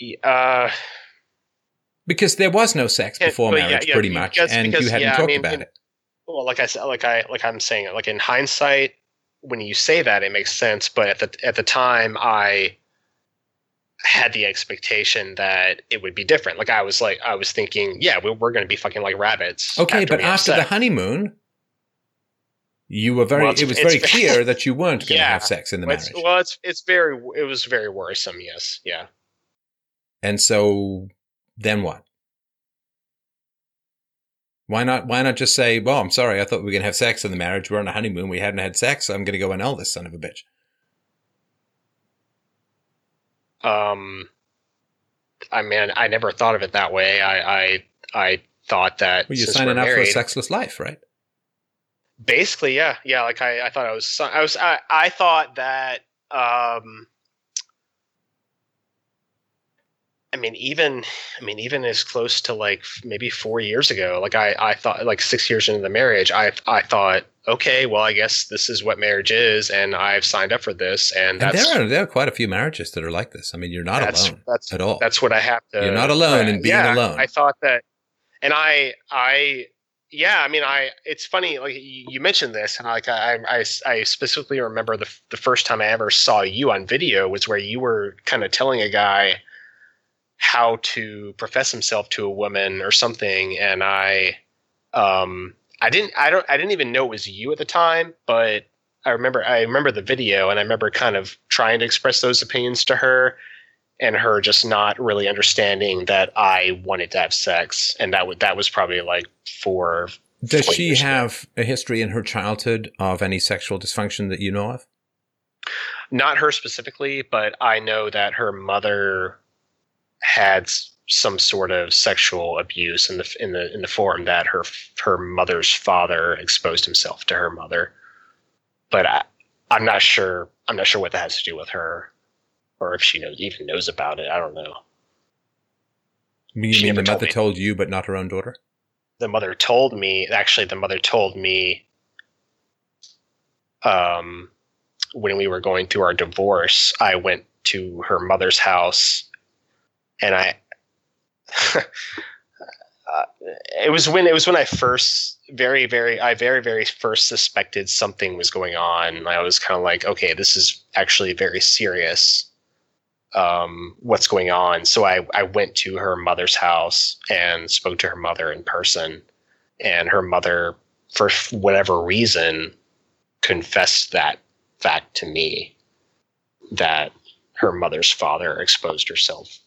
Because there was no sex before marriage, pretty much, because you hadn't talked about it. Well, like I said, I'm saying, like in hindsight, when you say that, it makes sense. But at the time, I had the expectation that it would be different. Like I was thinking, yeah, we're going to be fucking like rabbits. Okay. But after the honeymoon, you were very clear that you weren't going to have sex in the marriage. Well, it was very worrisome. Yes. Yeah. And so then what? Why not just say, well, I'm sorry. I thought we were going to have sex in the marriage. We're on a honeymoon. We hadn't had sex. So I'm going to go annul this son of a bitch. I mean, I never thought of it that way. I thought that. Well, you're signing up for a sexless life, right? Basically, yeah, yeah. Like I thought I thought that. I mean, even as close to like maybe 4 years ago, like I thought, like 6 years into the marriage, I thought, okay, well, I guess this is what marriage is, and I've signed up for this. And there are quite a few marriages that are like this. I mean, you're not alone at all. That's what I have to. You're not alone in being alone. I thought that, and I Yeah, I mean, it's funny. Like you mentioned this, and like I specifically remember the first time I ever saw you on video was where you were kind of telling a guy how to profess himself to a woman or something, and I didn't even know it was you at the time, but I remember the video, and I remember kind of trying to express those opinions to her, and her just not really understanding that I wanted to have sex, and that was probably like 4 Does she have a history in her childhood of any sexual dysfunction that you know of? Not her specifically, but I know that her mother had some sort of sexual abuse in the form that her mother's father exposed himself to her mother. But I'm not sure what that has to do with her. Or if she even knows about it, I don't know. You mean the mother told you, but not her own daughter? The mother told me. Actually, the mother told me when we were going through our divorce, I went to her mother's house, and it was when I first very, very first suspected something was going on. I was kind of like, okay, this is actually very serious. What's going on. So I went to her mother's house and spoke to her mother in person, and her mother, for whatever reason, confessed that fact to me, that her mother's father exposed herself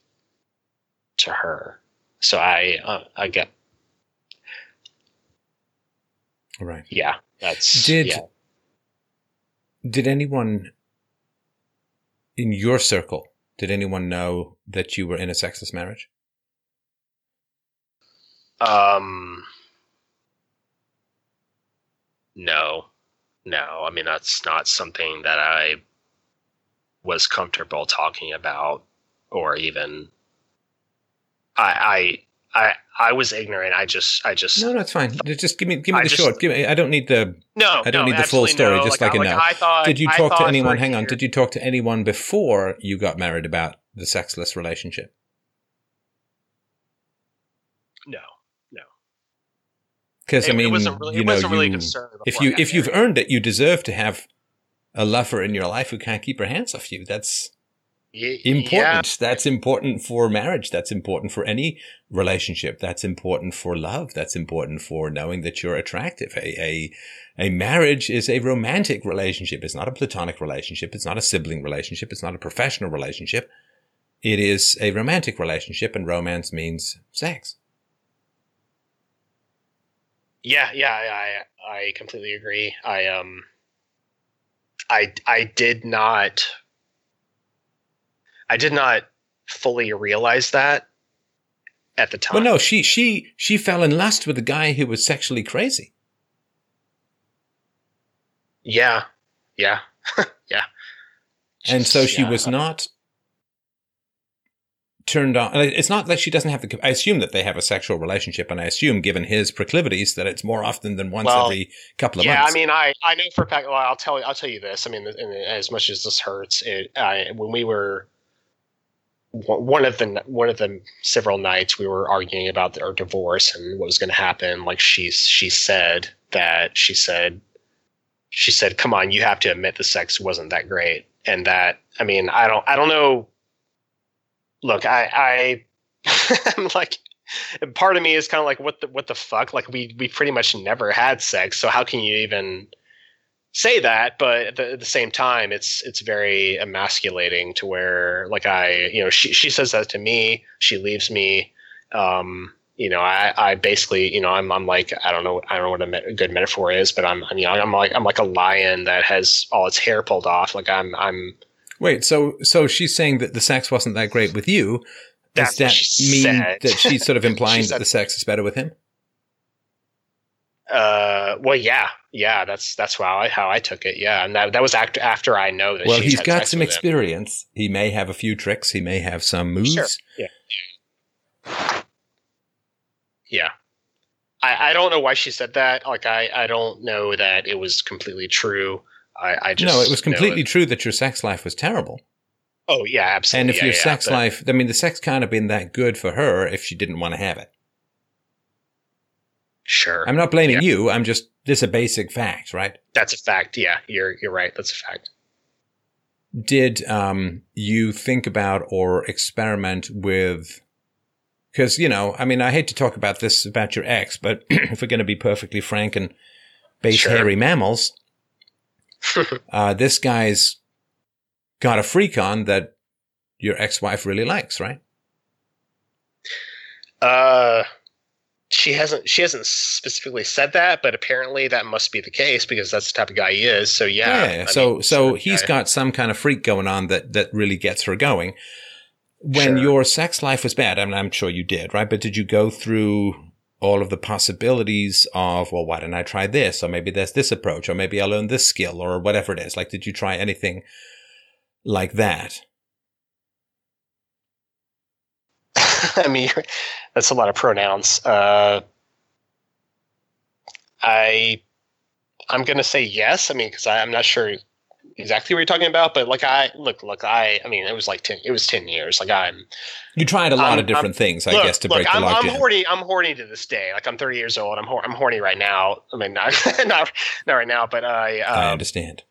to her. So I get. Right. Yeah. Did anyone in your circle, did anyone know that you were in a sexless marriage? No. I mean, that's not something that I was comfortable talking about, or even I was ignorant. I just no, it's fine. Just give me the short. I don't need the I don't need the full story. No. Just like I thought. Did you talk to anyone? Hang on. Did you talk to anyone before you got married about the sexless relationship? No. Because I mean, it wasn't really concerned. If you've earned it, you deserve to have a lover in your life who can't keep her hands off you. That's important. Yeah. That's important for marriage. That's important for any relationship. That's important for love. That's important for knowing that you're attractive. A marriage is a romantic relationship. It's not a platonic relationship. It's not a sibling relationship. It's not a professional relationship. It is a romantic relationship, and romance means sex. Yeah. I completely agree. I did not fully realize that at the time. Well, no, she fell in lust with a guy who was sexually crazy. Yeah. And so she was not turned on. It's not that she doesn't have I assume that they have a sexual relationship, and I assume, given his proclivities, that it's more often than once every couple of months. Yeah, I mean, I know for a fact. Well, I'll tell you this. I mean, and as much as this hurts, when we were. One of the several nights we were arguing about our divorce and what was going to happen. Like she said, "Come on, you have to admit the sex wasn't that great." And that, I mean, I don't know. Look, I'm like, part of me is kind of like, what the fuck? Like we pretty much never had sex, so how can you even say that? But at the same time, it's very emasculating to where, like, she says that to me, she leaves me. I basically, I'm like, I don't know what a good metaphor is, but I'm like a lion that has all its hair pulled off. Like I'm. Wait, so she's saying that the sex wasn't that great with you. Does that mean that she's sort of implying that the sex is better with him? Well, yeah. That's how I took it. Yeah, and that was after I know that. Well, he's got some experience. He may have a few tricks. He may have some moves. Sure. Yeah. I don't know why she said that. Like I don't know that it was completely true. No, it was completely true that your sex life was terrible. Oh yeah, absolutely. And if your sex life, I mean, the sex can't have been that good for her if she didn't want to have it. Sure. I'm not blaming you. I'm just, this is a basic fact, right? That's a fact. Yeah, you're right. That's a fact. Did you think about or experiment with, because, you know, I mean, I hate to talk about this, about your ex, but if we're going to be perfectly frank and base sure. hairy mammals, this guy's got a freak on that your ex-wife really likes, right? She hasn't specifically said that, but apparently that must be the case because that's the type of guy he is. So yeah. So he's got some kind of freak going on that really gets her going. When sure. your sex life was bad, I mean, I'm sure you did, right? But did you go through all of the possibilities of, well, why didn't I try this? Or maybe there's this approach, or maybe I'll learn this skill, or whatever it is. Like, did you try anything like that? I mean, that's a lot of pronouns. I'm going to say yes. I mean, because I'm not sure exactly what you're talking about, but like, it was like 10 years. Like you tried a lot of different things, I guess, to break the logjam. I'm horny to this day. Like I'm 30 years old. I'm horny right now. I mean, not right now, but I understand.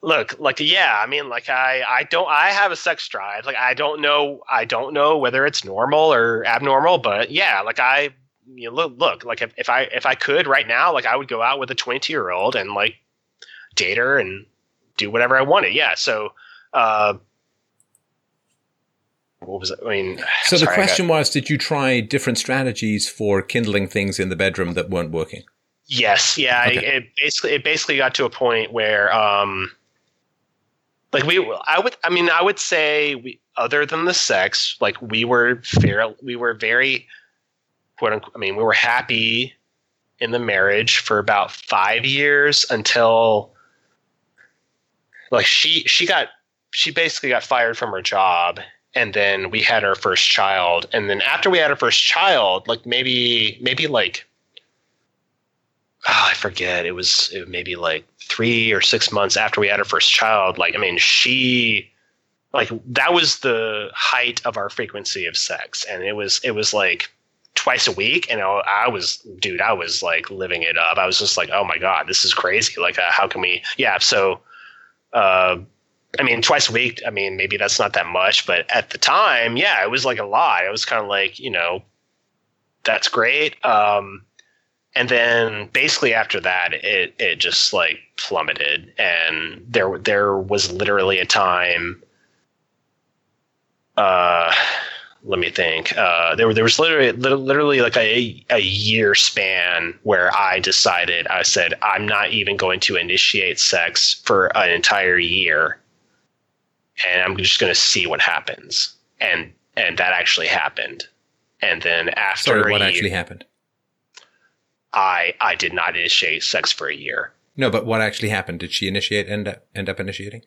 Look, like, yeah, I mean, like, I have a sex drive. Like, I don't know whether it's normal or abnormal, but yeah, like, look, like, if I could right now, like, I would go out with a 20-year-old and like date her and do whatever I wanted. Yeah. So, what was it? I mean, so the question was, did you try different strategies for kindling things in the bedroom that weren't working? Yes. Yeah. Okay. It basically got to a point where, I would say other than the sex, like we were very, quote unquote, I mean, we were happy in the marriage for about 5 years until like she basically got fired from her job, and then we had our first child. And then after we had our first child, like maybe like, I forget, it was maybe like 3 or 6 months after we had our first child. Like, I mean, that was the height of our frequency of sex. And it was like twice a week. And I was like living it up. I was just like, oh my God, this is crazy. Like, how can we, yeah. So, I mean, twice a week, I mean, maybe that's not that much, but at the time, yeah, it was like a lot. It was kind of like, you know, that's great. And then basically after that, it just like plummeted, and there was literally a time. Let me think. There was literally like a year span where I decided, I said, I'm not even going to initiate sex for an entire year, and I'm just going to see what happens. And that actually happened. And then after actually happened? I did not initiate sex for a year. No, but what actually happened? Did she end up initiating?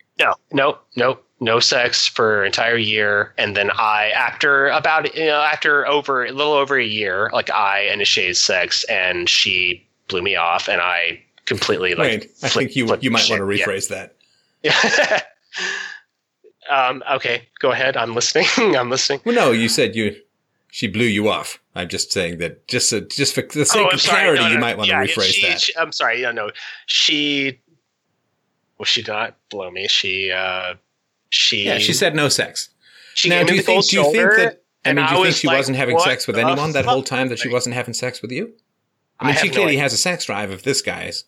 No sex for an entire year. And then after a little over a year, like I initiated sex and she blew me off, and I completely like. Wait, I think you might want to rephrase that. Yeah. Okay, go ahead. I'm listening. Well, no, you said she blew you off. I'm just saying that just for the sake of clarity, you might want to rephrase that. I'm sorry. Yeah, no, she did not blow me. She said no sex. She now, do you think? Do you think that? I mean, do you think she wasn't having sex with anyone that whole time that she wasn't having sex with you? I mean, she clearly has a sex drive of this guy's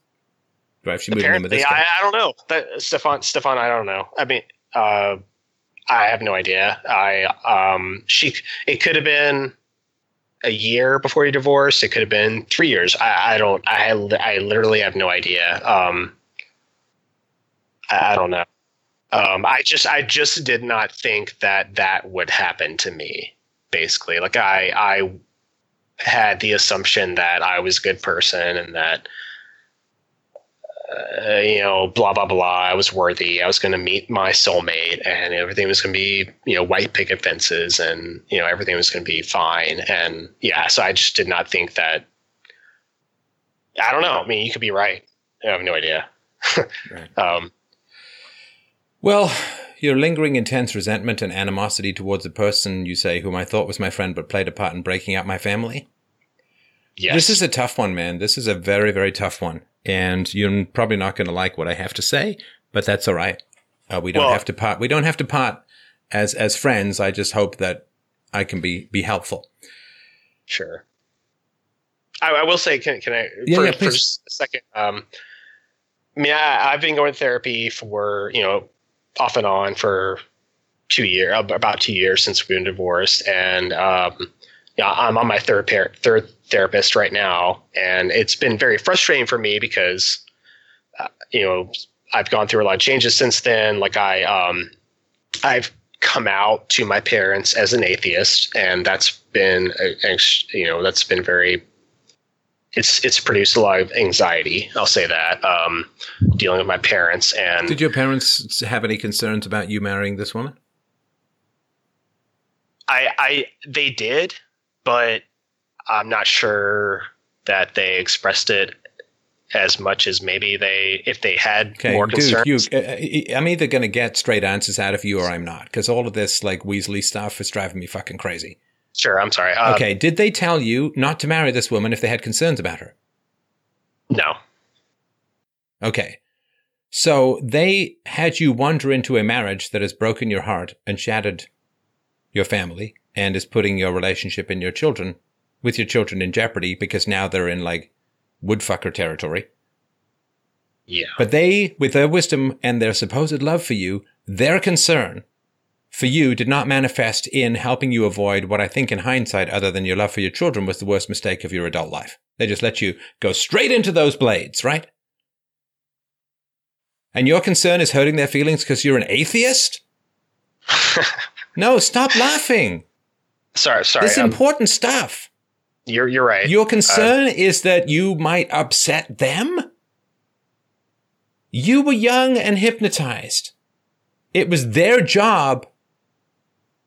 drive. She moved in with this guy. I don't know. Stefan, I don't know. I mean, I have no idea. It could have been a year before you divorced. It could have been 3 years. I literally have no idea. I don't know. I just did not think that would happen to me. Basically, like I had the assumption that I was a good person and that, you know, blah, blah, blah. I was worthy. I was going to meet my soulmate, and everything was going to be, you know, white picket fences, and, you know, everything was going to be fine. And yeah, so I just did not think that. I don't know. I mean, you could be right. I have no idea. Right. Well, your lingering intense resentment and animosity towards a person, you say, whom I thought was my friend but played a part in breaking up my family. Yes. This is a tough one, man. This is a very, very tough one. And you're probably not going to like what I have to say, but that's all right. We don't have to part as friends. I just hope that I can be helpful. Sure. I will say, can I, for a second, I've been going to therapy for, off and on for about 2 years since we've been divorced. And, I'm on my third therapist right now. And it's been very frustrating for me because, I've gone through a lot of changes since then. Like I've come out to my parents as an atheist, and that's been very, it's produced a lot of anxiety. I'll say that, dealing with my parents. And did your parents have any concerns about you marrying this woman? They did, but I'm not sure that they expressed it as much as maybe if they had more concerns. I'm either going to get straight answers out of you or I'm not, because all of this like Weasley stuff is driving me fucking crazy. Sure, I'm sorry. Okay, did they tell you not to marry this woman if they had concerns about her? No. Okay. So they had you wander into a marriage that has broken your heart and shattered your family and is putting your relationship and your children in jeopardy, because now they're in like woodfucker territory. Yeah. But they, with their wisdom and their supposed love for you, their concern for you did not manifest in helping you avoid what I think in hindsight, other than your love for your children, was the worst mistake of your adult life. They just let you go straight into those blades, right? And your concern is hurting their feelings because you're an atheist? No, stop laughing. Sorry. This is important stuff. You're right. Your concern is that you might upset them? You were young and hypnotized. It was their job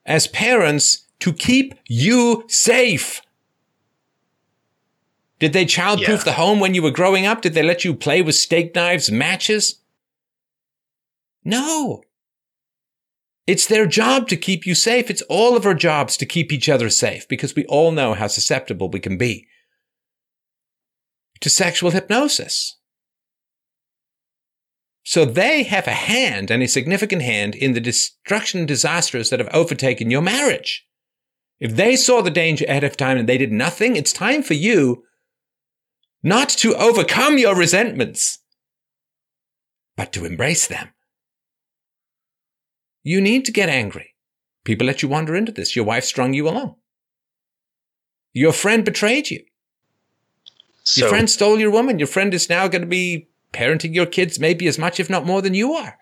as parents to keep you safe. Did they childproof the home when you were growing up? Did they let you play with steak knives, matches? No. It's their job to keep you safe. It's all of our jobs to keep each other safe, because we all know how susceptible we can be to sexual hypnosis. So they have a hand, and a significant hand, in the destruction and disasters that have overtaken your marriage. If they saw the danger ahead of time and they did nothing, it's time for you not to overcome your resentments, but to embrace them. You need to get angry. People let you wander into this. Your wife strung you along. Your friend betrayed you. Your friend stole your woman. Your friend is now going to be parenting your kids maybe as much, if not more, than you are.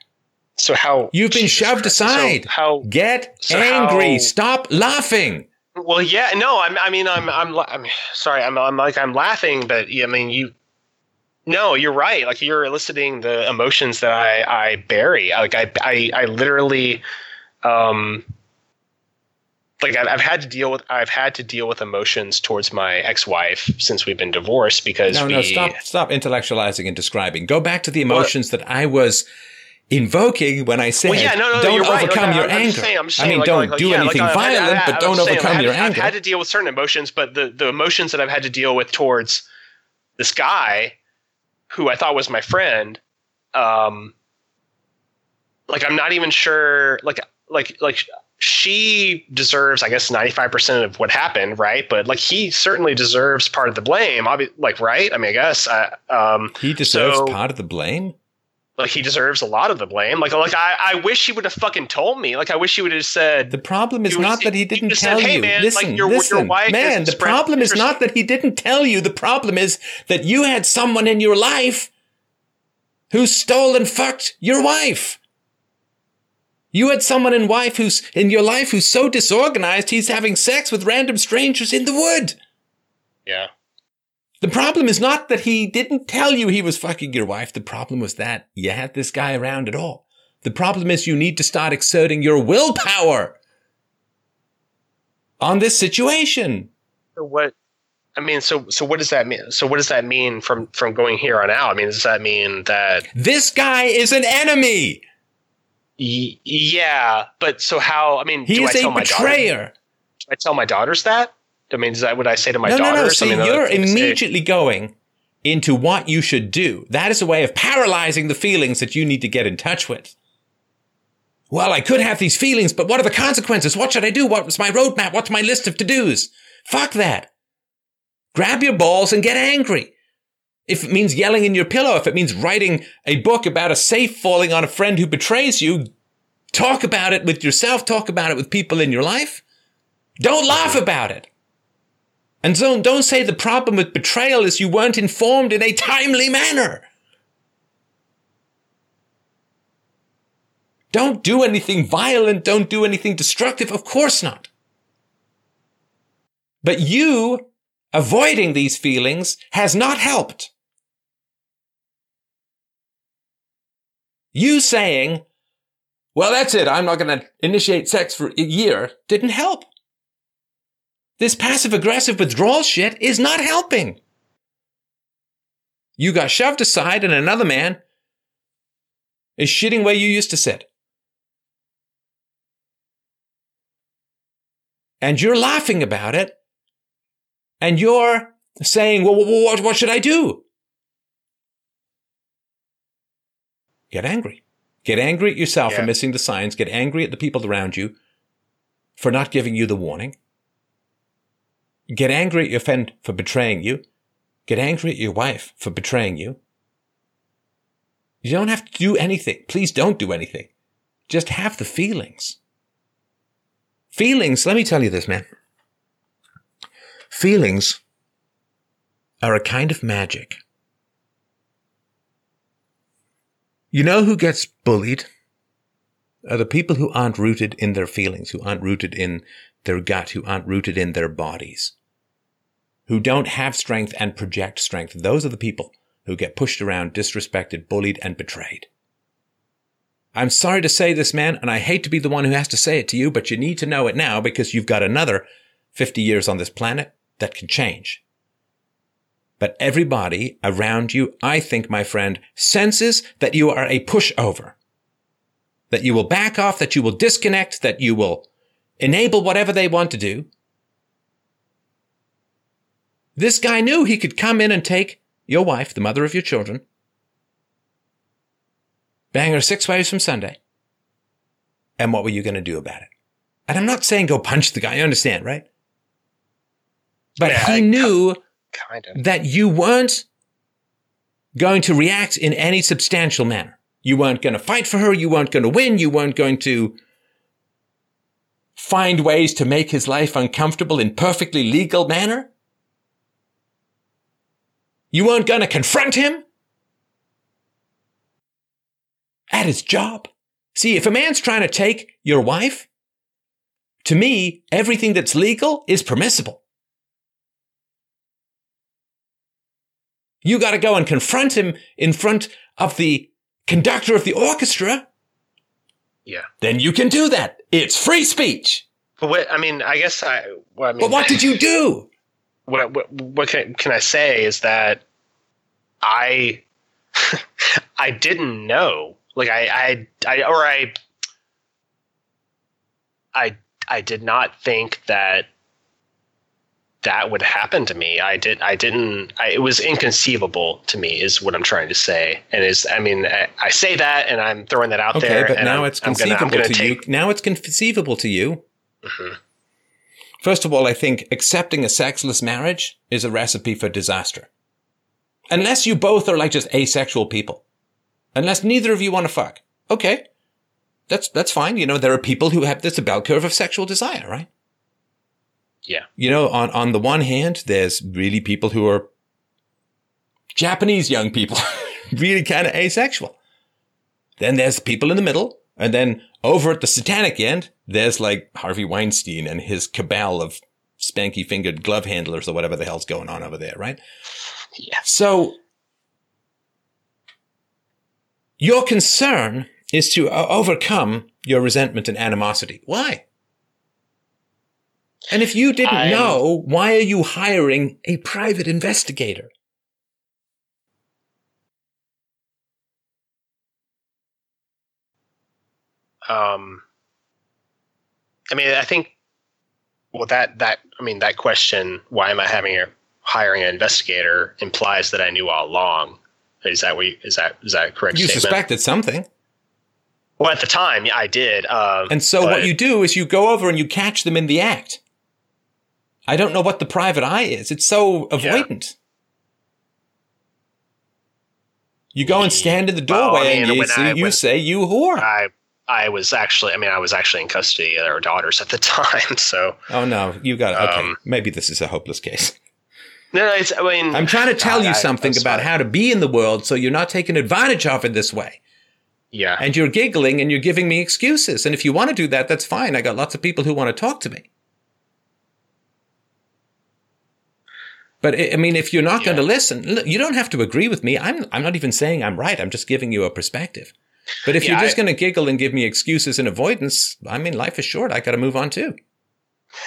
So how? You've been shoved aside. Get angry. Stop laughing. Well, yeah, no, I'm sorry. I'm laughing, but no, you're right. Like, you're eliciting the emotions that I bury. Like I literally, I've had to deal with emotions towards my ex-wife since we've been divorced, because stop intellectualizing and describing. Go back to the emotions that I was invoking when I said, don't overcome your anger. Don't do anything violent, but don't overcome your anger. I've had to deal with certain emotions, but the emotions that I've had to deal with towards this guy who I thought was my friend, I'm not even sure, she deserves, I guess, 95% of what happened, right? But he certainly deserves part of the blame, right? I mean, I guess he deserves part of the blame. He deserves a lot of the blame. I wish he would have fucking told me. I wish he would have said. The problem is not that he didn't tell you. Listen, man. The problem is not that he didn't tell you. The problem is that you had someone in your life who stole and fucked your wife. You had someone in your life who's so disorganized he's having sex with random strangers in the wood. Yeah. The problem is not that he didn't tell you he was fucking your wife. The problem was that you had this guy around at all. The problem is you need to start exerting your willpower on this situation. So what does that mean? So what does that mean from going here on out? I mean, does that mean that this guy is an enemy? Yeah, but so how? I mean, do I tell my daughter? Do I tell my daughters that? I mean, is that what I say to my daughter? No. Or something? So you're immediately going into what you should do. That is a way of paralyzing the feelings that you need to get in touch with. Well, I could have these feelings, but what are the consequences? What should I do? What's my roadmap? What's my list of to-dos? Fuck that. Grab your balls and get angry. If it means yelling in your pillow, if it means writing a book about a safe falling on a friend who betrays you, talk about it with yourself. Talk about it with people in your life. Don't laugh about it. And so don't say the problem with betrayal is you weren't informed in a timely manner. Don't do anything violent. Don't do anything destructive. Of course not. But you avoiding these feelings has not helped. You saying, well, that's it, I'm not going to initiate sex for a year, didn't help. This passive-aggressive withdrawal shit is not helping. You got shoved aside and another man is shitting where you used to sit. And you're laughing about it, and you're saying, well, what should I do? Get angry. Get angry at yourself for missing the signs. Get angry at the people around you for not giving you the warning. Get angry at your friend for betraying you. Get angry at your wife for betraying you. You don't have to do anything. Please don't do anything. Just have the feelings. Feelings, let me tell you this, man. Feelings are a kind of magic. You know who gets bullied? Are the people who aren't rooted in their feelings, who aren't rooted in their gut, who aren't rooted in their bodies, who don't have strength and project strength. Those are the people who get pushed around, disrespected, bullied, and betrayed. I'm sorry to say this, man, and I hate to be the one who has to say it to you, but you need to know it now because you've got another 50 years on this planet that can change. But everybody around you, I think, my friend, senses that you are a pushover, that you will back off, that you will disconnect, that you will enable whatever they want to do. This guy knew he could come in and take your wife, the mother of your children, bang her 6 ways from Sunday. And what were you going to do about it? And I'm not saying go punch the guy. You understand, right? But he knew that you weren't going to react in any substantial manner. You weren't going to fight for her. You weren't going to win. You weren't going to find ways to make his life uncomfortable in perfectly legal manner. You weren't going to confront him at his job. See, if a man's trying to take your wife, to me, everything that's legal is permissible. You got to go and confront him in front of the conductor of the orchestra. Yeah. Then you can do that. It's free speech. But what, I mean, I guess I. Well, I mean, but what did you do? What can I say is that I didn't know. Like I did not think that would happen to me. It was inconceivable to me is what I'm trying to say. And I say that and I'm throwing that out there. Okay, but now it's conceivable to you. Now it's conceivable to you. Mm-hmm. First of all, I think accepting a sexless marriage is a recipe for disaster. Unless you both are like just asexual people. Unless neither of you want to fuck. Okay. That's fine. You know, there are people who have this bell curve of sexual desire, right? Yeah. You know, on the one hand, there's really people who are Japanese young people, really kind of asexual. Then there's people in the middle. And then over at the satanic end, there's like Harvey Weinstein and his cabal of spanky-fingered glove handlers or whatever the hell's going on over there, right? Yeah. So your concern is to overcome your resentment and animosity. Why? And if you didn't know, why are you hiring a private investigator? I mean, I think Well, that question, why am I hiring an investigator, implies that I knew all along. Is that a correct statement? You suspected something. Well, at the time, yeah, I did. And so what you do is you go over and you catch them in the act. I don't know what the private eye is. It's so avoidant. Yeah. You go and stand in the doorway and you say, you whore. I was actually in custody of our daughters at the time. So. Oh, no. You got it. Okay. Maybe this is a hopeless case. No, I'm trying to tell you something about how to be in the world so you're not taken advantage of in this way. Yeah. And you're giggling and you're giving me excuses. And if you want to do that, that's fine. I got lots of people who want to talk to me. But, if you're not going to listen, you don't have to agree with me. I'm not even saying I'm right. I'm just giving you a perspective. But if you're just going to giggle and give me excuses and avoidance, life is short. I got to move on too.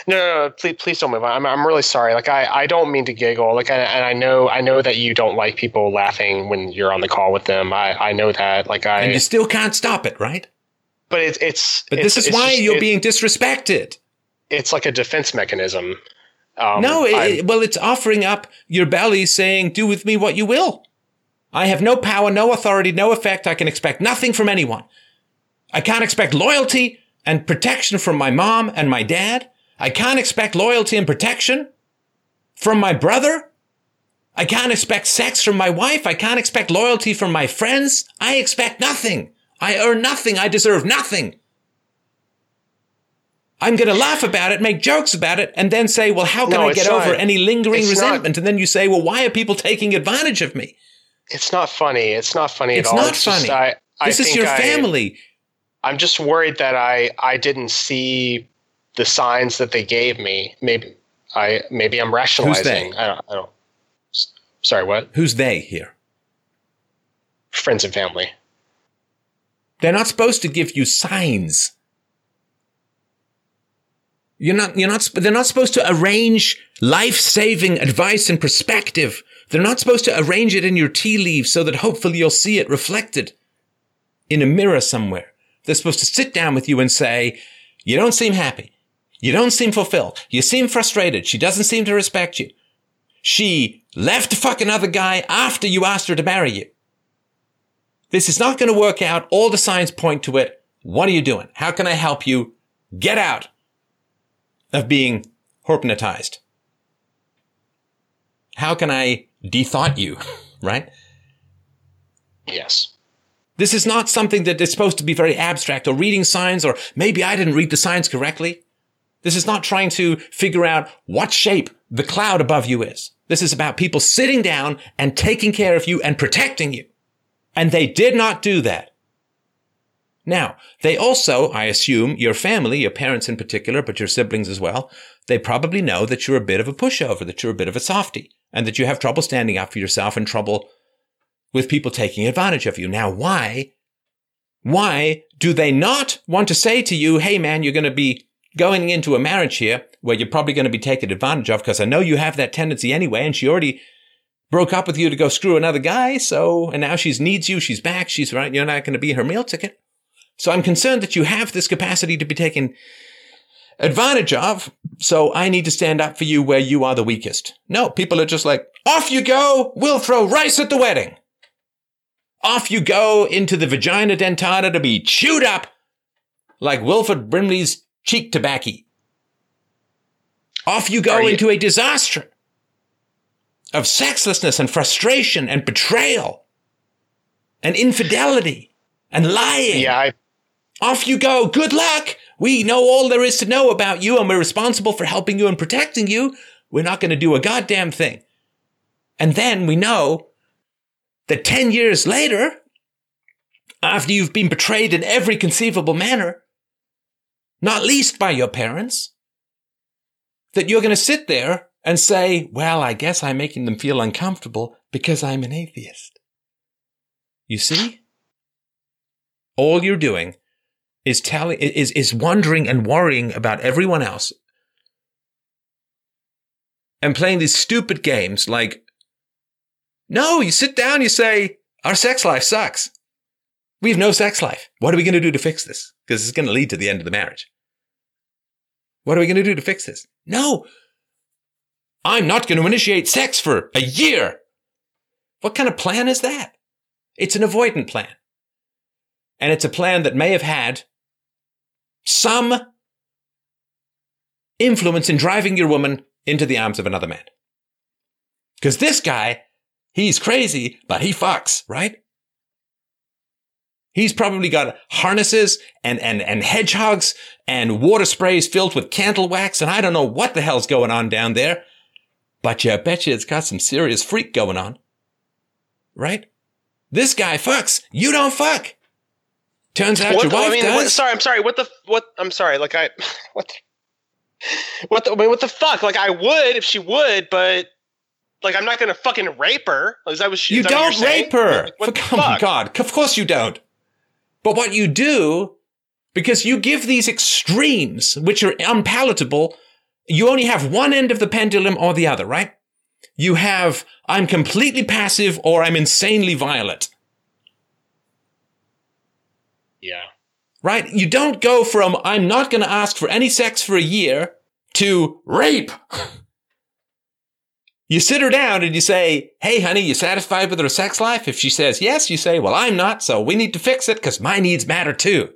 No, please don't move on. I'm really sorry. Like, I don't mean to giggle. Like, I know that you don't like people laughing when you're on the call with them. I know that. Like, and you still can't stop it, right? But this is why you're being disrespected. It's like a defense mechanism. It's offering up your belly, saying, "Do with me what you will. I have no power, no authority, no effect. I can expect nothing from anyone. I can't expect loyalty and protection from my mom and my dad." I can't expect loyalty and protection from my brother. I can't expect sex from my wife. I can't expect loyalty from my friends. I expect nothing. I earn nothing. I deserve nothing. I'm going to laugh about it, make jokes about it, and then say, well, how can I get over any lingering resentment? And then you say, well, why are people taking advantage of me? It's not funny. It's not funny at all. It's not funny. Just, this is your family. I'm just worried that I didn't see the signs that they gave me. Maybe I'm rationalizing. Who's they? I don't. Sorry, what? Who's they here? Friends and family. They're not supposed to give you signs. They're not supposed to arrange life-saving advice and perspective. They're not supposed to arrange it in your tea leaves so that hopefully you'll see it reflected in a mirror somewhere. They're supposed to sit down with you and say, you don't seem happy. You don't seem fulfilled. You seem frustrated. She doesn't seem to respect you. She left to fuck another guy after you asked her to marry you. This is not going to work out. All the signs point to it. What are you doing? How can I help you get out of being hypnotized? How can I de-thought you, right? Yes. This is not something that is supposed to be very abstract or reading signs or maybe I didn't read the signs correctly. This is not trying to figure out what shape the cloud above you is. This is about people sitting down and taking care of you and protecting you. And they did not do that. Now, they also, I assume, your family, your parents in particular, but your siblings as well, they probably know that you're a bit of a pushover, that you're a bit of a softie, and that you have trouble standing up for yourself and trouble with people taking advantage of you. Now, why do they not want to say to you, hey, man, you're going to be going into a marriage here where you're probably going to be taken advantage of because I know you have that tendency anyway, and she already broke up with you to go screw another guy, so, and now she needs you, she's back, she's right, you're not going to be her meal ticket. So I'm concerned that you have this capacity to be taken advantage of, so I need to stand up for you where you are the weakest. No, people are just like, off you go, we'll throw rice at the wedding. Off you go into the vagina dentata to be chewed up like Wilford Brimley's cheek tobacco. Off you go into a disaster of sexlessness and frustration and betrayal and infidelity and lying. Yeah, off you go. Good luck. We know all there is to know about you and we're responsible for helping you and protecting you. We're not going to do a goddamn thing. And then we know that 10 years later, after you've been betrayed in every conceivable manner, not least by your parents, that you're going to sit there and say, well, I guess I'm making them feel uncomfortable because I'm an atheist. You see? All you're doing is wondering and worrying about everyone else and playing these stupid games like, no, you sit down, you say, our sex life sucks. We have no sex life. What are we going to do to fix this? Because it's going to lead to the end of the marriage. What are we going to do to fix this? No, I'm not going to initiate sex for a year. What kind of plan is that? It's an avoidant plan. And it's a plan that may have had some influence in driving your woman into the arms of another man. Because this guy, he's crazy, but he fucks, right? He's probably got harnesses and hedgehogs and water sprays filled with candle wax, and I don't know what the hell's going on down there, but you betcha it's got some serious freak going on, right? This guy fucks. You don't fuck. Turns out your wife does. What the fuck? Like, I would if she would, but like, I'm not going to fucking rape her. Is that what she? You don't rape her. Oh my God. Of course you don't. But what you do, because you give these extremes, which are unpalatable, you only have one end of the pendulum or the other, right? You have, I'm completely passive or I'm insanely violent. Yeah. Right? You don't go from, I'm not going to ask for any sex for a year, to rape. You sit her down and you say, hey, honey, you satisfied with her sex life? If she says yes, you say, well, I'm not, so we need to fix it because my needs matter too.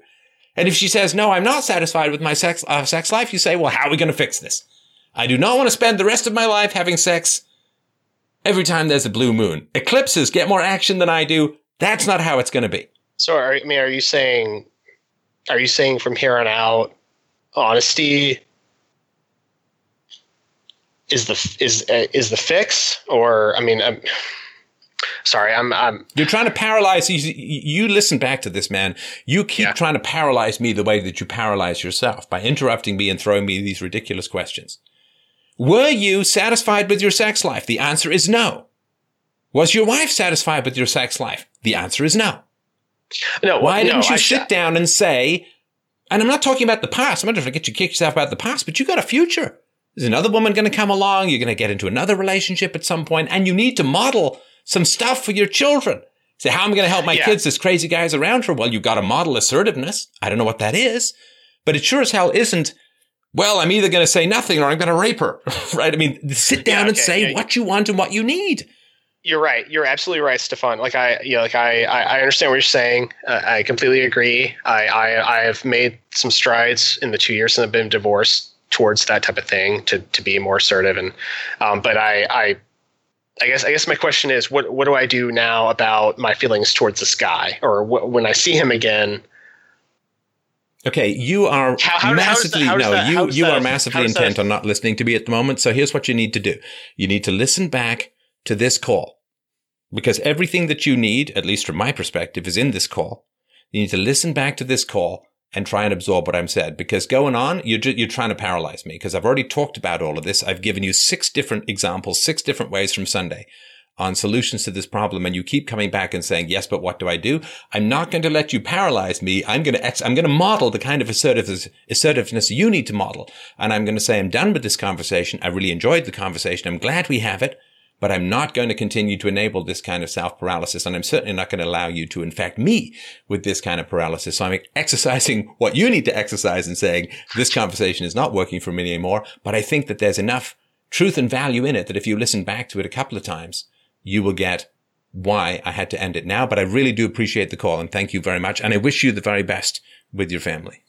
And if she says, no, I'm not satisfied with my sex life, you say, well, how are we going to fix this? I do not want to spend the rest of my life having sex every time there's a blue moon. Eclipses get more action than I do. That's not how it's going to be. So, are you saying from here on out, honesty is the fix? Or, You're trying to paralyze. You listen back to this, man. You keep trying to paralyze me the way that you paralyze yourself by interrupting me and throwing me these ridiculous questions. Were you satisfied with your sex life? The answer is no. Was your wife satisfied with your sex life? The answer is no. Why didn't you sit down and say, and I'm not talking about the past. I'm not going to get you to kick yourself about the past, but you got a future. There's another woman going to come along. You're going to get into another relationship at some point, and you need to model some stuff for your children. Say, how am I going to help my kids? This crazy guy's around for. Well, you've got to model assertiveness. I don't know what that is, but it sure as hell isn't, well, I'm either going to say nothing or I'm going to rape her, right? I mean, sit down and say what you want and what you need. You're right. You're absolutely right, Stefan. I understand what you're saying. I completely agree. I have made some strides in the 2 years since I've been divorced towards that type of thing to be more assertive. And, but I guess my question is, what do I do now about my feelings towards this guy, or when I see him again? Okay, you are massively intent on not listening to me at the moment. So here's what you need to do. You need to listen back to this call, because everything that you need, at least from my perspective, is in this call. You need to listen back to this call and try and absorb what I'm said, because going on, you're trying to paralyze me, because I've already talked about all of this. I've given you 6 different examples, 6 different ways from Sunday on solutions to this problem, and you keep coming back and saying, yes, but what do I do? I'm not going to let you paralyze me. I'm going to model the kind of assertiveness you need to model, and I'm going to say, I'm done with this conversation. I really enjoyed the conversation. I'm glad we have it, but I'm not going to continue to enable this kind of self-paralysis, and I'm certainly not going to allow you to infect me with this kind of paralysis. So I'm exercising what you need to exercise and saying, this conversation is not working for me anymore, but I think that there's enough truth and value in it that if you listen back to it a couple of times, you will get why I had to end it now. But I really do appreciate the call, and thank you very much, and I wish you the very best with your family.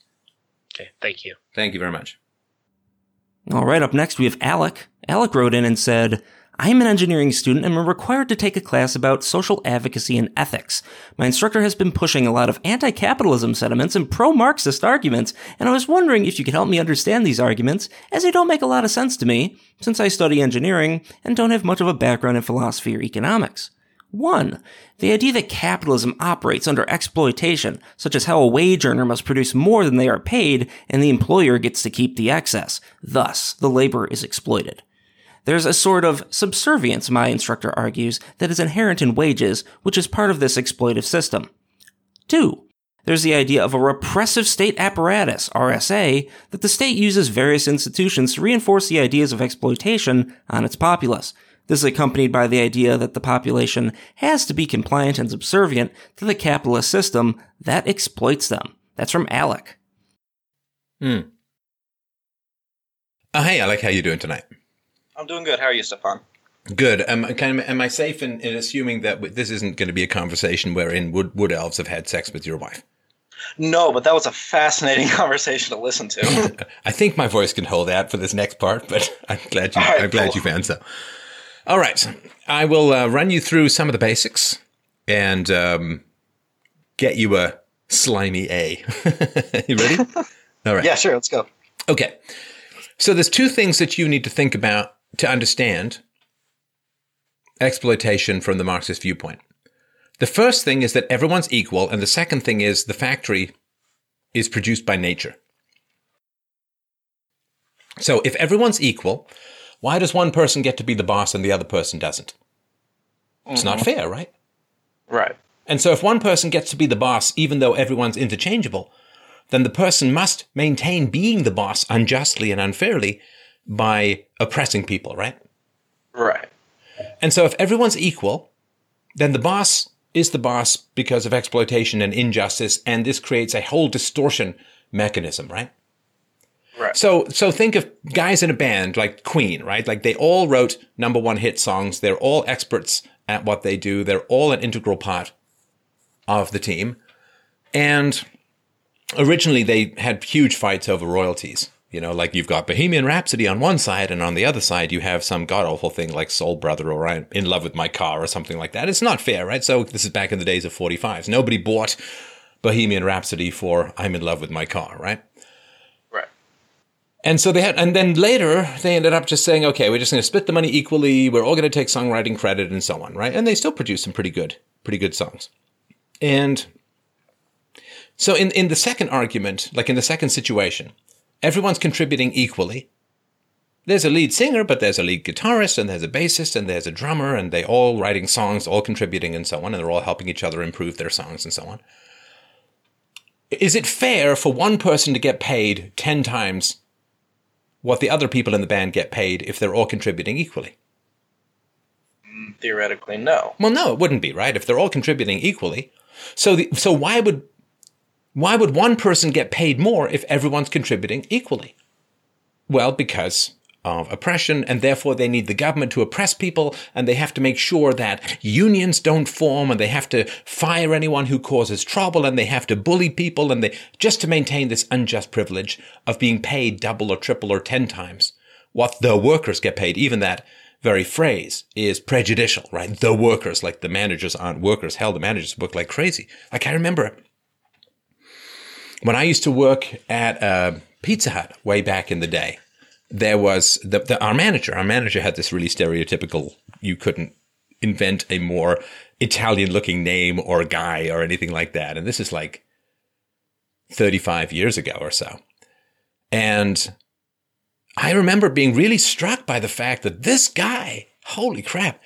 Okay, thank you. Thank you very much. All right, up next we have Alec. Alec wrote in and said, I'm an engineering student and we're required to take a class about social advocacy and ethics. My instructor has been pushing a lot of anti-capitalism sentiments and pro-Marxist arguments, and I was wondering if you could help me understand these arguments, as they don't make a lot of sense to me, since I study engineering and don't have much of a background in philosophy or economics. 1. The idea that capitalism operates under exploitation, such as how a wage earner must produce more than they are paid, and the employer gets to keep the excess. Thus, the labor is exploited. There's a sort of subservience, my instructor argues, that is inherent in wages, which is part of this exploitive system. 2. There's the idea of a repressive state apparatus, RSA, that the state uses various institutions to reinforce the ideas of exploitation on its populace. This is accompanied by the idea that the population has to be compliant and subservient to the capitalist system that exploits them. That's from Alec. Oh, hey, Alec. How you doing tonight? I'm doing good. How are you, Stefan? Good. Am I safe in assuming that this isn't going to be a conversation wherein wood elves have had sex with your wife? No, but that was a fascinating conversation to listen to. I think my voice can hold out for this next part, but I'm glad you found so. All right. I will run you through some of the basics and get you a slimy A. You ready? All right. Yeah, sure. Let's go. Okay. So there's two things that you need to think about to understand exploitation from the Marxist viewpoint. The first thing is that everyone's equal, and the second thing is the factory is produced by nature. So if everyone's equal, why does one person get to be the boss and the other person doesn't? Mm-hmm. It's not fair, right? Right. And so if one person gets to be the boss, even though everyone's interchangeable, then the person must maintain being the boss unjustly and unfairly by oppressing people, right? Right. And so if everyone's equal, then the boss is the boss because of exploitation and injustice, and this creates a whole distortion mechanism, right? Right. So think of guys in a band like Queen, right? Like they all wrote number one hit songs. They're all experts at what they do. They're all an integral part of the team. And originally they had huge fights over royalties. You know, like you've got Bohemian Rhapsody on one side, and on the other side you have some god-awful thing like Soul Brother or I'm in Love with My Car or something like that. It's not fair, right? So this is back in the days of 45s. Nobody bought Bohemian Rhapsody for I'm in Love with My Car, right? Right. And so then later they ended up just saying, okay, we're just going to split the money equally. We're all going to take songwriting credit and so on, right? And they still produced some pretty good songs. And so in the second argument, like in the second situation, everyone's contributing equally. There's a lead singer, but there's a lead guitarist, and there's a bassist, and there's a drummer, and they all writing songs, all contributing and so on, and they're all helping each other improve their songs and so on. Is it fair for one person to get paid 10 times what the other people in the band get paid if they're all contributing equally? Theoretically, no. Well, no, it wouldn't be, right? If they're all contributing equally. So why would one person get paid more if everyone's contributing equally? Well, because of oppression, and therefore they need the government to oppress people, and they have to make sure that unions don't form, and they have to fire anyone who causes trouble, and they have to bully people, and they just to maintain this unjust privilege of being paid double or triple or 10 times what the workers get paid. Even that very phrase is prejudicial, right? The workers, like the managers aren't workers. Hell, the managers work like crazy. Like I remember when I used to work at Pizza Hut way back in the day, there was our manager. Our manager had this really stereotypical, you couldn't invent a more Italian-looking name or guy or anything like that. And this is like 35 years ago or so. And I remember being really struck by the fact that this guy, holy crap,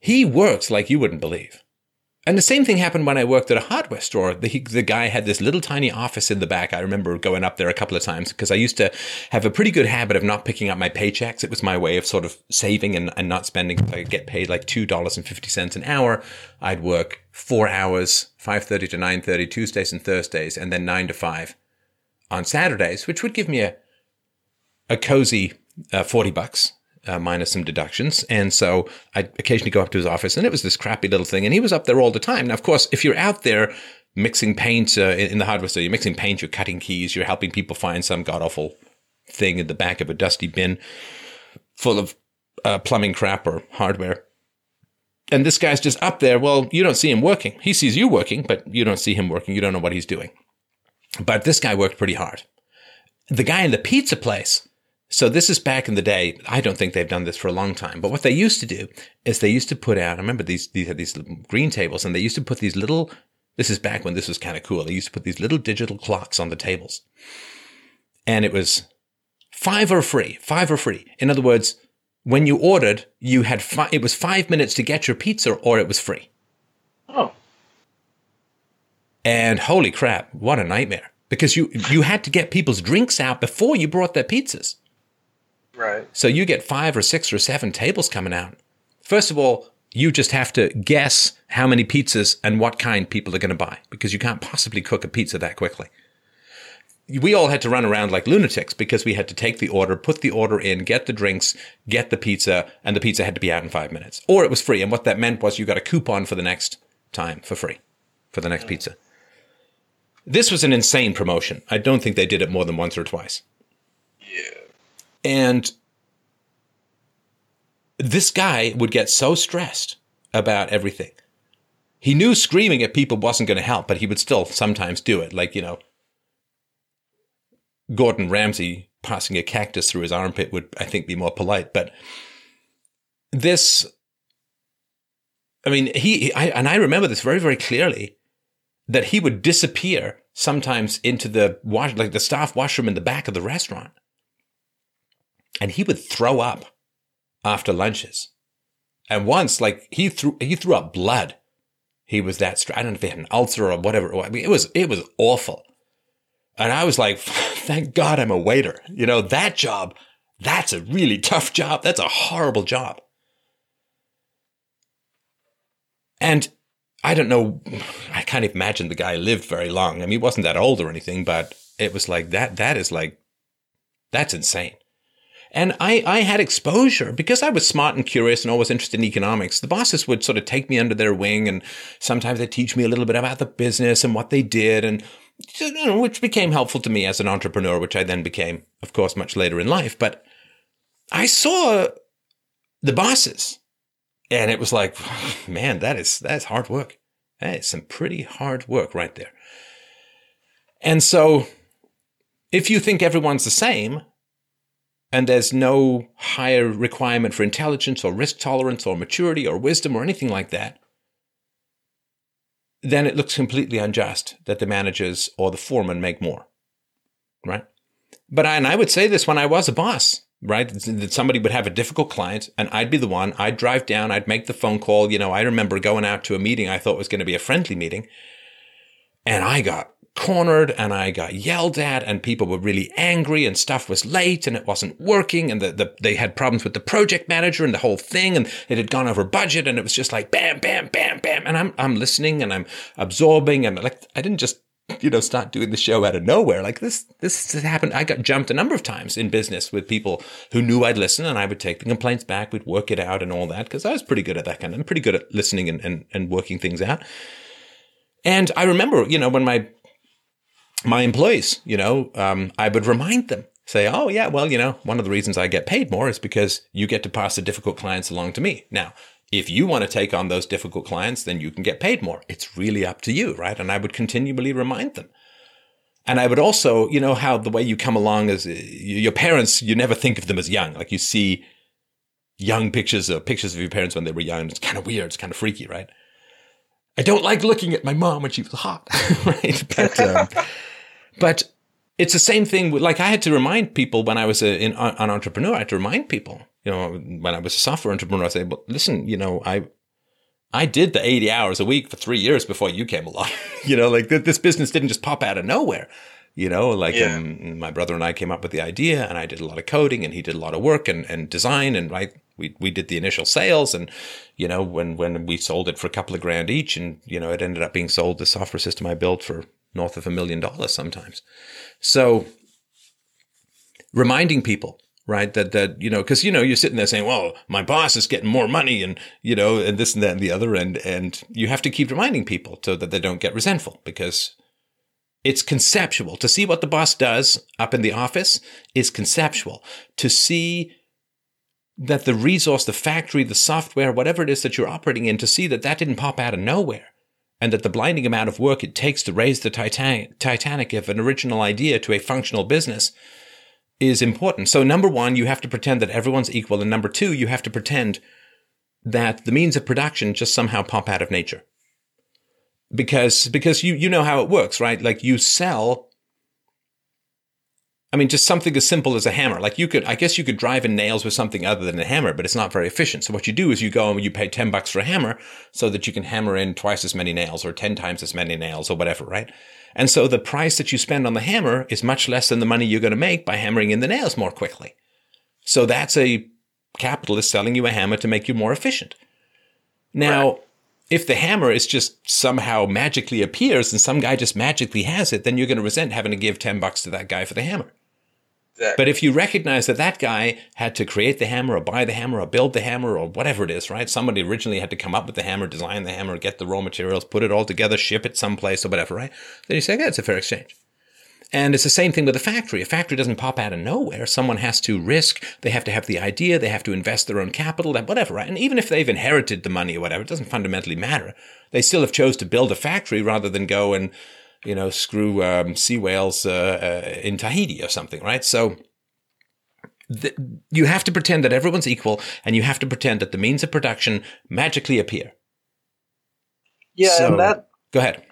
he works like you wouldn't believe. And the same thing happened when I worked at a hardware store. The guy had this little tiny office in the back. I remember going up there a couple of times because I used to have a pretty good habit of not picking up my paychecks. It was my way of sort of saving and not spending. I get paid like $2.50 an hour. I'd work 4 hours, 5:30 to 9:30, Tuesdays and Thursdays, and then 9 to 5 on Saturdays, which would give me a cozy $40. Minus some deductions. And so I'd occasionally go up to his office, and it was this crappy little thing. And he was up there all the time. Now, of course, if you're out there mixing paint in the hardware store, you're mixing paint, you're cutting keys, you're helping people find some god-awful thing in the back of a dusty bin full of plumbing crap or hardware. And this guy's just up there. Well, you don't see him working. He sees you working, but you don't see him working. You don't know what he's doing. But this guy worked pretty hard. The guy in the pizza place, so this is back in the day. I don't think they've done this for a long time. But what they used to do is they used to put out, I remember these had these green tables, and they used to put these little, this is back when this was kind of cool. They used to put these little digital clocks on the tables. And it was five or free. In other words, when you ordered, you had it was 5 minutes to get your pizza or it was free. Oh. And holy crap, what a nightmare. Because you had to get people's drinks out before you brought their pizzas. Right. So you get 5 or 6 or 7 tables coming out. First of all, you just have to guess how many pizzas and what kind people are going to buy, because you can't possibly cook a pizza that quickly. we all had to run around like lunatics because we had to take the order, put the order in, get the drinks, get the pizza, and the pizza had to be out in 5 minutes. Or it was free. And what that meant was you got a coupon for the next time for free, for the next pizza. This was an insane promotion. I don't think they did it more than once or twice. Yeah. And this guy would get so stressed about everything. He knew screaming at people wasn't going to help, but he would still sometimes do it. Like, you know, Gordon Ramsay passing a cactus through his armpit would, I think, be more polite. But this, I mean, I remember this very, very clearly, that he would disappear sometimes into the wash, like the staff washroom in the back of the restaurant. And he would throw up after lunches. And once, like, he threw up blood. He was that I don't know if he had an ulcer or whatever. I mean, it was awful. And I was like, thank God I'm a waiter. You know, that job, that's a really tough job. That's a horrible job. And I don't know, I can't imagine the guy lived very long. I mean, he wasn't that old or anything, but it was like that's insane. And I had exposure because I was smart and curious and always interested in economics. The bosses would sort of take me under their wing, and sometimes they'd teach me a little bit about the business and what they did, and you know, which became helpful to me as an entrepreneur, which I then became, of course, much later in life. But I saw the bosses, and it was like, man, that's hard work. That is some pretty hard work right there. And so if you think everyone's the same, and there's no higher requirement for intelligence or risk tolerance or maturity or wisdom or anything like that, then it looks completely unjust that the managers or the foremen make more, right? But I would say this when I was a boss, right? That somebody would have a difficult client and I'd be the one. I'd drive down. I'd make the phone call. You know, I remember going out to a meeting I thought was going to be a friendly meeting, and I got cornered and I got yelled at, and people were really angry, and stuff was late and it wasn't working, and they had problems with the project manager and the whole thing, and it had gone over budget, and it was just like bam, bam, bam, bam. And I'm listening and I'm absorbing, and like I didn't just, you know, start doing the show out of nowhere. Like this happened. I got jumped a number of times in business with people who knew I'd listen, and I would take the complaints back, we'd work it out and all that, because I was pretty good at that kind of, I'm pretty good at listening and working things out. And I remember, you know, when my employees, you know, I would remind them, say, oh, yeah, well, you know, one of the reasons I get paid more is because you get to pass the difficult clients along to me. Now, if you want to take on those difficult clients, then you can get paid more. It's really up to you, right? And I would continually remind them. And I would also, you know, how the way you come along is your parents, you never think of them as young. Like you see young pictures or pictures of your parents when they were young. It's kind of weird. It's kind of freaky, right? I don't like looking at my mom when she was hot, right? But, but it's the same thing. Like I had to remind people when I was an entrepreneur, I had to remind people, you know, when I was a software entrepreneur, I said, well, listen, you know, I did the 80 hours a week for 3 years before you came along. You know, like this business didn't just pop out of nowhere. You know, like my brother and I came up with the idea, and I did a lot of coding, and he did a lot of work and design, and we did the initial sales, and you know, when we sold it for a couple of grand each, and you know, it ended up being sold, the software system I built, for north of $1 million sometimes. So reminding people, right, that you know, because you know, you're sitting there saying, well, my boss is getting more money, and you know, and this and that and the other, and you have to keep reminding people so that they don't get resentful, because it's conceptual. To see what the boss does up in the office is conceptual. To see that the resource, the factory, the software, whatever it is that you're operating in, to see that didn't pop out of nowhere, and that the blinding amount of work it takes to raise the Titanic of an original idea to a functional business is important. So number one, you have to pretend that everyone's equal. And number two, you have to pretend that the means of production just somehow pop out of nature. Because you know how it works, right? Like you sell, I mean, just something as simple as a hammer. Like I guess you could drive in nails with something other than a hammer, but it's not very efficient. So what you do is you go and you pay $10 for a hammer so that you can hammer in twice as many nails or 10 times as many nails or whatever, right? And so the price that you spend on the hammer is much less than the money you're going to make by hammering in the nails more quickly. So that's a capitalist selling you a hammer to make you more efficient. Now, right. If the hammer is just somehow magically appears and some guy just magically has it, then you're going to resent having to give $10 to that guy for the hammer. Exactly. But if you recognize that that guy had to create the hammer or buy the hammer or build the hammer or whatever it is, right? Somebody originally had to come up with the hammer, design the hammer, get the raw materials, put it all together, ship it someplace or whatever, right? Then you say, yeah, it's a fair exchange. And it's the same thing with a factory. A factory doesn't pop out of nowhere. Someone has to risk. They have to have the idea. They have to invest their own capital and whatever, right? And even if they've inherited the money or whatever, it doesn't fundamentally matter. They still have chose to build a factory rather than go and, you know, screw sea whales in Tahiti or something, right? So you have to pretend that everyone's equal, and you have to pretend that the means of production magically appear. Yeah, so, and that... Go ahead.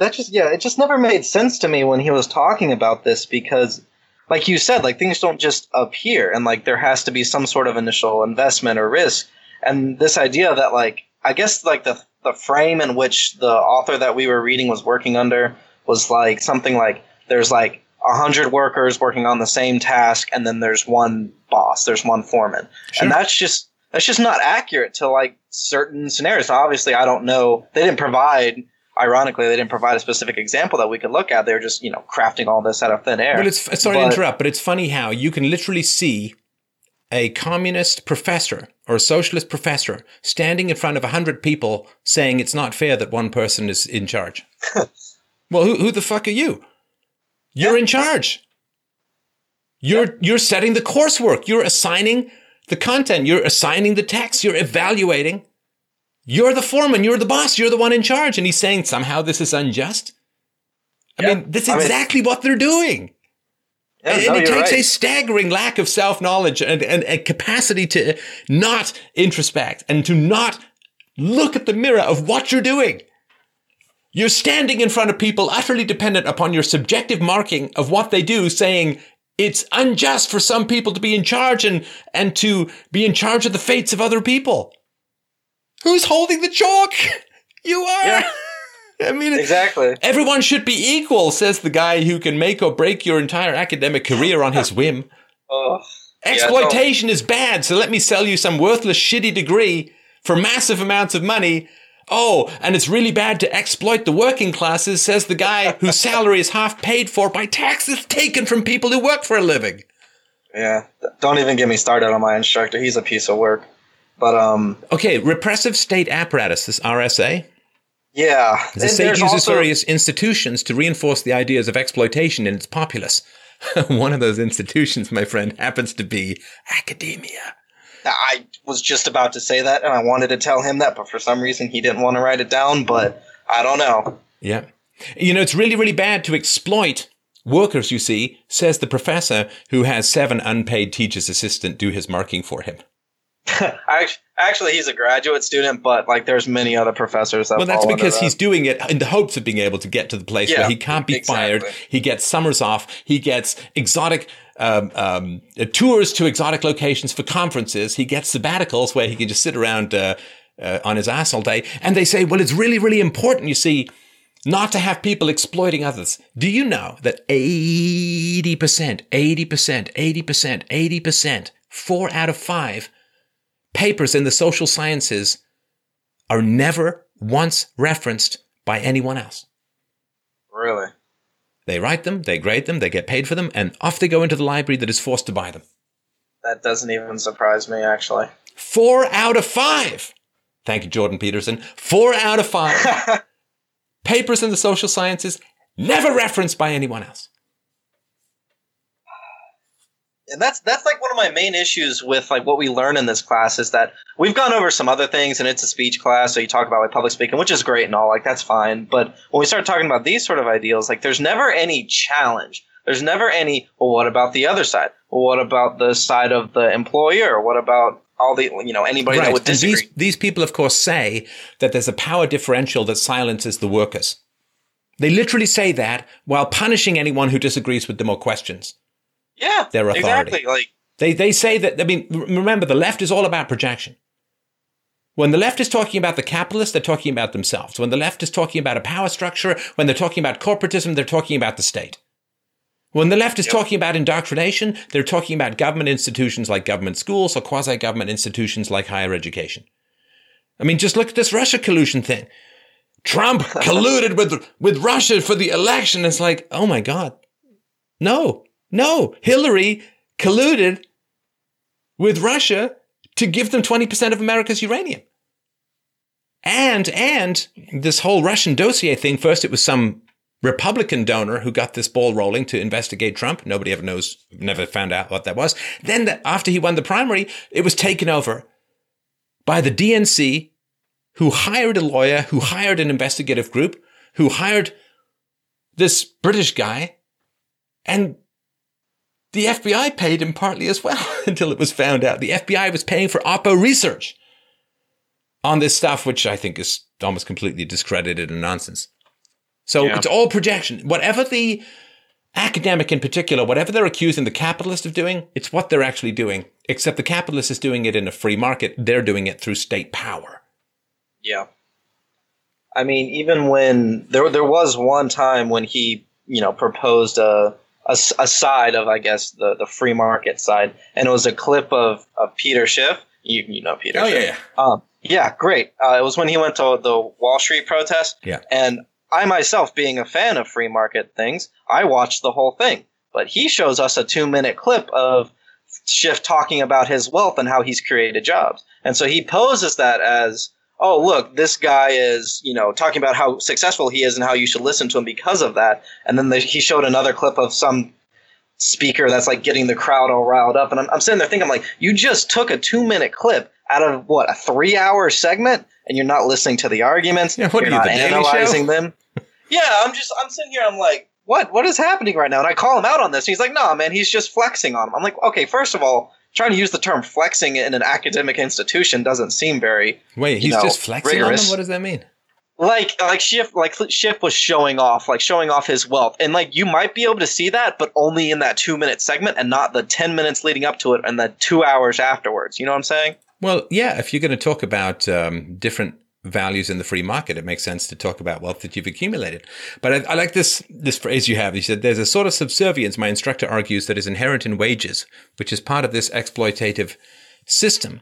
It just never made sense to me when he was talking about this because, like you said, like things don't just appear and like there has to be some sort of initial investment or risk. And this idea that like, I guess like the frame in which the author that we were reading was working under was like something like there's like 100 workers working on the same task and then there's one boss, there's one foreman. Sure. And that's just not accurate to like certain scenarios. Now, obviously, I don't know. Ironically, they didn't provide a specific example that we could look at. They were just, you know, crafting all this out of thin air. Sorry to interrupt, but it's funny how you can literally see a communist professor or a socialist professor standing in front of 100 people saying it's not fair that one person is in charge. Well, who the fuck are you? You're in charge. You're setting the coursework. You're assigning the content. You're assigning the text. You're evaluating. You're the foreman. You're the boss. You're the one in charge. And he's saying somehow this is unjust. I mean, that's exactly what they're doing. Yeah, and it takes a staggering lack of self-knowledge and a capacity to not introspect and to not look at the mirror of what you're doing. You're standing in front of people utterly dependent upon your subjective marking of what they do, saying it's unjust for some people to be in charge and to be in charge of the fates of other people. Who's holding the chalk? You are. Yeah. I mean, exactly. Everyone should be equal, says the guy who can make or break your entire academic career on his whim. Exploitation is bad, so let me sell you some worthless, shitty degree for massive amounts of money. Oh, and it's really bad to exploit the working classes, says the guy whose salary is half paid for by taxes taken from people who work for a living. Yeah. Don't even get me started on my instructor. He's a piece of work. But okay, repressive state apparatus, this RSA. Yeah. The state uses various institutions to reinforce the ideas of exploitation in its populace. One of those institutions, my friend, happens to be academia. I was just about to say that, and I wanted to tell him that, but for some reason he didn't want to write it down, but I don't know. Yeah. You know, it's really, really bad to exploit workers, you see, says the professor who has 7 unpaid teacher's assistants do his marking for him. Actually, he's a graduate student, but like there's many other professors. Well, that's because he's doing it in the hopes of being able to get to the place where he can't be fired. He gets summers off. He gets exotic tours to exotic locations for conferences. He gets sabbaticals where he can just sit around on his ass all day. And they say, well, it's really, really important, you see, not to have people exploiting others. Do you know that 80%, 4 out of 5 papers in the social sciences are never once referenced by anyone else? Really? They write them, they grade them, they get paid for them, and off they go into the library that is forced to buy them. That doesn't even surprise me, actually. 4 out of 5. Thank you, Jordan Peterson. 4 out of 5 papers in the social sciences never referenced by anyone else. And that's like one of my main issues with like what we learn in this class is that we've gone over some other things, and it's a speech class, so you talk about like public speaking, which is great and all, like that's fine. But when we start talking about these sort of ideals, like there's never any challenge. There's never any, well, what about the other side? Well, what about the side of the employer? What about all the, you know, anybody that would disagree? And these people, of course, say that there's a power differential that silences the workers. They literally say that while punishing anyone who disagrees with them or questions. Yeah, their authority. Exactly. Like they say that. I mean, remember, the left is all about projection. When the left is talking about the capitalists, they're talking about themselves. When the left is talking about a power structure, when they're talking about corporatism, they're talking about the state. When the left is talking about indoctrination, they're talking about government institutions like government schools or quasi-government institutions like higher education. I mean, just look at this Russia collusion thing. Trump colluded with Russia for the election. It's like, oh my God. No. Hillary colluded with Russia to give them 20% of America's uranium. And this whole Russian dossier thing, first it was some Republican donor who got this ball rolling to investigate Trump. Nobody ever knows, never found out what that was. Then after he won the primary, it was taken over by the DNC, who hired a lawyer, who hired an investigative group, who hired this British guy, and the FBI paid him partly as well until it was found out. The FBI was paying for Oppo research on this stuff, which I think is almost completely discredited and nonsense. So It's all projection. Whatever the academic in particular, whatever they're accusing the capitalist of doing, it's what they're actually doing, except the capitalist is doing it in a free market. They're doing it through state power. Yeah. I mean, even when there was one time when he, proposed a side of, I guess, the free market side, and it was a clip of Peter Schiff. You know Peter Schiff. Yeah. Yeah, great. It was when he went to the Wall Street protest. Yeah. And I myself, being a fan of free market things, I watched the whole thing. But he shows us a 2-minute clip of Schiff talking about his wealth and how he's created jobs. And so he poses that as, oh, look, this guy is, talking about how successful he is and how you should listen to him because of that. And then he showed another clip of some speaker that's like getting the crowd all riled up. And I'm sitting there thinking, I'm like, you just took a 2-minute clip out of, what, a 3-hour segment? And you're not listening to the arguments. Yeah, you're not analyzing them. Yeah, I'm sitting here. I'm like, what is happening right now? And I call him out on this. And he's like, no, man, he's just flexing on him. I'm like, okay, first of all, trying to use the term flexing in an academic institution doesn't seem very Wait, he's just flexing rigorous. On them? What does that mean? Schiff was showing off his wealth. And you might be able to see that, but only in that 2-minute segment and not the 10 minutes leading up to it and the 2 hours afterwards. You know what I'm saying? Well, yeah, if you're going to talk about different values in the free market, it makes sense to talk about wealth that you've accumulated. But I like this phrase you have. You said, there's a sort of subservience, my instructor argues, that is inherent in wages, which is part of this exploitative system.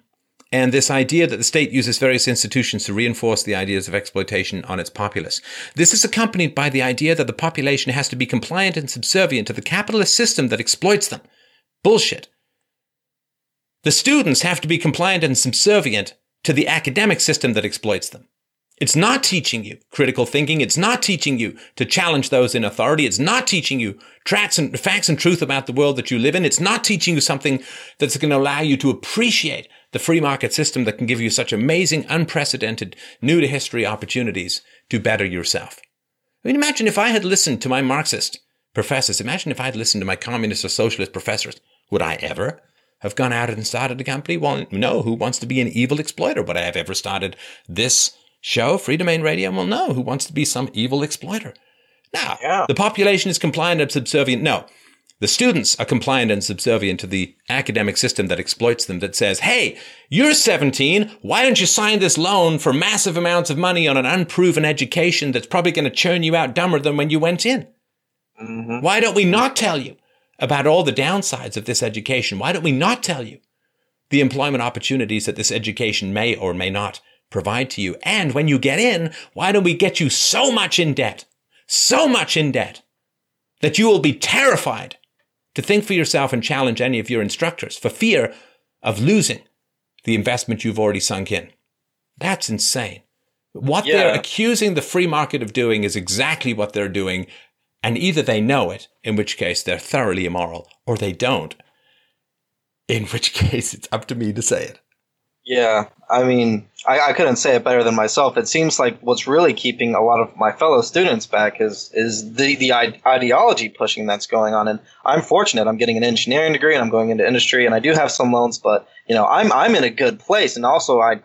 And this idea that the state uses various institutions to reinforce the ideas of exploitation on its populace. This is accompanied by the idea that the population has to be compliant and subservient to the capitalist system that exploits them. Bullshit. The students have to be compliant and subservient to the academic system that exploits them. It's not teaching you critical thinking. It's not teaching you to challenge those in authority. It's not teaching you facts and truth about the world that you live in. It's not teaching you something that's going to allow you to appreciate the free market system that can give you such amazing, unprecedented, new-to-history opportunities to better yourself. I mean, imagine if I had listened to my Marxist professors. Imagine if I had listened to my communist or socialist professors. Would I ever have gone out and started a company? Well, no. Who wants to be an evil exploiter? Would I have ever started this show, Free Domain Radio? Well, no. Who wants to be some evil exploiter? No. Yeah. The population is compliant and subservient. No. The students are compliant and subservient to the academic system that exploits them, that says, hey, you're 17. Why don't you sign this loan for massive amounts of money on an unproven education that's probably going to churn you out dumber than when you went in? Mm-hmm. Why don't we not tell you about all the downsides of this education? Why don't we not tell you the employment opportunities that this education may or may not provide to you? And when you get in, why don't we get you so much in debt, that you will be terrified to think for yourself and challenge any of your instructors for fear of losing the investment you've already sunk in? That's insane. What they're accusing the free market of doing is exactly what they're doing. And either they know it, in which case they're thoroughly immoral, or they don't, in which case it's up to me to say it. Yeah, I mean, I couldn't say it better than myself. It seems like what's really keeping a lot of my fellow students back is the ideology pushing that's going on. And I'm fortunate. I'm getting an engineering degree and I'm going into industry, and I do have some loans, but I'm in a good place. And also I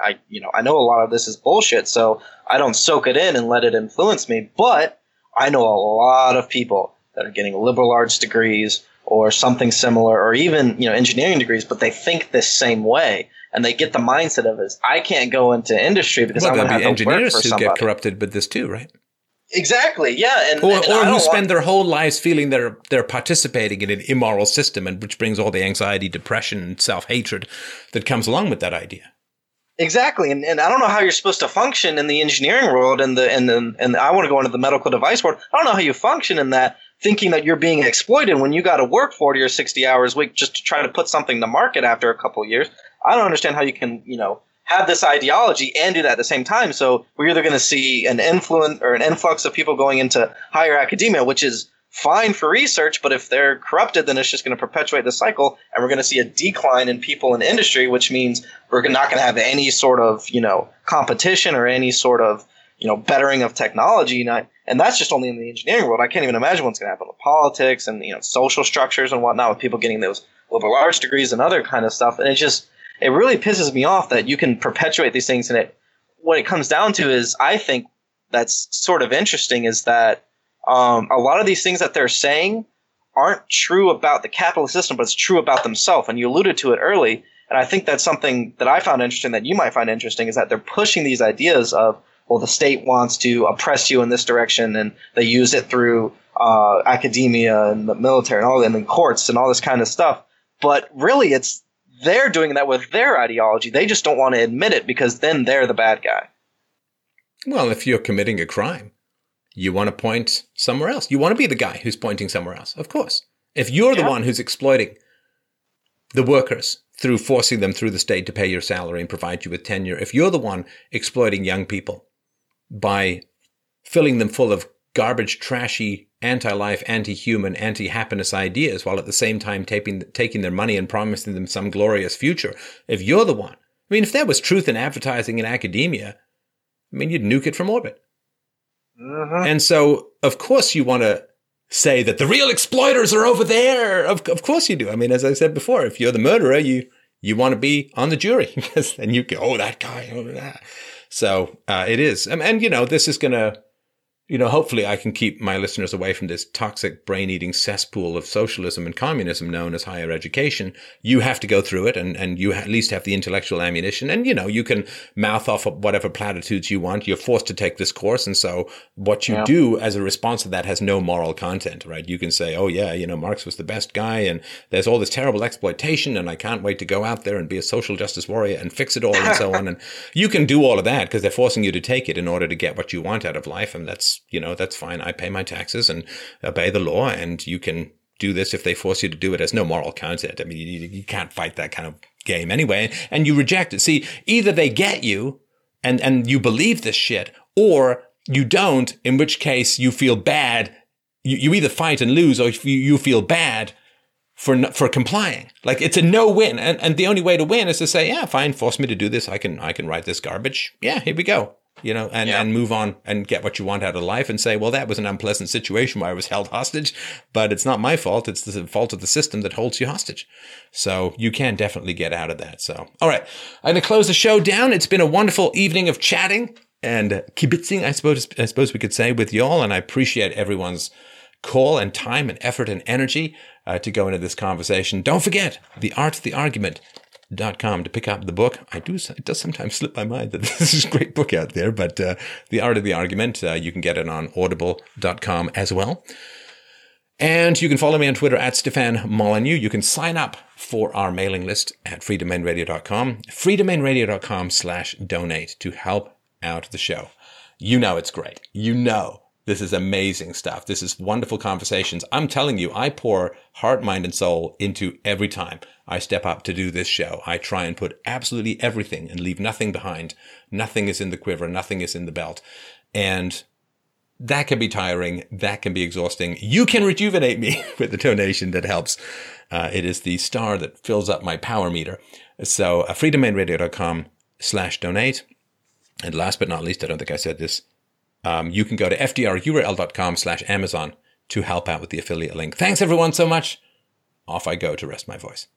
know a lot of this is bullshit, so I don't soak it in and let it influence me. But I know a lot of people that are getting liberal arts degrees or something similar, or even engineering degrees, but they think this same way, and they get the mindset of this. I can't go into industry because I'm going to have to work for somebody. Get corrupted by this too, right? Exactly. Yeah, and who spend their whole lives feeling they're participating in an immoral system, and which brings all the anxiety, depression, and self hatred that comes along with that idea. Exactly. And I don't know how you're supposed to function in the engineering world and I want to go into the medical device world. I don't know how you function in that, thinking that you're being exploited when you got to work 40 or 60 hours a week just to try to put something to market after a couple of years. I don't understand how you can, you know, have this ideology and do that at the same time. So we're either going to see an influx of people going into higher academia, which is fine for research, but if they're corrupted, then it's just going to perpetuate the cycle, and we're going to see a decline in people in industry, which means we're not going to have any sort of, you know, competition or any sort of, you know, bettering of technology. And that's just only in the engineering world. I can't even imagine what's going to happen with politics and, you know, social structures and whatnot, with people getting those liberal arts degrees and other kind of stuff. And it really pisses me off that you can perpetuate these things. And what it comes down to is, I think that's sort of interesting, is that a lot of these things that they're saying aren't true about the capitalist system, but it's true about themselves. And you alluded to it early. And I think that's something that I found interesting, that you might find interesting, is that they're pushing these ideas of, well, the state wants to oppress you in this direction, and they use it through academia and the military and the courts and all this kind of stuff. But really, they're doing that with their ideology. They just don't want to admit it, because then they're the bad guy. Well, if you're committing a crime, you want to point somewhere else. You want to be the guy who's pointing somewhere else, of course. If you're the one who's exploiting the workers through forcing them through the state to pay your salary and provide you with tenure, if you're the one exploiting young people by filling them full of garbage, trashy, anti-life, anti-human, anti-happiness ideas, while at the same time taking their money and promising them some glorious future, if you're the one, I mean, if there was truth in advertising in academia, I mean, you'd nuke it from orbit. Uh-huh. And so, of course, you want to say that the real exploiters are over there. Of course you do. I mean, as I said before, if you're the murderer, you want to be on the jury, because then you go, oh, that guy. Oh, that. So it is. And, you know, this is going to, you know, hopefully I can keep my listeners away from this toxic brain-eating cesspool of socialism and communism known as higher education. You have to go through it, and you at least have the intellectual ammunition. And, you know, you can mouth off whatever platitudes you want. You're forced to take this course. And so what you do as a response to that has no moral content, right? You can say, oh, yeah, you know, Marx was the best guy, and there's all this terrible exploitation, and I can't wait to go out there and be a social justice warrior and fix it all and so on. And you can do all of that because they're forcing you to take it in order to get what you want out of life. And that's fine. I pay my taxes and obey the law, and you can do this if they force you to do it. There's no moral content. I mean, you can't fight that kind of game anyway, and you reject it. See, either they get you and you believe this shit, or you don't, in which case you feel bad. You either fight and lose, or you feel bad for complying. Like, it's a no-win. And the only way to win is to say, yeah, fine, force me to do this. I can write this garbage. Yeah, here we go. You know, and move on and get what you want out of life, and say, well, that was an unpleasant situation where I was held hostage, but it's not my fault. It's the fault of the system that holds you hostage. So you can definitely get out of that. So, all right, I'm going to close the show down. It's been a wonderful evening of chatting and kibitzing, I suppose we could say, with y'all. And I appreciate everyone's call and time and effort and energy to go into this conversation. Don't forget, The Art of the Argument. .com to pick up the book. It does sometimes slip my mind that this is a great book out there, but The Art of the Argument, you can get it on audible.com as well. And you can follow me on Twitter at Stefan Molyneux. You can sign up for our mailing list at freedomainradio.com, freedomainradio.com/donate to help out the show. You know it's great. You know this is amazing stuff. This is wonderful conversations. I'm telling you, I pour heart, mind, and soul into every time I step up to do this show. I try and put absolutely everything and leave nothing behind. Nothing is in the quiver. Nothing is in the belt. And that can be tiring. That can be exhausting. You can rejuvenate me with a donation that helps. It is the star that fills up my power meter. So freedomainradio.com/donate. And last but not least, I don't think I said this. You can go to fdrurl.com/Amazon to help out with the affiliate link. Thanks everyone so much. Off I go to rest my voice.